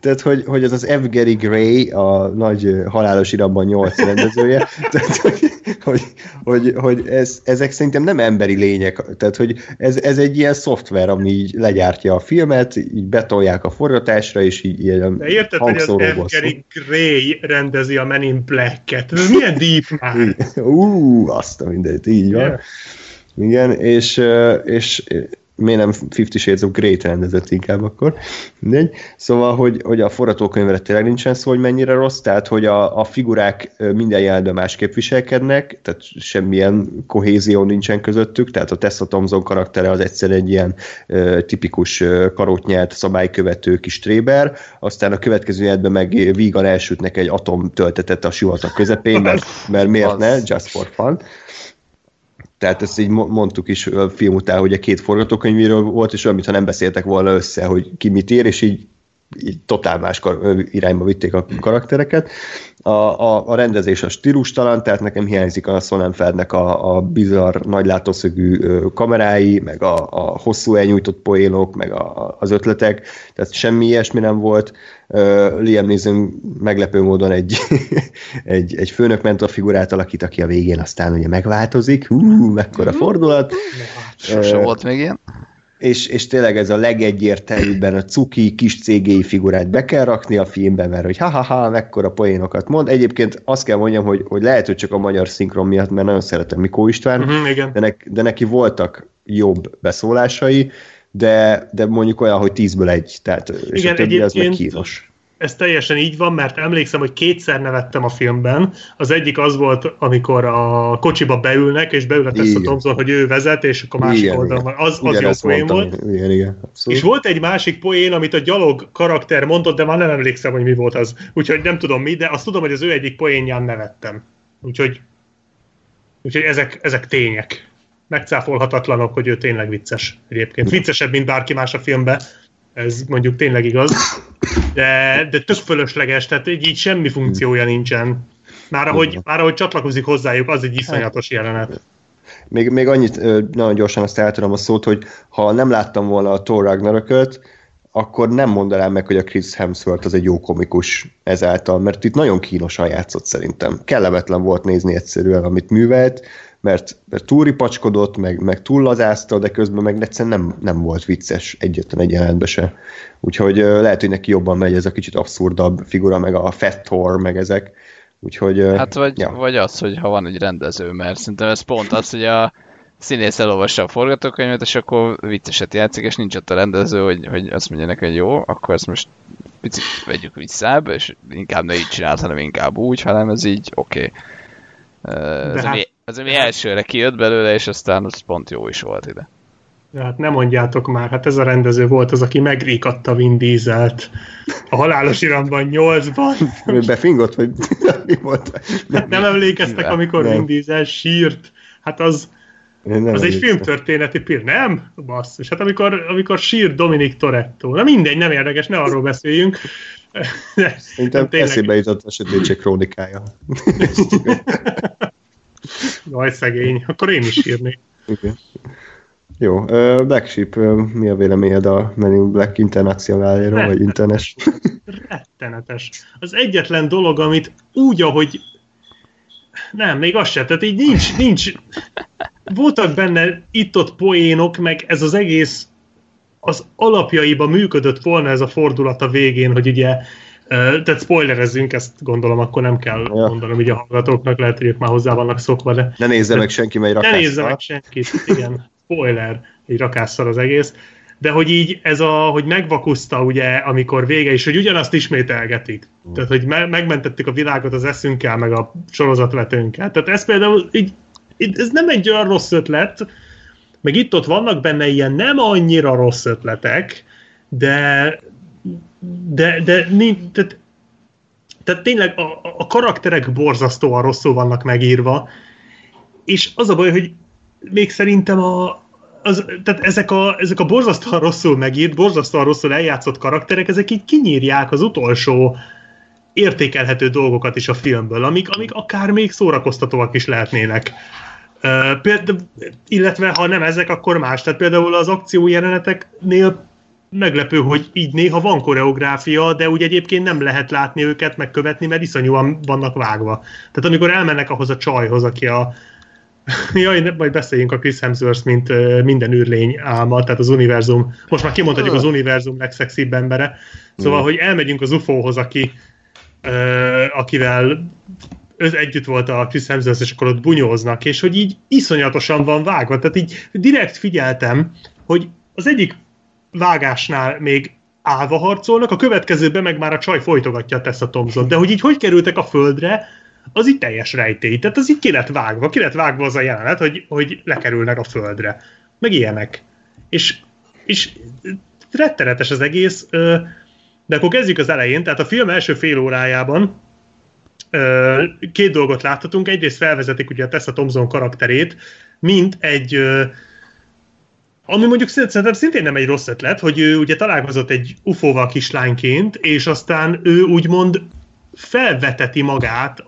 Tehát, hogy ez az F. Gary Gray, a nagy Halálos iramban 8 rendezője, tehát, hogy ezek szerintem nem emberi lények, tehát, hogy ez egy ilyen szoftver, ami így legyártja a filmet, így betolják a forgatásra, és így ilyen de érted, hogy az F. Gary Gray rendezi a Men in Black-et. Ez milyen deep már? Azt a mindent, így van. Yeah. Igen, és miért nem 50 Shades of Grey-t rendezett inkább akkor. Mindegy. Szóval, hogy a forgatókönyvre tényleg nincsen szó, hogy mennyire rossz, tehát, hogy a figurák minden jelenben másképp viselkednek, tehát semmilyen kohézió nincsen közöttük, tehát a Tessa Thompson karaktere az egyszer egy ilyen tipikus karótnyelt szabálykövető kis tréber, aztán a következő jelenben meg vígan elsütnek egy atom töltetet a sivatag közepén, mert miért ne? Just for fun. Tehát ezt így mondtuk is a film után, hogy a két forgatókönyvéről volt, és olyan, mintha nem beszéltek volna össze, hogy ki mit ír, és így totál más irányba vitték a karaktereket. A rendezés a stílustalan, tehát nekem hiányzik a Sonnenfeldnek a bizarr, nagy látószögű kamerái, meg a hosszú elnyújtott poénok, meg az ötletek, tehát semmi ilyesmi nem volt. Liam Neeson meglepő módon egy főnök-mentor figurát alakít, aki a végén aztán ugye megváltozik. Hú, mekkora fordulat! Sose volt még ilyen. És tényleg ez a legegyértelműbben a cuki kis CGI figurát be kell rakni a filmbe, mert hogy ha-ha-ha, mekkora poénokat mond. Egyébként azt kell mondjam, hogy lehet, hogy csak a magyar szinkron miatt, mert nagyon szeretem Mikó István, de neki voltak jobb beszólásai, de mondjuk olyan, hogy 10-ből 1, tehát és igen, a többi az meg kínos. Ez teljesen így van, mert emlékszem, hogy kétszer nevettem a filmben. Az egyik az volt, amikor a kocsiba beülnek, és beületesz a Thompson, hogy ő vezet, és akkor másik oldalon van. Az jó poén volt. Igen, és volt egy másik poén, amit a gyalog karakter mondott, de már nem emlékszem, hogy mi volt az. Úgyhogy nem tudom mi, de azt tudom, hogy az ő egyik poénján nevettem. Úgyhogy ezek tények. Megcáfolhatatlanok, hogy ő tényleg vicces egyébként. Viccesebb, mint bárki más a filmben. Ez mondjuk tényleg igaz, de tök fölösleges, tehát így semmi funkciója nincsen. Már ahogy csatlakozik hozzájuk, az egy iszonyatos jelenet. Még annyit, nagyon gyorsan azt eltudom a szót, hogy ha nem láttam volna a Thor Ragnarököt, akkor nem mondanám meg, hogy a Chris Hemsworth az egy jó komikus ezáltal, mert itt nagyon kínosan játszott szerintem. Kellemetlen volt nézni egyszerűen, amit művelt, mert túlripacskodott, meg túl lazázta, de közben meg egyszerűen nem volt vicces egyetlen egy jelenetben se. Úgyhogy lehet, hogy neki jobban megy ez a kicsit abszurdabb figura, meg a Fat Thor, meg ezek. Úgyhogy, vagy az, hogy ha van egy rendező, mert szerintem ez pont az, hogy a színész elolvassa a forgatókönyvet, és akkor vicceset játszik, és nincs ott a rendező, hogy azt mondja neki, hogy jó, akkor ezt most picit vegyük visszább, és inkább ne így csinált, hanem inkább úgy, hanem ez így oké. Okay. Az, ami elsőre kijött belőle, és aztán az pont jó is volt ide. Ja, hát nem mondjátok már, hát ez a rendező volt az, aki megríkatta Vin Dieselt a Halálos iramban 8-ban. Befingott, vagy mi volt? Hát nem emlékeztek, amikor Vin Diesel sírt. Hát az egy filmtörténeti nem? Basszus. Hát amikor sír Dominic Toretto. Na mindegy, nem érdekes, ne arról beszéljünk. Szerintem eszébe jutott a Sötétség krónikája. Jaj, szegény. Akkor én is írnék. Okay. Jó. Black Sheep, mi a véleményed a Men in Black internacionáléről, vagy internes? Rettenetes. Az egyetlen dolog, amit úgy, ahogy... Nem, még az se. Tehát így nincs... Voltak benne itt-ott poénok, meg ez az egész az alapjaiba működött volna ez a fordulat a végén, hogy ugye... Tehát spoilerezzünk, ezt gondolom, akkor nem kell mondanom így a hallgatóknak, lehet, hogy ők már hozzá vannak szokva, de... Ne nézze meg senki, mert egy rakásszal. Ne nézze meg senkit, igen, spoiler, egy rakásszal az egész. De hogy így ez hogy megvakuszta ugye, amikor vége is, hogy ugyanazt ismételgetik. Tehát, hogy megmentettük a világot az eszünkkel, meg a sorozatvetőnkkel. Tehát ez például így, ez nem egy olyan rossz ötlet, meg itt-ott vannak benne ilyen nem annyira rossz ötletek, de tényleg a karakterek borzasztóan rosszul vannak megírva, és az a baj, hogy még szerintem Tehát ezek a borzasztóan rosszul megírt, borzasztóan rosszul eljátszott karakterek, ezek így kinyírják az utolsó értékelhető dolgokat is a filmből, amik akár még szórakoztatóak is lehetnének. Illetve ha nem ezek, akkor más. Tehát például az akció jeleneteknél meglepő, hogy így néha van koreográfia, de úgy egyébként nem lehet látni őket, megkövetni, mert iszonyúan vannak vágva. Tehát amikor elmennek ahhoz a csajhoz, aki a... Jaj, majd beszéljünk a Chris Hemsworth, mint minden űrlény álma, tehát az univerzum, most már kimondhatjuk az univerzum legszexibb embere. Szóval, hogy elmegyünk az UFO-hoz, akivel együtt volt a Chris Hemsworth, és akkor ott bunyóznak, és hogy így iszonyatosan van vágva. Tehát így direkt figyeltem, hogy az egyik vágásnál még állva harcolnak, a következőben meg már a csaj folytogatja a Tessa Thompson. De hogy így hogy kerültek a földre, az így teljes rejtély. Tehát az így ki lett vágva az a jelenet, hogy lekerülnek a földre. Meg ilyenek. És rettenetes az egész, de akkor kezdjük az elején. Tehát a film első fél órájában két dolgot láthatunk. Egyrészt felvezetik ugye a Tessa Thompson karakterét, mint egy... Ami mondjuk szerintem szintén nem egy rossz ötlet, hogy ő ugye találkozott egy UFO-val kislányként, és aztán ő úgymond felveteti magát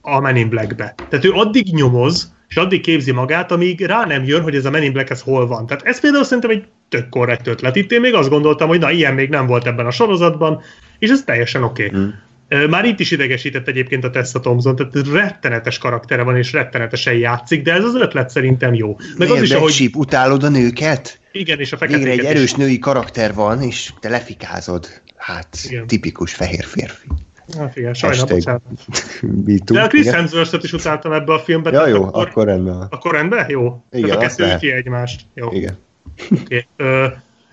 a Men in Black-be. Tehát ő addig nyomoz, és addig képzi magát, amíg rá nem jön, hogy ez a Men in Black ez hol van. Tehát ez például szerintem egy tök korrekt ötlet. Itt én még azt gondoltam, hogy na, ilyen még nem volt ebben a sorozatban, és ez teljesen oké. Már itt is idegesített egyébként a Tessa Thompson, tehát rettenetes karaktere van, és rettenetesen játszik, de ez az ötlet szerintem jó. Meg az is, Black Sheep, utálod a nőket? Igen, és a feketéket. Végre egy erős női karakter van, és te lefikázod. Hát, igen. Tipikus fehér férfi. Hát igen, sajnálatos. De a Chris Hemsworth-t is utáltam ebbe a filmbe. Ja, jó, akkor rendben. Akkor rendben? Jó. Igen, tehát a kettő üti egymást. Jó. Igen. Okay.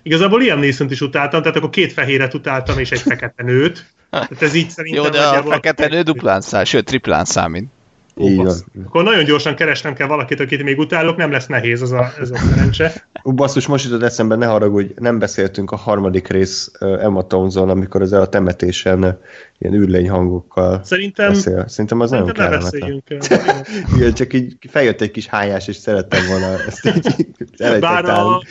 Igazából Liam Neeson-t is utáltam, tehát akkor két fehéret utáltam, és egy fekete nőt. Tehát ez így szerintem... Jó, de a fekete nő duplán szám, sőt, triplán számít. Akkor nagyon gyorsan keresnem kell valakit, akit még utálok, nem lesz nehéz ez a szerencse. Basszus, most jutott eszembe, ne haragudj, nem beszéltünk a harmadik rész Emma Thompson, amikor az a temetésen ilyen űrlény hangokkal beszél. Szerintem az nagyon kellemetlen. Igen, csak így feljött egy kis hájás, és szerettem volna ezt így elejtektálni.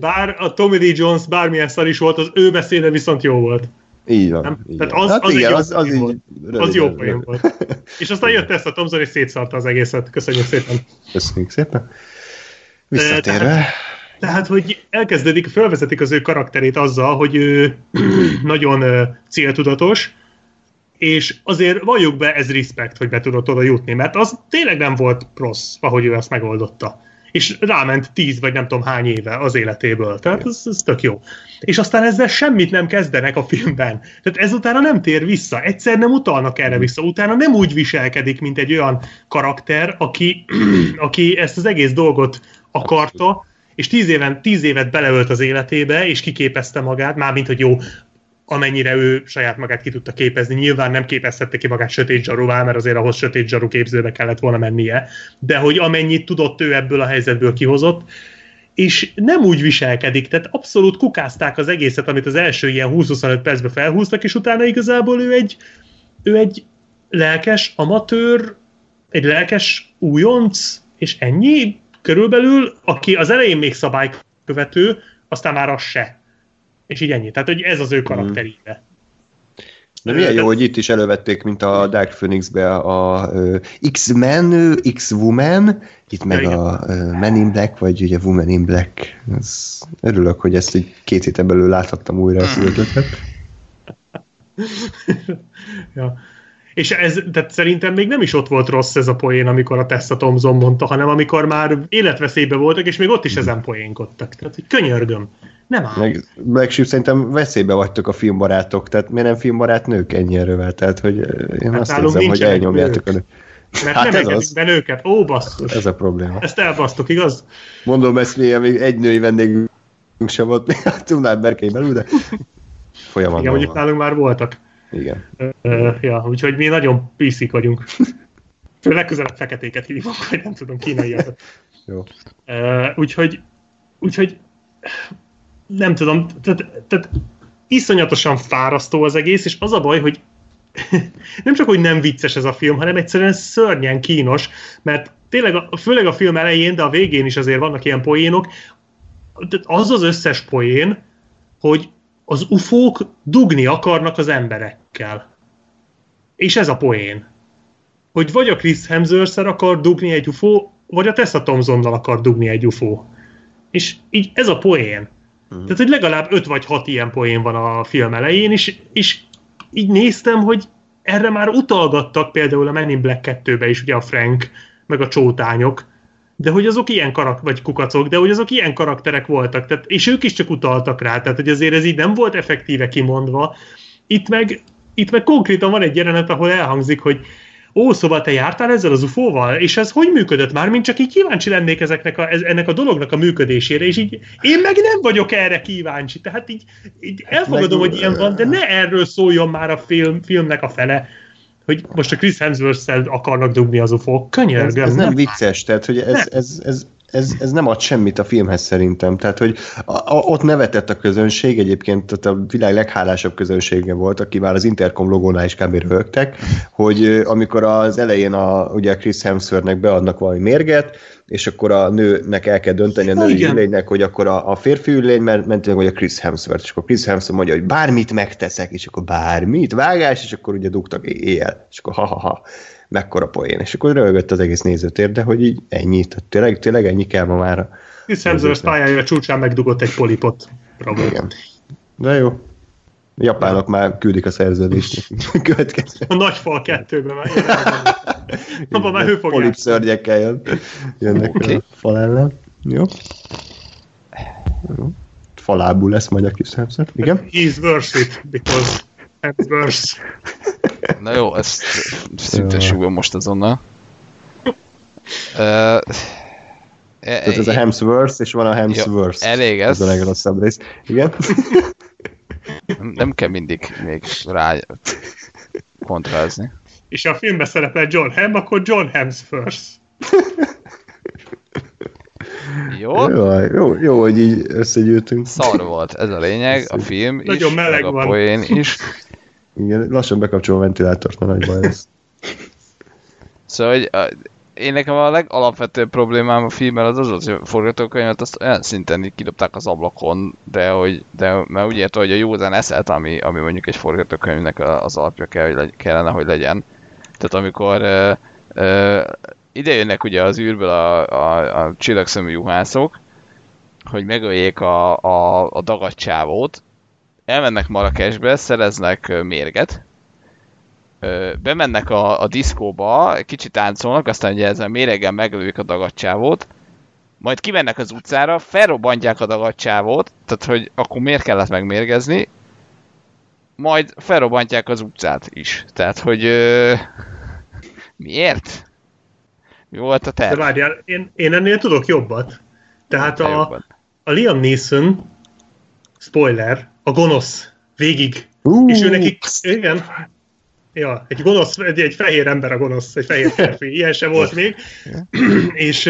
Bár a Tommy Lee Jones bármilyen szar is volt, az ő beszéde viszont jó volt. Így van. Tehát az jó poén volt. És aztán jött ezt a Thompson, és szétszarta az egészet. Köszönjük szépen. Köszönjük szépen. Visszatérve. Tehát, hogy elkezdődik, felvezetik az ő karakterét azzal, hogy ő nagyon céltudatos, és azért valljuk be, ez respekt, hogy be tudott oda jutni, mert az tényleg nem volt rossz, ahogy ő ezt megoldotta. És ráment 10 vagy nem tudom hány éve az életéből. Tehát ez tök jó. És aztán ezzel semmit nem kezdenek a filmben. Tehát ezutána nem tér vissza. Egyszer nem utalnak erre vissza. Utána nem úgy viselkedik, mint egy olyan karakter, aki ezt az egész dolgot akarta, és 10 évet beleölt az életébe, és kiképezte magát, mármint, hogy jó, amennyire ő saját magát ki tudta képezni. Nyilván nem képezhette ki magát sötét zsarúvá, mert azért ahhoz sötét zsarú képzőbe kellett volna mennie, de hogy amennyit tudott, ő ebből a helyzetből kihozott, és nem úgy viselkedik, tehát abszolút kukázták az egészet, amit az első ilyen 20-25 percbe felhúztak, és utána igazából ő egy lelkes amatőr, egy lelkes újonc, és ennyi körülbelül, aki az elején még szabálykövető, aztán már az se. És így ennyi. Tehát, hogy ez az ő karakteríve. De milyen jó, hogy itt is elővették, mint a Dark Phoenix-be a X-Men, X-Woman, itt meg a Men in Black, vagy ugye Woman in Black. Örülök, hogy ezt így 2 héten belül láthattam újra a születetet. Ja. És ez, tehát szerintem még nem is ott volt rossz ez a poén, amikor a Tessa Thompson mondta, hanem amikor már életveszélyben voltak, és még ott is ezen poénkodtak. Tehát, hogy könyörgöm. Nem áll. Black Sheep, szerintem veszélybe vagytok a filmbarátok, tehát miért nem filmbarát nők ennyi erővel? Tehát, hogy én azt érzem, hogy elnyomjátok a nők. Mert hát nem engedik be nőket. Ó, basszus. Ez a probléma. Ezt elbasztok, igaz? Mondom ezt, még egy női vendégünk sem volt, tudnád berkei belül, de folyamatban. Igen, mondjuk nálunk már voltak. Igen. Úgyhogy mi nagyon piszik vagyunk. Legközelebb feketéket hívunk, vagy nem tudom, kínaiakat. Jó. Úgyhogy nem tudom, tehát iszonyatosan fárasztó az egész, és az a baj, hogy nem csak, hogy nem vicces ez a film, hanem egyszerűen szörnyen kínos, mert tényleg, főleg a film elején, de a végén is azért vannak ilyen poénok, az az összes poén, hogy az ufók dugni akarnak az emberekkel. És ez a poén. Hogy vagy a Chris Hemsworth-szel akar dugni egy ufó, vagy a Tessa Thompsonnal akar dugni egy ufó. És így ez a poén. Uh-huh. Tehát, hogy legalább 5 vagy 6 ilyen poén van a film elején, és így néztem, hogy erre már utalgattak például a Men in Black 2-be is, ugye a Frank, meg a csótányok, de hogy azok ilyen vagy kukacok, de hogy azok ilyen karakterek voltak, tehát, és ők is csak utaltak rá, tehát hogy azért ez így nem volt effektíve kimondva. Itt meg konkrétan van egy jelenet, ahol elhangzik, hogy ó, szóval te jártál ezzel az ufóval, és ez hogy működött már, mint csak így kíváncsi lennék ennek a dolognak a működésére, és így én meg nem vagyok erre kíváncsi, tehát így elfogadom, hogy ilyen van, de ne erről szóljon már a filmnek a fele, hogy most a Chris Hemsworth-szel akarnak dugni az ufók, könyörgöm. Ez nem vicces, tehát hogy ez nem ad semmit a filmhez szerintem, tehát hogy ott nevetett a közönség, egyébként tehát a világ leghálásabb közönsége volt, aki már az Intercom logónál is kb. Röhögtek, hogy amikor az elején ugye Chris Hemsworthnek beadnak valami mérget, és akkor a nőnek el kell dönteni, a női ülénynek, hogy akkor a férfi ülény mentőleg, hogy a Chris Hemsworth, és akkor Chris Hemsworth mondja, hogy bármit megteszek, és akkor bármit, vágás, és akkor ugye dugtak éjjel, és akkor ha-ha-ha, mekkora poén, és akkor röhögött az egész nézőtér, de hogy így ennyi, tehát tényleg ennyi kell ma már. Chris Hemsworth pályája csúcsán megdugott egy polipot. Bravo. Igen. De jó. Japánok már küldik a szerződést. Következő. A Nagyfal 2-ben már. Abban már hőfogják. Polip szörnyekkel jönnek okay. A fal ellen. Jó. Falábú lesz majd a kis Hemsworth. Igen. He's worth it, because Hemsworth. Na jó, ezt szüntessük most azonnal. Tehát ez a Hemsworth, és van a Hemsworth. Elég ez. Ez a legrosszabb rész. Igen. Nem kell mindig még rá kontrázni. És ha a filmben szerepel John Hamm, akkor John Hemsworth. Jó? Jó, hogy így összegyűjtünk. Szar volt, ez a lényeg, a film is, nagyon meleg van. A poén is. Igen, lassan bekapcsolom a ventilátort, mert nagy baj lesz. Szóval, hogy én nekem a legalapvetőbb problémám a filmmel az az, hogy a forgatókönyvet azt olyan szinten így kidobták az ablakon, de mert úgy érte, hogy a józan eszet, ami mondjuk egy forgatókönyvnek az alapja kellene, hogy legyen. Tehát amikor idejönnek ugye az űrből a csillagszemű juhászok, hogy megöljék a dagat csávót, elmennek Marrakesbe, szereznek mérget, bemennek a diszkóba, kicsit táncolnak, aztán ugye ezzel méreggel meglőjük a dagadcsávót, majd kimennek az utcára, felrobbantják a dagadcsávót, tehát hogy akkor miért kellett megmérgezni, majd felrobbantják az utcát is. Tehát, hogy miért? Mi volt a terv? De várjál, én ennél tudok jobbat. Tehát a Liam Neeson, spoiler, a gonosz, végig. És ő nekik, igen, ja, egy fehér ember a gonosz, egy fehér férfi, ilyen sem volt még, és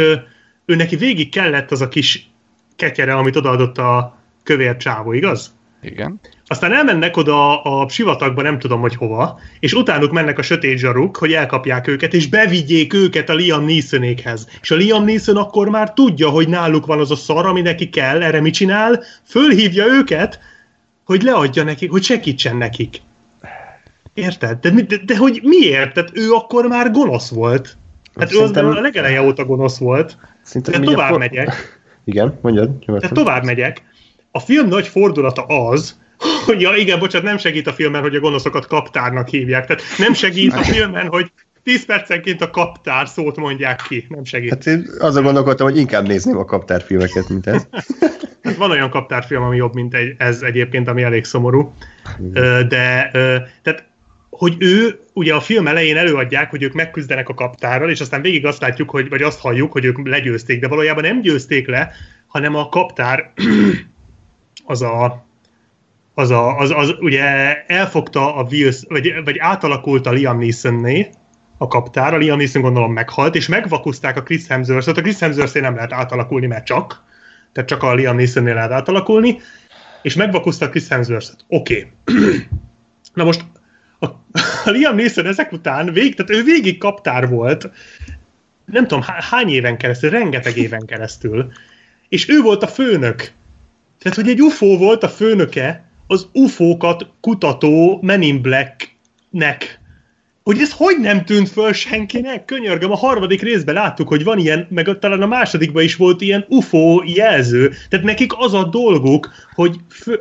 ő neki végig kellett az a kis ketyere, amit odaadott a kövér csávó, igaz? Igen. Aztán elmennek oda a sivatagba, nem tudom, hogy hova, és utánuk mennek a sötét zsaruk, hogy elkapják őket, és bevigyék őket a Liam Neesonékhez. És a Liam Neeson akkor már tudja, hogy náluk van az a szar, ami neki kell, erre mit csinál, fölhívja őket, hogy leadja nekik, hogy segítsen nekik. Érted? De hogy miért? Tehát ő akkor már gonosz volt. Hát szerintem, ő az a legeleje óta gonosz volt. Tehát tovább megyek. Igen, mondjad. Tehát tovább megyek. A film nagy fordulata az, hogy nem segít a filmen, hogy a gonoszokat kaptárnak hívják. Tehát nem segít a filmen, hogy 10 percenként a kaptár szót mondják ki. Nem segít. Hát én azzal gondolkodtam, hogy inkább nézném a kaptárfilmeket, mint ez. Hát van olyan kaptárfilm, ami jobb, mint ez egyébként, ami elég szomorú. De tehát hogy ő, ugye a film elején előadják, hogy ők megküzdenek a kaptárral, és aztán végig azt látjuk, vagy azt halljuk, hogy ők legyőzték, de valójában nem győzték le, hanem a kaptár az ugye elfogta a Wilson, vagy átalakult a Liam Neesonné a kaptár, a Liam Neeson gondolom meghalt, és megvakuzták a Chris Hemsworth-t, a Chris Hemsworth-é nem lehet átalakulni, mert csak a Liam Neesonnél lehet átalakulni, és megvakuzták Chris Hemsworth-t. Oké. Na most a Liam Neeson ezek után tehát ő végig kaptár volt, nem tudom hány éven keresztül, rengeteg éven keresztül, és ő volt a főnök. Tehát, hogy egy UFO volt a főnöke az UFO-kat kutató Men in Black-nek. Hogy ez hogy nem tűnt föl senkinek? Könyörgöm, a harmadik részben láttuk, hogy van ilyen, meg talán a másodikban is volt ilyen UFO jelző. Tehát nekik az a dolguk,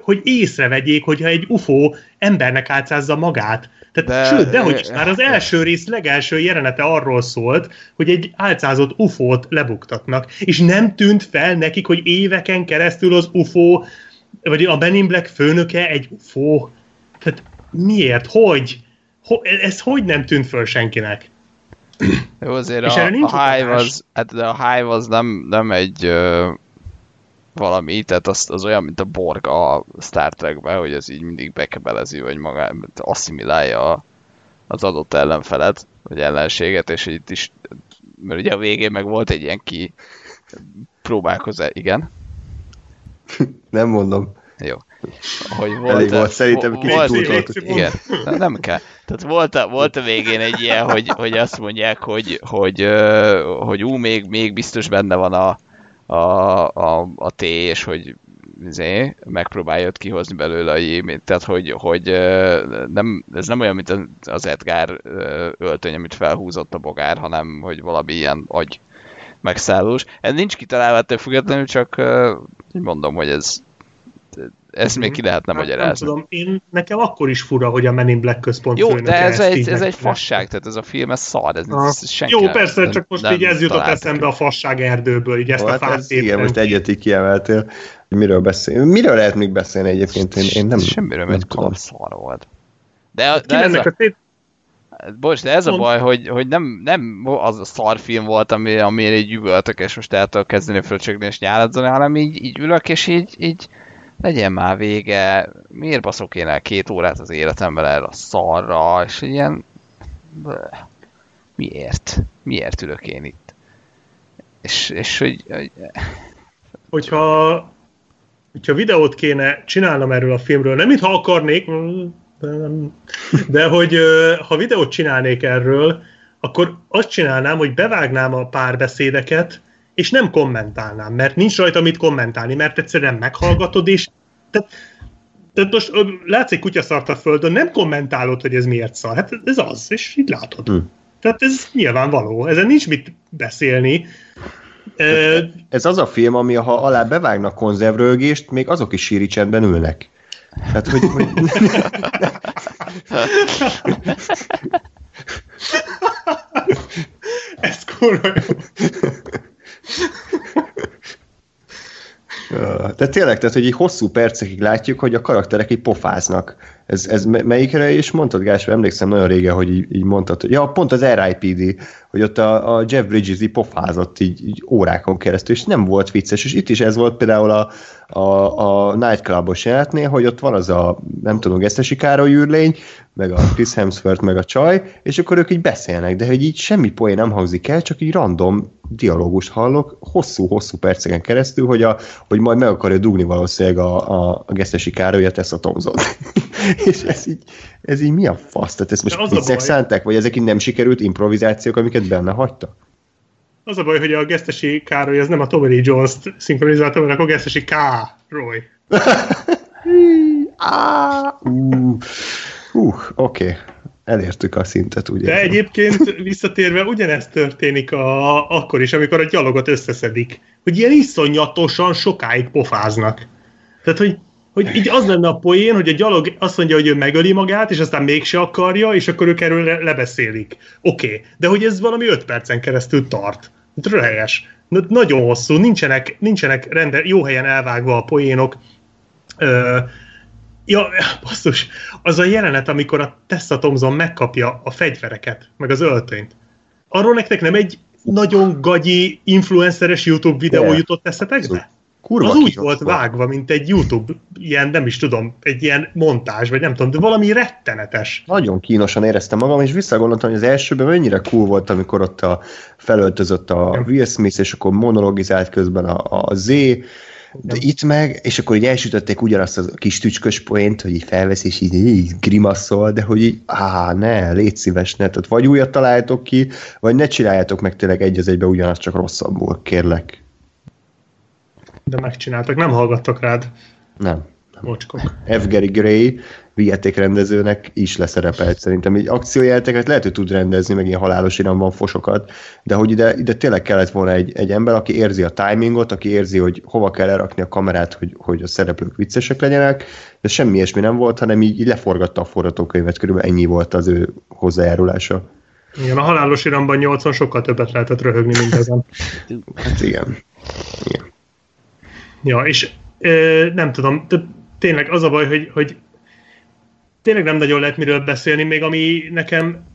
hogy észrevegyék, hogyha egy UFO embernek átszázza magát. Tehát, dehogyis már az első rész legelső jelenete arról szólt, hogy egy álcázott UFO-t lebuktatnak. És nem tűnt fel nekik, hogy éveken keresztül az UFO, vagy a Men in Black főnöke egy UFO. Tehát miért? Hogy? Ez hogy nem tűnt föl senkinek? Jó, azért a Hive az nem egy valami, tehát az olyan, mint a Borg a Star Trekben, hogy ez így mindig bekebelezi, vagy magát asszimilálja az adott ellenfelet, vagy ellenséget, és itt is, mert ugye a végén meg volt egy ilyen próbálkozás, igen? Nem mondom. Jó. Hogy volt, elég volt, szerintem kicsit igen, nem kell. Tehát volt a végén egy ilyen, hogy azt mondják, hogy még biztos benne van a T, és hogy megpróbáljad kihozni belőle a J-t. Tehát, hogy nem, ez nem olyan, mint az Edgar öltöny, amit felhúzott a bogár, hanem hogy valami ilyen agy megszállós. Ez nincs kitalálva ettől függetlenül, csak mondom, hogy ezt még ki lehetne magyarázni. Nem tudom, nekem akkor is fura, hogy a Men in Black központ főnöke. Jó, de ez egy fasság, tehát ez a film, ez szar. Jó, persze, csak most így ez jutott eszembe a fasság erdőből, így ezt a fászét. Igen, most egyetik kiemeltél, hogy miről beszélünk. Miről lehet még beszélni egyébként? Én nem semmiről, mert szar volt. Bocs, de ez a baj, hogy nem az a szarfilm volt, ami így üvöltök, és most eltől kezdeni fölcsögni és nyáladzani, hanem így ülök, és így legyen már vége, miért baszok én el 2 órát az életemben erre a szarra, és ilyen... Miért ülök én itt? És hogy... Hogyha videót kéne csinálnom erről a filmről, nem mintha akarnék, de hogy ha videót csinálnék erről, akkor azt csinálnám, hogy bevágnám a párbeszédeket, és nem kommentálnám, mert nincs rajta mit kommentálni, mert egyszerűen meghallgatod, és tehát most látsz egy kutyaszart a földön, nem kommentálod, hogy ez miért szar. Hát ez az, és így látod. Tehát ez nyilvánvaló, ezen nincs mit beszélni. Ez az a film, ami ha alá bevágnak konzervrölgést, még azok is síri csendben ülnek. Tehát, hogy... Ez kurva jó. De tényleg, tehát, hogy így hosszú percekig látjuk, hogy a karakterek így pofáznak. Ez melyikre is mondtad, Gásper? Emlékszem nagyon régen, hogy így mondtad. Ja, pont az R.I.P.D., hogy ott a Jeff Bridges így pofázott így órákon keresztül, és nem volt vicces. És itt is ez volt például a nightclub-os jelenetnél, hogy ott van az a, nem tudom, Gesztesi Károly űrlény, meg a Chris Hemsworth, meg a csaj, és akkor ők így beszélnek, de hogy így semmi poén nem hangzik el, csak így random dialógust hallok hosszú-hosszú perceken keresztül, hogy majd meg akarja dugni valószínűleg a Gesztesi Károlyat, ezt a Tomzot. És ez így mi a fasz? Tehát ezt most viccek szánták? Vagy ezek így nem sikerült improvizációk, amiket benne hagytak? Az a baj, hogy a Gesztesi Károly az nem a Tommy Lee Jones-t szinkronizálta, hanem a Gesztesi Károly. Oké. Elértük a szintet, ugye? De egyébként visszatérve ugyanez történik akkor is, amikor a gyalogot összeszedik. Hogy ilyen iszonyatosan sokáig pofáznak. Tehát, hogy így az lenne a poén, hogy a gyalog azt mondja, hogy ő megöli magát, és aztán mégse akarja, és akkor ők erről lebeszélik. Oké, de hogy ez valami 5 percen keresztül tart. Röhelyes. Nagyon hosszú, nincsenek jó helyen elvágva a poénok. Ja, basszus, az a jelenet, amikor a Tessa Thompson megkapja a fegyvereket, meg az öltönyt. Arról nektek nem egy nagyon gagyi, influenceres YouTube videó jutott eszetekbe? Kurva az úgy volt vágva, mint egy YouTube, ilyen, nem is tudom, egy ilyen montázs, vagy nem tudom, de valami rettenetes. Nagyon kínosan éreztem magam, és visszagondoltam, hogy az elsőben mennyire cool volt, amikor ott felöltözött a Will Smith, és akkor monologizált közben a Z, De itt meg, és akkor így elsütötték ugyanazt a kis tücskös poént, hogy így felvesz, és így grimaszol, de hogy így, ne, légy szíves, ne, tehát vagy újat találjátok ki, vagy ne csináljátok meg tényleg egy az egybe ugyanazt, csak rosszabbul, kérlek. De megcsináltak, nem hallgattak rád. Nem. Mocskok. F. Gary Gray vijáték rendezőnek is leszerepelt szerintem. Így akciójátékeket lehet, hogy tud rendezni, meg ilyen halálos iramban fosokat, de hogy ide tényleg kellett volna egy ember, aki érzi a timingot, aki érzi, hogy hova kell elrakni a kamerát, hogy a szereplők viccesek legyenek, de semmi ilyesmi nem volt, hanem így leforgatta a forgatókönyvet, körülbelül ennyi volt az ő hozzájárulása. Igen, a halálos iramban 80 sokkal többet lehetett röhögni, mint ezen. Hát igen. Ja, és nem tudom, tényleg az a baj, hogy tényleg nem nagyon lehet miről beszélni, még ami nekem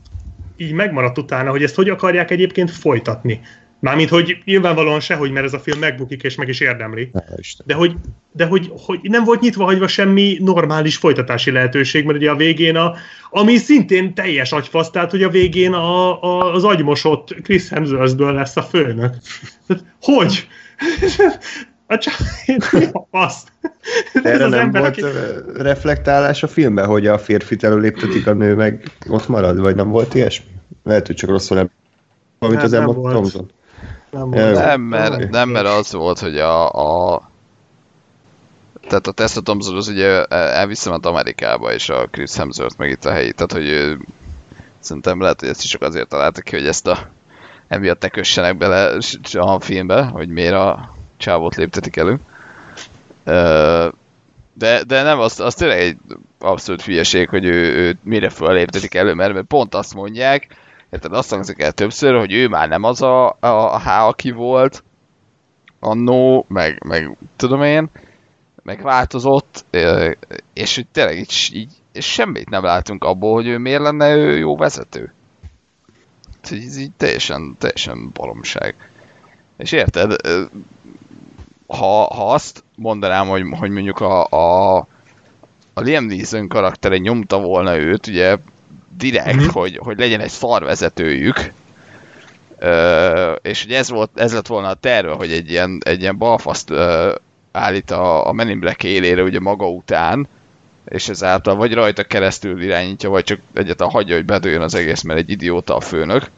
így megmaradt utána, hogy ezt hogy akarják egyébként folytatni. Mármint, hogy nyilvánvalóan sehogy, mert ez a film megbukik és meg is érdemli. De hogy nem volt nyitva hagyva semmi normális folytatási lehetőség, mert ugye a végén ami szintén teljes agyfasz, tehát hogy a végén az agymosott Chris Hemsworthből lesz a főnök. Hogy? Erre nem volt reflektálás a filmben, hogy a férfit előléptetik, a nő meg ott marad, vagy nem volt ilyesmi? Lehet, hogy csak rosszul nem. Amit az Emma Thompson. Nem, mert az volt, hogy tehát a Tessa Thompson az ugye elviszement Amerikába, és a Chris Hemsworth meg itt a helyi. Tehát, hogy szerintem lehet, hogy ezt is csak azért találtak ki, hogy ezt emiatt ne kössenek bele a filmbe, hogy miért a csávót léptetik elő. De nem, az tényleg egy abszolút hülyeség, hogy ő mire föl léptetik elő, mert pont azt mondják, érted, azt hangzik el többször, hogy ő már nem az aki volt annó, meg tudom én, megváltozott, és hogy tényleg így és semmit nem látunk abból, hogy ő miért lenne ő jó vezető. Ez így teljesen baromság. És érted, ha azt mondanám, hogy mondjuk a Liam Neeson karaktere nyomta volna őt, ugye direkt, hogy legyen egy szarvezetőjük, és ugye ez lett volna a terve, hogy egy ilyen balfaszt állít a Men in Black élére ugye maga után, és ezáltal vagy rajta keresztül irányítja, vagy csak egyáltalán hagyja, hogy bedőljön az egész, mert egy idióta a főnök,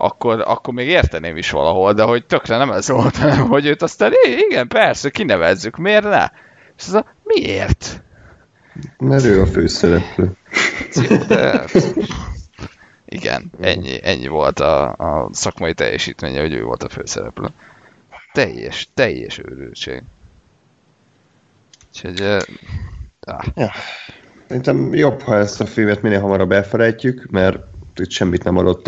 akkor még érteném is valahol, de hogy tökre nem ez volt, hanem hogy őt aztán igen, persze, kinevezzük, miért ne? És az miért? Mert ő a főszereplő. De... Igen, ennyi volt a szakmai teljesítménye, hogy ő volt a főszereplő. Teljes őrültség. Úgyhogy... Ja. Szerintem jobb, ha ezt a filmet minél hamarabb elfelejtjük, mert itt semmit nem adott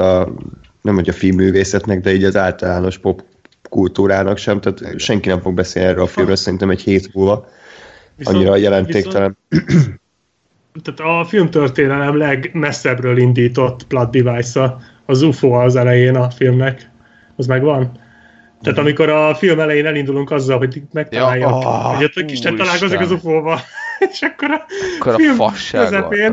nem hogy a filmművészetnek, de így az általános popkultúrának sem, tehát senki nem fog beszélni erről a filmről, szerintem egy hét múlva. Annyira jelentéktelen. Tehát a filmtörténelem legmesszebbről indított plot device-a, az UFO az elején a filmnek, az megvan? Tehát amikor a film elején elindulunk azzal, hogy megtalálják, hogy ott a Kisten találkozik az UFO-val, és akkor a film közepén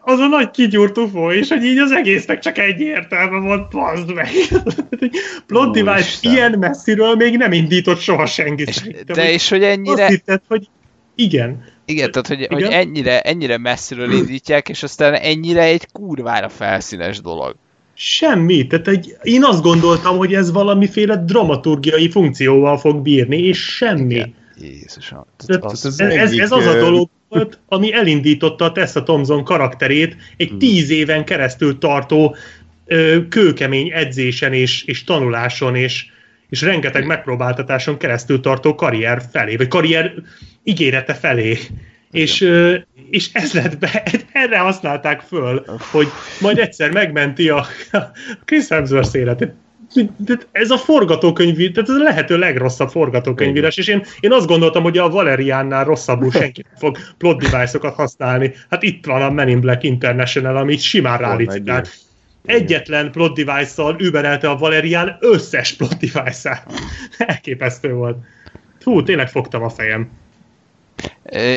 az a nagy kigyúrt UFO, és hogy így az egésznek csak egy értelme volt, paszd meg! Plot device ilyen messziről még nem indított soha senki szerintem. De és hogy ennyire... Azt hittett, hogy igen. Igen, tehát hogy ennyire messziről indítják, és aztán ennyire egy kurvára felszínes dolog. Semmi. Tehát én azt gondoltam, hogy ez valamiféle dramaturgiai funkcióval fog bírni, és semmi. Jézusom. Ez az a dolog volt, ami elindította a Tessa Thompson karakterét egy 10 éven keresztül tartó kőkemény edzésen és tanuláson és rengeteg megpróbáltatáson keresztül tartó karrier felé, vagy karrier ígérete felé. És ez lett be, erre használták föl, hogy majd egyszer megmenti a Chris Hemsworth életét. Ez a forgatókönyv, tehát ez a lehető legrosszabb forgatókönyvírás, és én azt gondoltam, hogy a Valeriannál rosszabbul senki nem fog plot device-okat használni. Hát itt van a Men in Black International, amit simán rálicitált. Egyetlen plot device-szal überelte a Valerian összes plot device-át. Elképesztő volt. Hú, tényleg fogtam a fejem.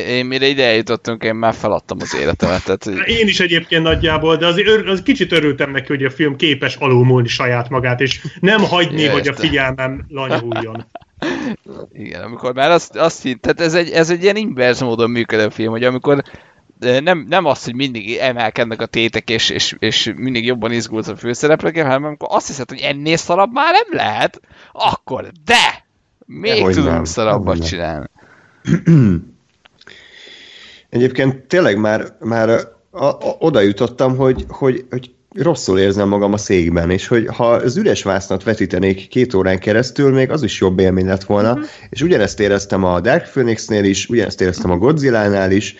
Én mire ide eljutottunk, én már feladtam az életemet. Tehát... Én is egyébként nagyjából, de az kicsit örültem neki, hogy a film képes alulmúlni saját magát, és nem hagyni, hogy a figyelmem lanyuljon. Igen, amikor már azt hinted, ez egy ilyen inverz módon működő film, hogy amikor nem az, hogy mindig emelkednek a tétek, és mindig jobban izgulsz a főszereplőkkel, hanem amikor azt hiszed, hogy ennél szarabb már nem lehet, akkor de! Még tudunk szarabbat csinálni. Egyébként tényleg már oda jutottam, hogy rosszul érzem magam a székben, és hogy ha az üres vásznat vetítenék 2 órán keresztül, még az is jobb élmény lett volna, és ugyanezt éreztem a Dark Phoenixnél is, ugyanezt éreztem a Godzilla-nál is,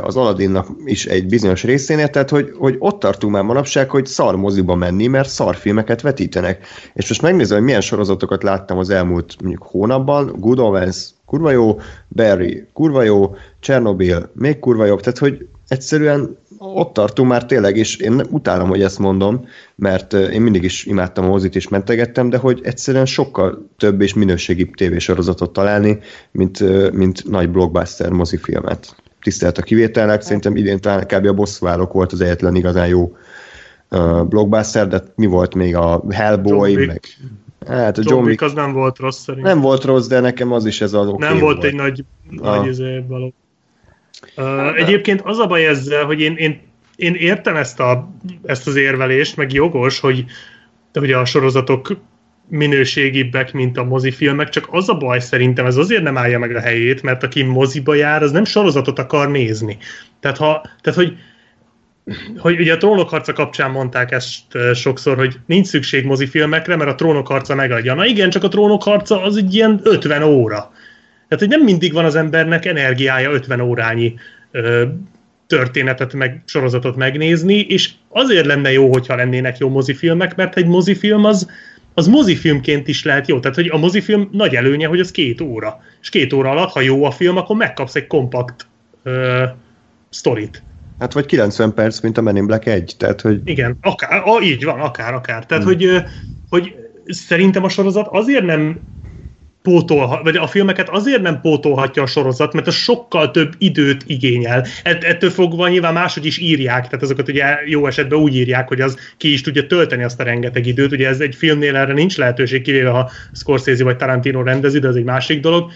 az Aladdinnak is egy bizonyos részénél, tehát hogy ott tartunk már manapság, hogy szar moziba menni, mert szar filmeket vetítenek. És most megnézem, hogy milyen sorozatokat láttam az elmúlt mondjuk hónapban, Good Omens, kurva jó, Barry, kurva jó, Chernobyl, még kurva jobb, tehát hogy egyszerűen ott tartunk már tényleg, és én utálom, hogy ezt mondom, mert én mindig is imádtam a mozit és mentegettem, de hogy egyszerűen sokkal több és minőségibb tévésorozatot találni, mint nagy blockbuster mozifilmet. Tisztelt a kivételnek, szerintem idén talán kb. A bosszúállók volt az egyetlen igazán jó blockbuster, de mi volt még a Hellboy, meg... Hát a John Wick az nem volt rossz szerintem. Nem volt rossz, de nekem az is ez az oké. Nem volt egy nagy való. Egyébként az a baj ezzel, hogy én értem ezt az érvelést, meg jogos, hogy a sorozatok minőségibbek, mint a mozifilmek, csak az a baj szerintem, ez azért nem állja meg a helyét, mert aki moziba jár, az nem sorozatot akar nézni. Tehát ugye a Trónok harca kapcsán mondták ezt sokszor, hogy nincs szükség mozifilmekre, mert a Trónok harca megadja. Na igen, csak a Trónok harca az egy ilyen 50 óra. Tehát, hogy nem mindig van az embernek energiája 50 órányi történetet, meg sorozatot megnézni, és azért lenne jó, hogyha lennének jó mozifilmek, mert egy mozifilm az mozifilmként is lehet jó. Tehát, hogy a mozifilm nagy előnye, hogy az 2 óra. És 2 óra alatt, ha jó a film, akkor megkapsz egy kompakt sztorit. Hát, vagy 90 perc, mint a Men in Black 1. Tehát, hogy... Igen, akár, így van, akár. Tehát, hogy szerintem a sorozat azért nem... vagy a filmeket azért nem pótolhatja a sorozat, mert az sokkal több időt igényel. Ettől fogva nyilván máshogy is írják, tehát azokat ugye jó esetben úgy írják, hogy az ki is tudja tölteni azt a rengeteg időt. Ugye ez egy filmnél erre nincs lehetőség, kivéve ha Scorsese vagy Tarantino rendezi, de ez egy másik dolog.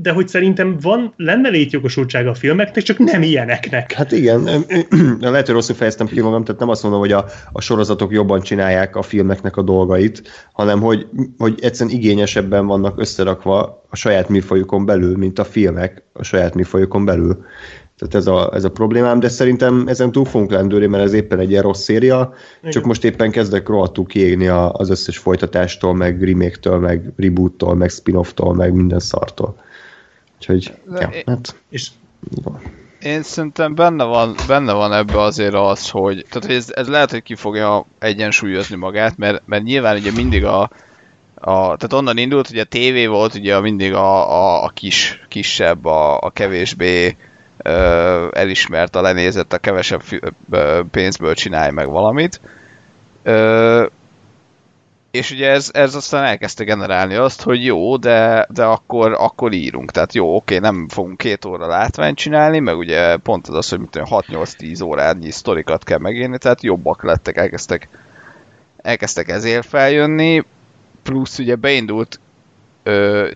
De hogy szerintem lenne létjogosultsága a filmeknek, csak nem ilyeneknek. Hát igen, lehet, hogy rosszul fejeztem ki magam, tehát nem azt mondom, hogy a sorozatok jobban csinálják a filmeknek a dolgait, hanem hogy egyszerűen igényesebben vannak összerakva a saját műfajukon belül, mint a filmek a saját műfajukon belül. Tehát ez a problémám, de szerintem ezen túl fogunk lendülni, mert ez éppen egy ilyen rossz széria, igen. Csak most éppen kezdek rohadtul kiégni az összes folytatástól, meg remake-től, meg reboottól, meg spin-offtól, meg minden szartól. Úgyhogy, én szerintem benne van ebbe azért az, hogy, tehát, hogy ez lehet, hogy ki fogja egyensúlyozni magát, mert nyilván ugye mindig tehát onnan indult, hogy a tévé volt ugye mindig a kisebb, a kevésbé elismert, a lenézett, a kevesebb pénzből csinálj meg valamit. És ugye ez aztán elkezdte generálni azt, hogy jó, de akkor írunk. Tehát jó, oké, nem fogunk 2 óra látványt csinálni, meg ugye pont az, hogy 6-8-10 órányi sztorikat kell megírni, tehát jobbak lettek, elkezdtek ezért feljönni, plusz ugye beindult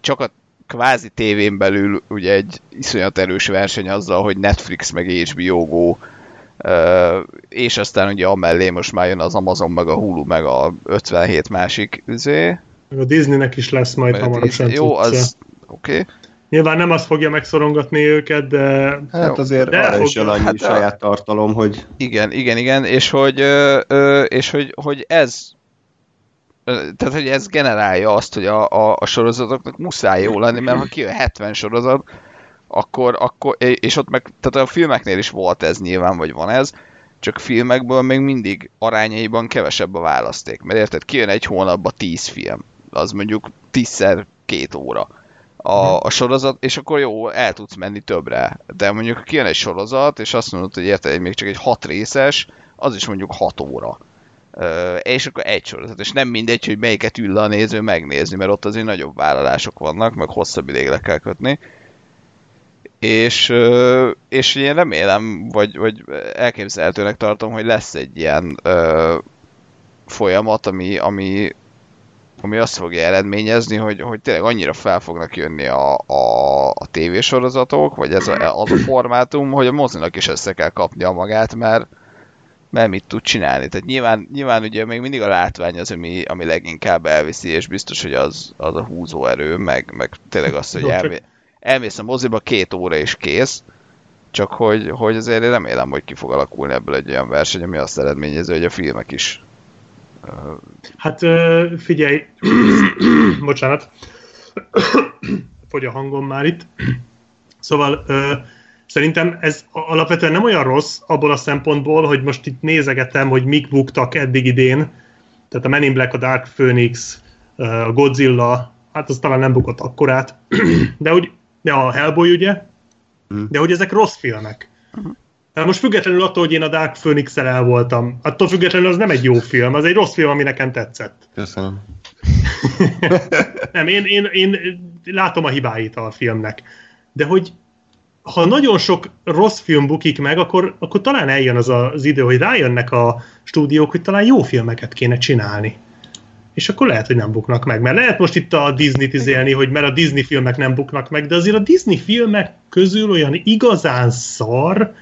csak a kvázi tévén belül ugye egy iszonyat erős verseny azzal, hogy Netflix meg HBO Go, és aztán ugye amellé most már jön az Amazon, meg a Hulu, meg a 57 másik üzé. A Disneynek is lesz majd hamarosan. Jó, az... Okay. Nyilván nem azt fogja megszorongatni őket, de... Hát azért van is annyi saját tartalom, hogy... Igen, és hogy ez... Tehát, hogy ez generálja azt, hogy a sorozatoknak muszáj jó lenni, mert ha kijön 70 sorozat, akkor, és ott meg, tehát a filmeknél is volt ez nyilván, vagy van ez, csak filmekből még mindig arányaiban kevesebb a választék. Mert érted, kijön egy hónapba 10 film, az mondjuk 10-szer 2 óra a sorozat, és akkor jó, el tudsz menni többre. De mondjuk kijön egy sorozat, és azt mondod, hogy érted, még csak egy 6 részes, az is mondjuk 6 óra. És akkor egy sorozat, és nem mindegy, hogy melyiket ül a néző megnézni, mert ott azért nagyobb vállalások vannak, meg hosszabb idégre kell kötni. És én remélem, vagy elképzelhetőnek tartom, hogy lesz egy ilyen folyamat, ami ami azt fogja eredményezni, hogy tényleg annyira fel fognak jönni a tévésorozatok, vagy ez az a formátum, hogy a mozinak is össze kell kapnia magát, mert mit tud csinálni. Tehát nyilván ugye még mindig a látvány az, ami leginkább elviszi, és biztos, hogy az a húzóerő, meg tényleg az, hogy elmész a moziba 2 óra és kész, csak hogy azért én remélem, hogy ki fog alakulni ebből egy olyan verseny, ami azt eredményező, hogy a filmek is. Hát figyelj, bocsánat, fogy a hangom már itt. Szóval szerintem ez alapvetően nem olyan rossz abból a szempontból, hogy most itt nézegetem, hogy mik buktak eddig idén. Tehát a Men in Black, a Dark Phoenix, a Godzilla, hát az talán nem bukott akkorát. De a Hellboy ugye, de hogy ezek rossz filmek. De most függetlenül attól, hogy én a Dark Phoenix-el el voltam, attól függetlenül az nem egy jó film, az egy rossz film, ami nekem tetszett. Köszönöm. Nem, én látom a hibáit a filmnek. De hogy ha nagyon sok rossz film bukik meg, akkor talán eljön az idő, hogy rájönnek a stúdiók, hogy talán jó filmeket kéne csinálni. És akkor lehet, hogy nem buknak meg. Mert lehet most itt a Disney-t izélni, hogy mert a Disney filmek nem buknak meg, de azért a Disney filmek közül olyan igazán szar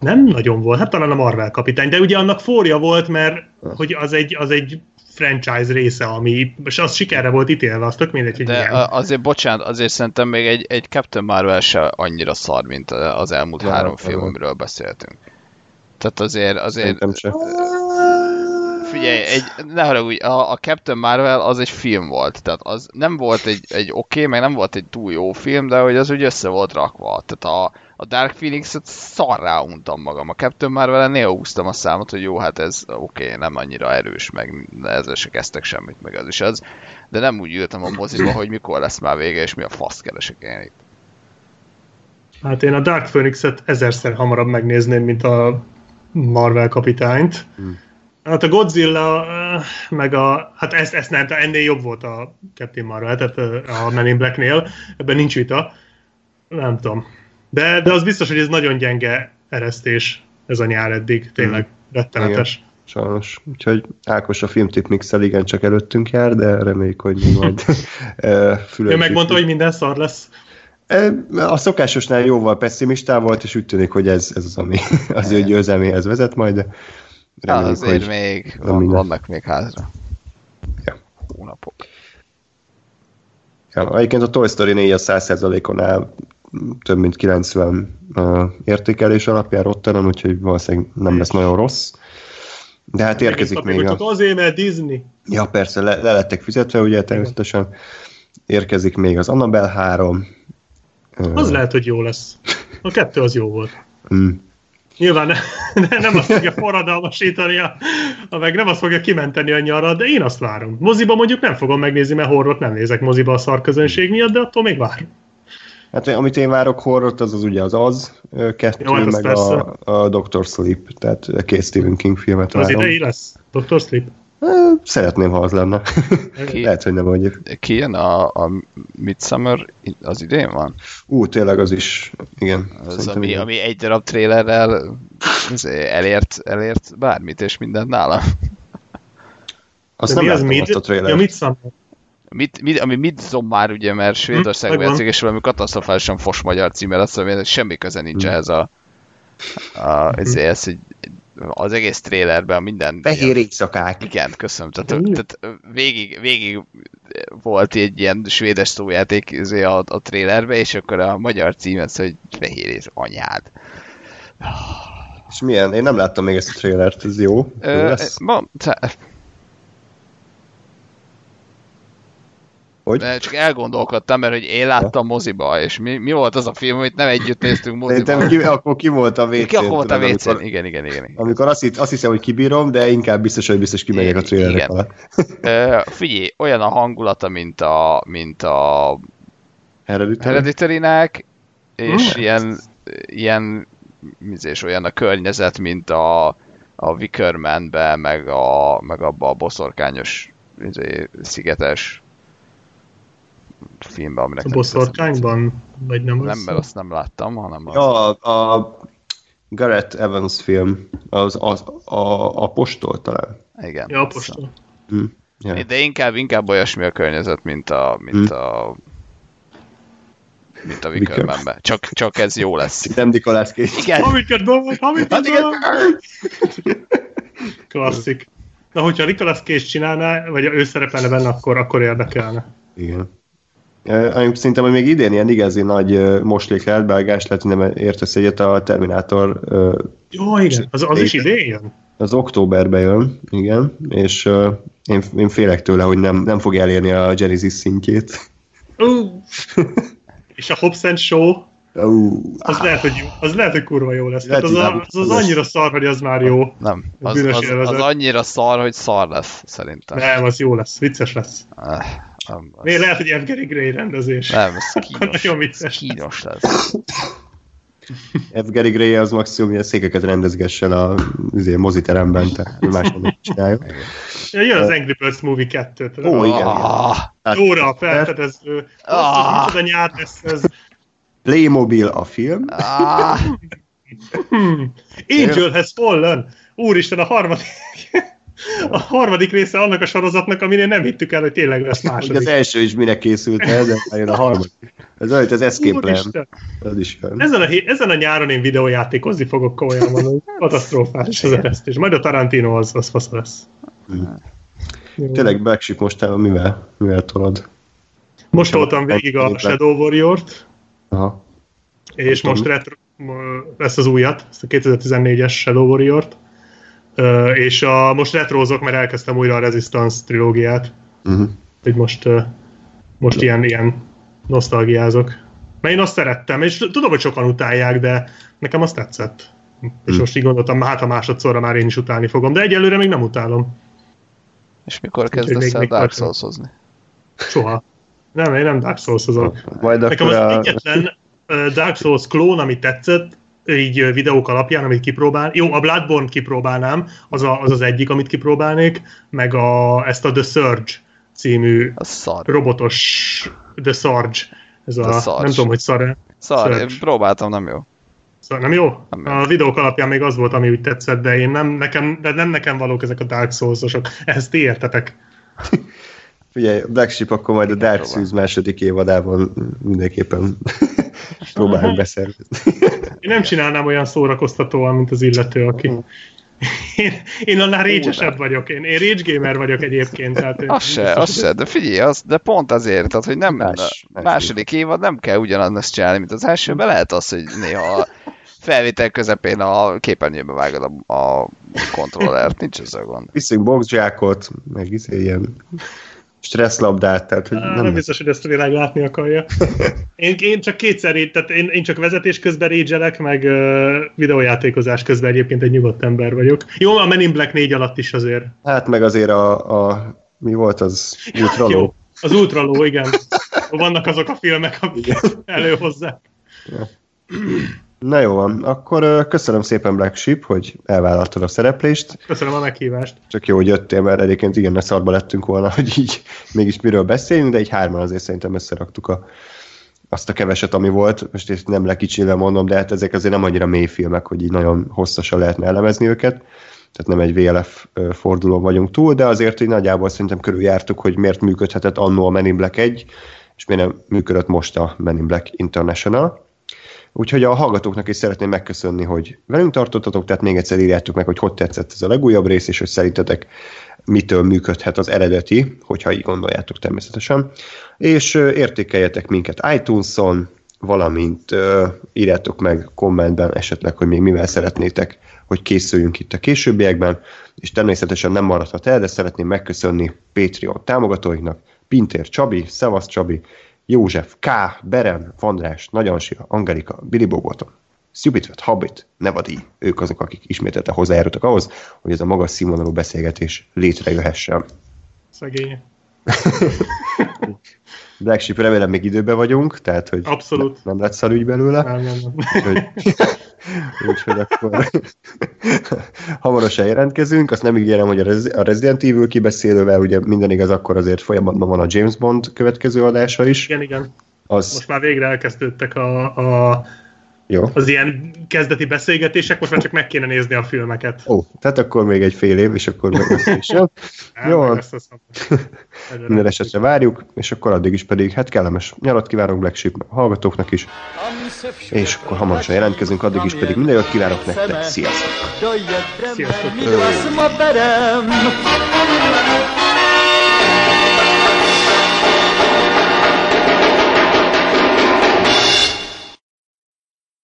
nem nagyon volt. Hát talán a Marvel kapitány, de ugye annak forja volt, mert hogy az egy franchise része, ami, és az sikerre volt ítélve, az tök mindegy, hogy de azért, bocsánat, azért szerintem még egy Captain Marvel se annyira szar, mint az elmúlt 3 film, amiről beszéltünk. Tehát azért figyelj, ne haragudj, a Captain Marvel az egy film volt, tehát az nem volt egy oké, meg nem volt egy túl jó film, de hogy az úgy össze volt rakva. Tehát a Dark Phoenix-et szarrá untam magam. A Captain Marvel-en néha úsztam a számot, hogy jó, hát ez oké, nem annyira erős, meg ezzel se kezdtek semmit, meg az is az. De nem úgy ültem a moziba, hogy mikor lesz már vége, és mi a fasz keresek én itt. Hát én a Dark Phoenix-et 1000-szer hamarabb megnézném, mint a Marvel kapitányt. Hát a Godzilla, meg hát ez nem, ennél jobb volt a Captain Marvel, tehát a Men in Black-nél, ebben nincs vita. Nem tudom. De az biztos, hogy ez nagyon gyenge eresztés, ez a nyár eddig, tényleg rettenetes. Igen, sajnos. Úgyhogy Ákos a filmtip mixel igen csak előttünk jár, de reméljük, hogy mi majd fülöntjük. Ő megmondta, hogy minden szar lesz. A szokásosnál jóval pessimistá volt, és úgy tűnik, hogy ez az, ami az ő győzelméhez vezet majd, de reméljük, ja, azért még vannak még házra. Ja. Hónapok. Ja, egyébként a Toy Story 4 a 100%-on áll, több mint 90 értékelés alapján Rotterdam, úgyhogy valószínűleg nem lesz nagyon rossz. De hát érkezik még a... Azért, mert Disney. Ja, persze, le lettek fizetve, ugye természetesen. Érkezik még az Annabelle 3. Az lehet, hogy jó lesz. A 2 az jó volt. Nyilván nem azt fogja forradalmasítani, meg nem azt fogja kimenteni a nyarat, de én azt várom. Moziba mondjuk nem fogom megnézni, mert horrort nem nézek moziba a szarközönség miatt, de attól még várom. Hát amit én várok horrort, az ugye az 2, jó, meg a Dr. Sleep, tehát a két Stephen King filmet várom. Az idei lesz, Dr. Sleep? Szeretném, ha az lenne. Lehet, hogy nem vagyok. Ki jön a Midsummer, az idén van? Tényleg az is, igen. Az, ami egy darab trélerrel elért bármit és mindent nálam. Azt nem láttam, azt a trélert. Ja, Midsummer. Ami Midsommar, ugye, mert Svédország verszik, és valami katasztrofálisan fos magyar címmel, azt mondom, hogy semmi köze nincs ehhez az egész trélerben minden... Fehér éjszakák. Igen, köszönöm. Tehát végig volt egy ilyen svédes szójáték a trélerben, és akkor a magyar cím az, hogy fehér és anyád. És milyen? Én nem láttam még ezt a trélert, ez jó? Csak elgondolkodtam, mert hogy én láttam moziba, és mi volt az a film, amit nem együtt néztünk moziba. Akkor ki volt a WC-n? Igen. Amikor azt hiszem, hogy kibírom, de inkább biztos kimegyek a trailerek alá. Figyelj, olyan a hangulata, mint a Hereditary-nek, és ilyen olyan a környezet, mint a Wicker Man-ben, meg abba a boszorkányos szigetes filmben, aminek... A boszorkányban? Vagy nem, mert azt nem láttam, hanem... Ja, a Gareth Evans film, az Apostol talán. Igen. Ja, Apostol. Ja. De inkább olyasmi a környezet, mint a Wickermanben. Csak ez jó lesz. Nem Nikolás kész. Igen. Amiket dolgoz! Klasszik. Na, hogyha Nikolás kész csinálná, vagy ő szerepelne benne, akkor érdekelne. Igen. Szerintem, hogy még idén ilyen igazi nagy moslék lett, belgás lett, nem értesz egyet a Terminátor. Jó, igen. Az is idén jön? Az októberben jön, igen. És én félek tőle, hogy nem fog elérni a Genesis szintjét. És a Hobbs & Show, az lehet, hogy kurva jó lesz. Lehet, az annyira szar, hogy az már jó. Nem, az annyira szar, hogy szar lesz, szerintem. Nem, az jó lesz, vicces lesz. Miért lehet, hogy F. Gary Gray rendezés? Nem, ez kínos lesz. F. Gary Gray az maximum, hogy a székeket rendezgessen a moziteremben, tehát máshol nem csinálja. Jön az Angry Birds Movie 2-t. Ó, igen. Óra a felfedező. Micsoda nyár lesz ez. Playmobil a film. Angel has fallen. Úristen, a harmadik része annak a sorozatnak, aminél nem hittük el, hogy tényleg lesz második. Az első is minek készült, ez a harmadik. Ez olyan, az Escape Plan. Az is ezen a nyáron én videójátékozni fogok, olyan van, katasztrófás az eresztés. Majd a Tarantino az fasz lesz. Tényleg Black Sheep mostában mivel tolod? Most toltam végig a Shadow Warrior-t, és most lesz az újat, ezt a 2014-es Shadow Warrior-t. És most retrózok, mert elkezdtem újra a Resistance trilógiát. Úgyhogy most ilyen nosztalgiázok. Mert én azt szerettem, és tudom, hogy sokan utálják, de nekem azt tetszett. És most így gondoltam, hát a másodszorra már én is utálni fogom, de egyelőre még nem utálom. És mikor kezdesz el Dark Souls-ozni? Soha. Nem, én nem Dark Souls-ozok. Nekem az egyetlen Dark Souls klón, ami tetszett, így videók alapján, amit kipróbál. Jó, a Bloodborne-t kipróbálnám, az az egyik, amit kipróbálnék, meg ezt a The Surge című robotos The Surge. Nem tudom, hogy szar-e. Szar, próbáltam, nem jó. Szar, nem jó? Nem. A videók alapján még az volt, ami úgy tetszett, de én nem nekem valók ezek a Dark Souls-osok. Ezt ti értetek. Figyelj, Black Sheep akkor majd a Dark Souls második évadában mindenképpen próbáljuk beszervezni. Én nem csinálnám olyan szórakoztatóan, mint az illető, aki... Én annál régesebb vagyok. Én rage gamer vagyok egyébként. Tehát az se, de figyelj, de pont azért, tehát, hogy nem második évad nem kell ugyanazt csinálni, mint az elsőben. Lehet az, hogy néha felvétel közepén a képernyőbe vágod a kontrollert, nincs ez a gond. Viszünk boxzsákot, meg ilyen stresszlabdát, tehát... Hogy nem biztos, hogy ezt a világ látni akarja. Én csak kétszer, tehát én csak vezetés közben rage-elek, meg videójátékozás közben egyébként egy nyugodt ember vagyok. Jó, a Men in Black 4 alatt is azért. Hát meg azért a mi volt az? Ultraló. Jó, az Ultraló, igen. Vannak azok a filmek, amik előhozzák. Ja. Na jó van, akkor köszönöm szépen Black Sheep, hogy elvállaltad a szereplést. Köszönöm a meghívást. Csak jó, hogy jöttél, mert egyébként igen, ne szarba lettünk volna, hogy így mégis miről beszéljünk, de így hárman azért szerintem összeraktuk azt a keveset, ami volt. Most ezt nem lekicsilve mondom, de hát ezek azért nem annyira mély filmek, hogy így nagyon hosszasan lehetne elemezni őket. Tehát nem egy VLF fordulón vagyunk túl, de azért így nagyjából szerintem körüljártuk, hogy miért működhetett annó a Men in Black 1, és miért nem működött most a Men in Black International. Úgyhogy a hallgatóknak is szeretném megköszönni, hogy velünk tartottatok, tehát még egyszer írjátok meg, hogy tetszett ez a legújabb rész, és hogy szerintetek mitől működhet az eredeti, hogyha így gondoljátok természetesen. És értékeljetek minket iTunes-on, valamint írjátok meg kommentben esetleg, hogy még mivel szeretnétek, hogy készüljünk itt a későbbiekben, és természetesen nem maradhat el, de szeretném megköszönni Patreon támogatóinknak, Pintér Csabi, szevasz Csabi, József K., Beren, Vandrás, Nagyansia, Angelika, Billy Bogoton, Stupidvet, Habit, Nevadi, ők azok, akik ismételte hozzájárultak ahhoz, hogy ez a magas színvonalú beszélgetés létrejöhessen. Szegény. Black Sheep, remélem még időben vagyunk, tehát hogy abszolút. Nem lett szar ügy belőle. Nem. Úgyhogy akkor hamarosan jelentkezünk, azt nem ígérem, hogy a Resident Evil kibeszélővel, ugye minden igaz, akkor azért folyamatban van a James Bond következő adása is. Igen. Most már végre elkezdődtek a Jó. Az ilyen kezdeti beszélgetések, most már csak meg kéne nézni a filmeket. Ó, tehát akkor még egy fél év, és akkor meg össze is jön. Jó, minden esetre várjuk, és akkor addig is pedig, hát kellemes nyarat kívánok Black Sheep hallgatóknak is, és akkor hamarosan jelentkezünk, addig is pedig minden jót kívánok nektek, sziasztok! Sziasztok!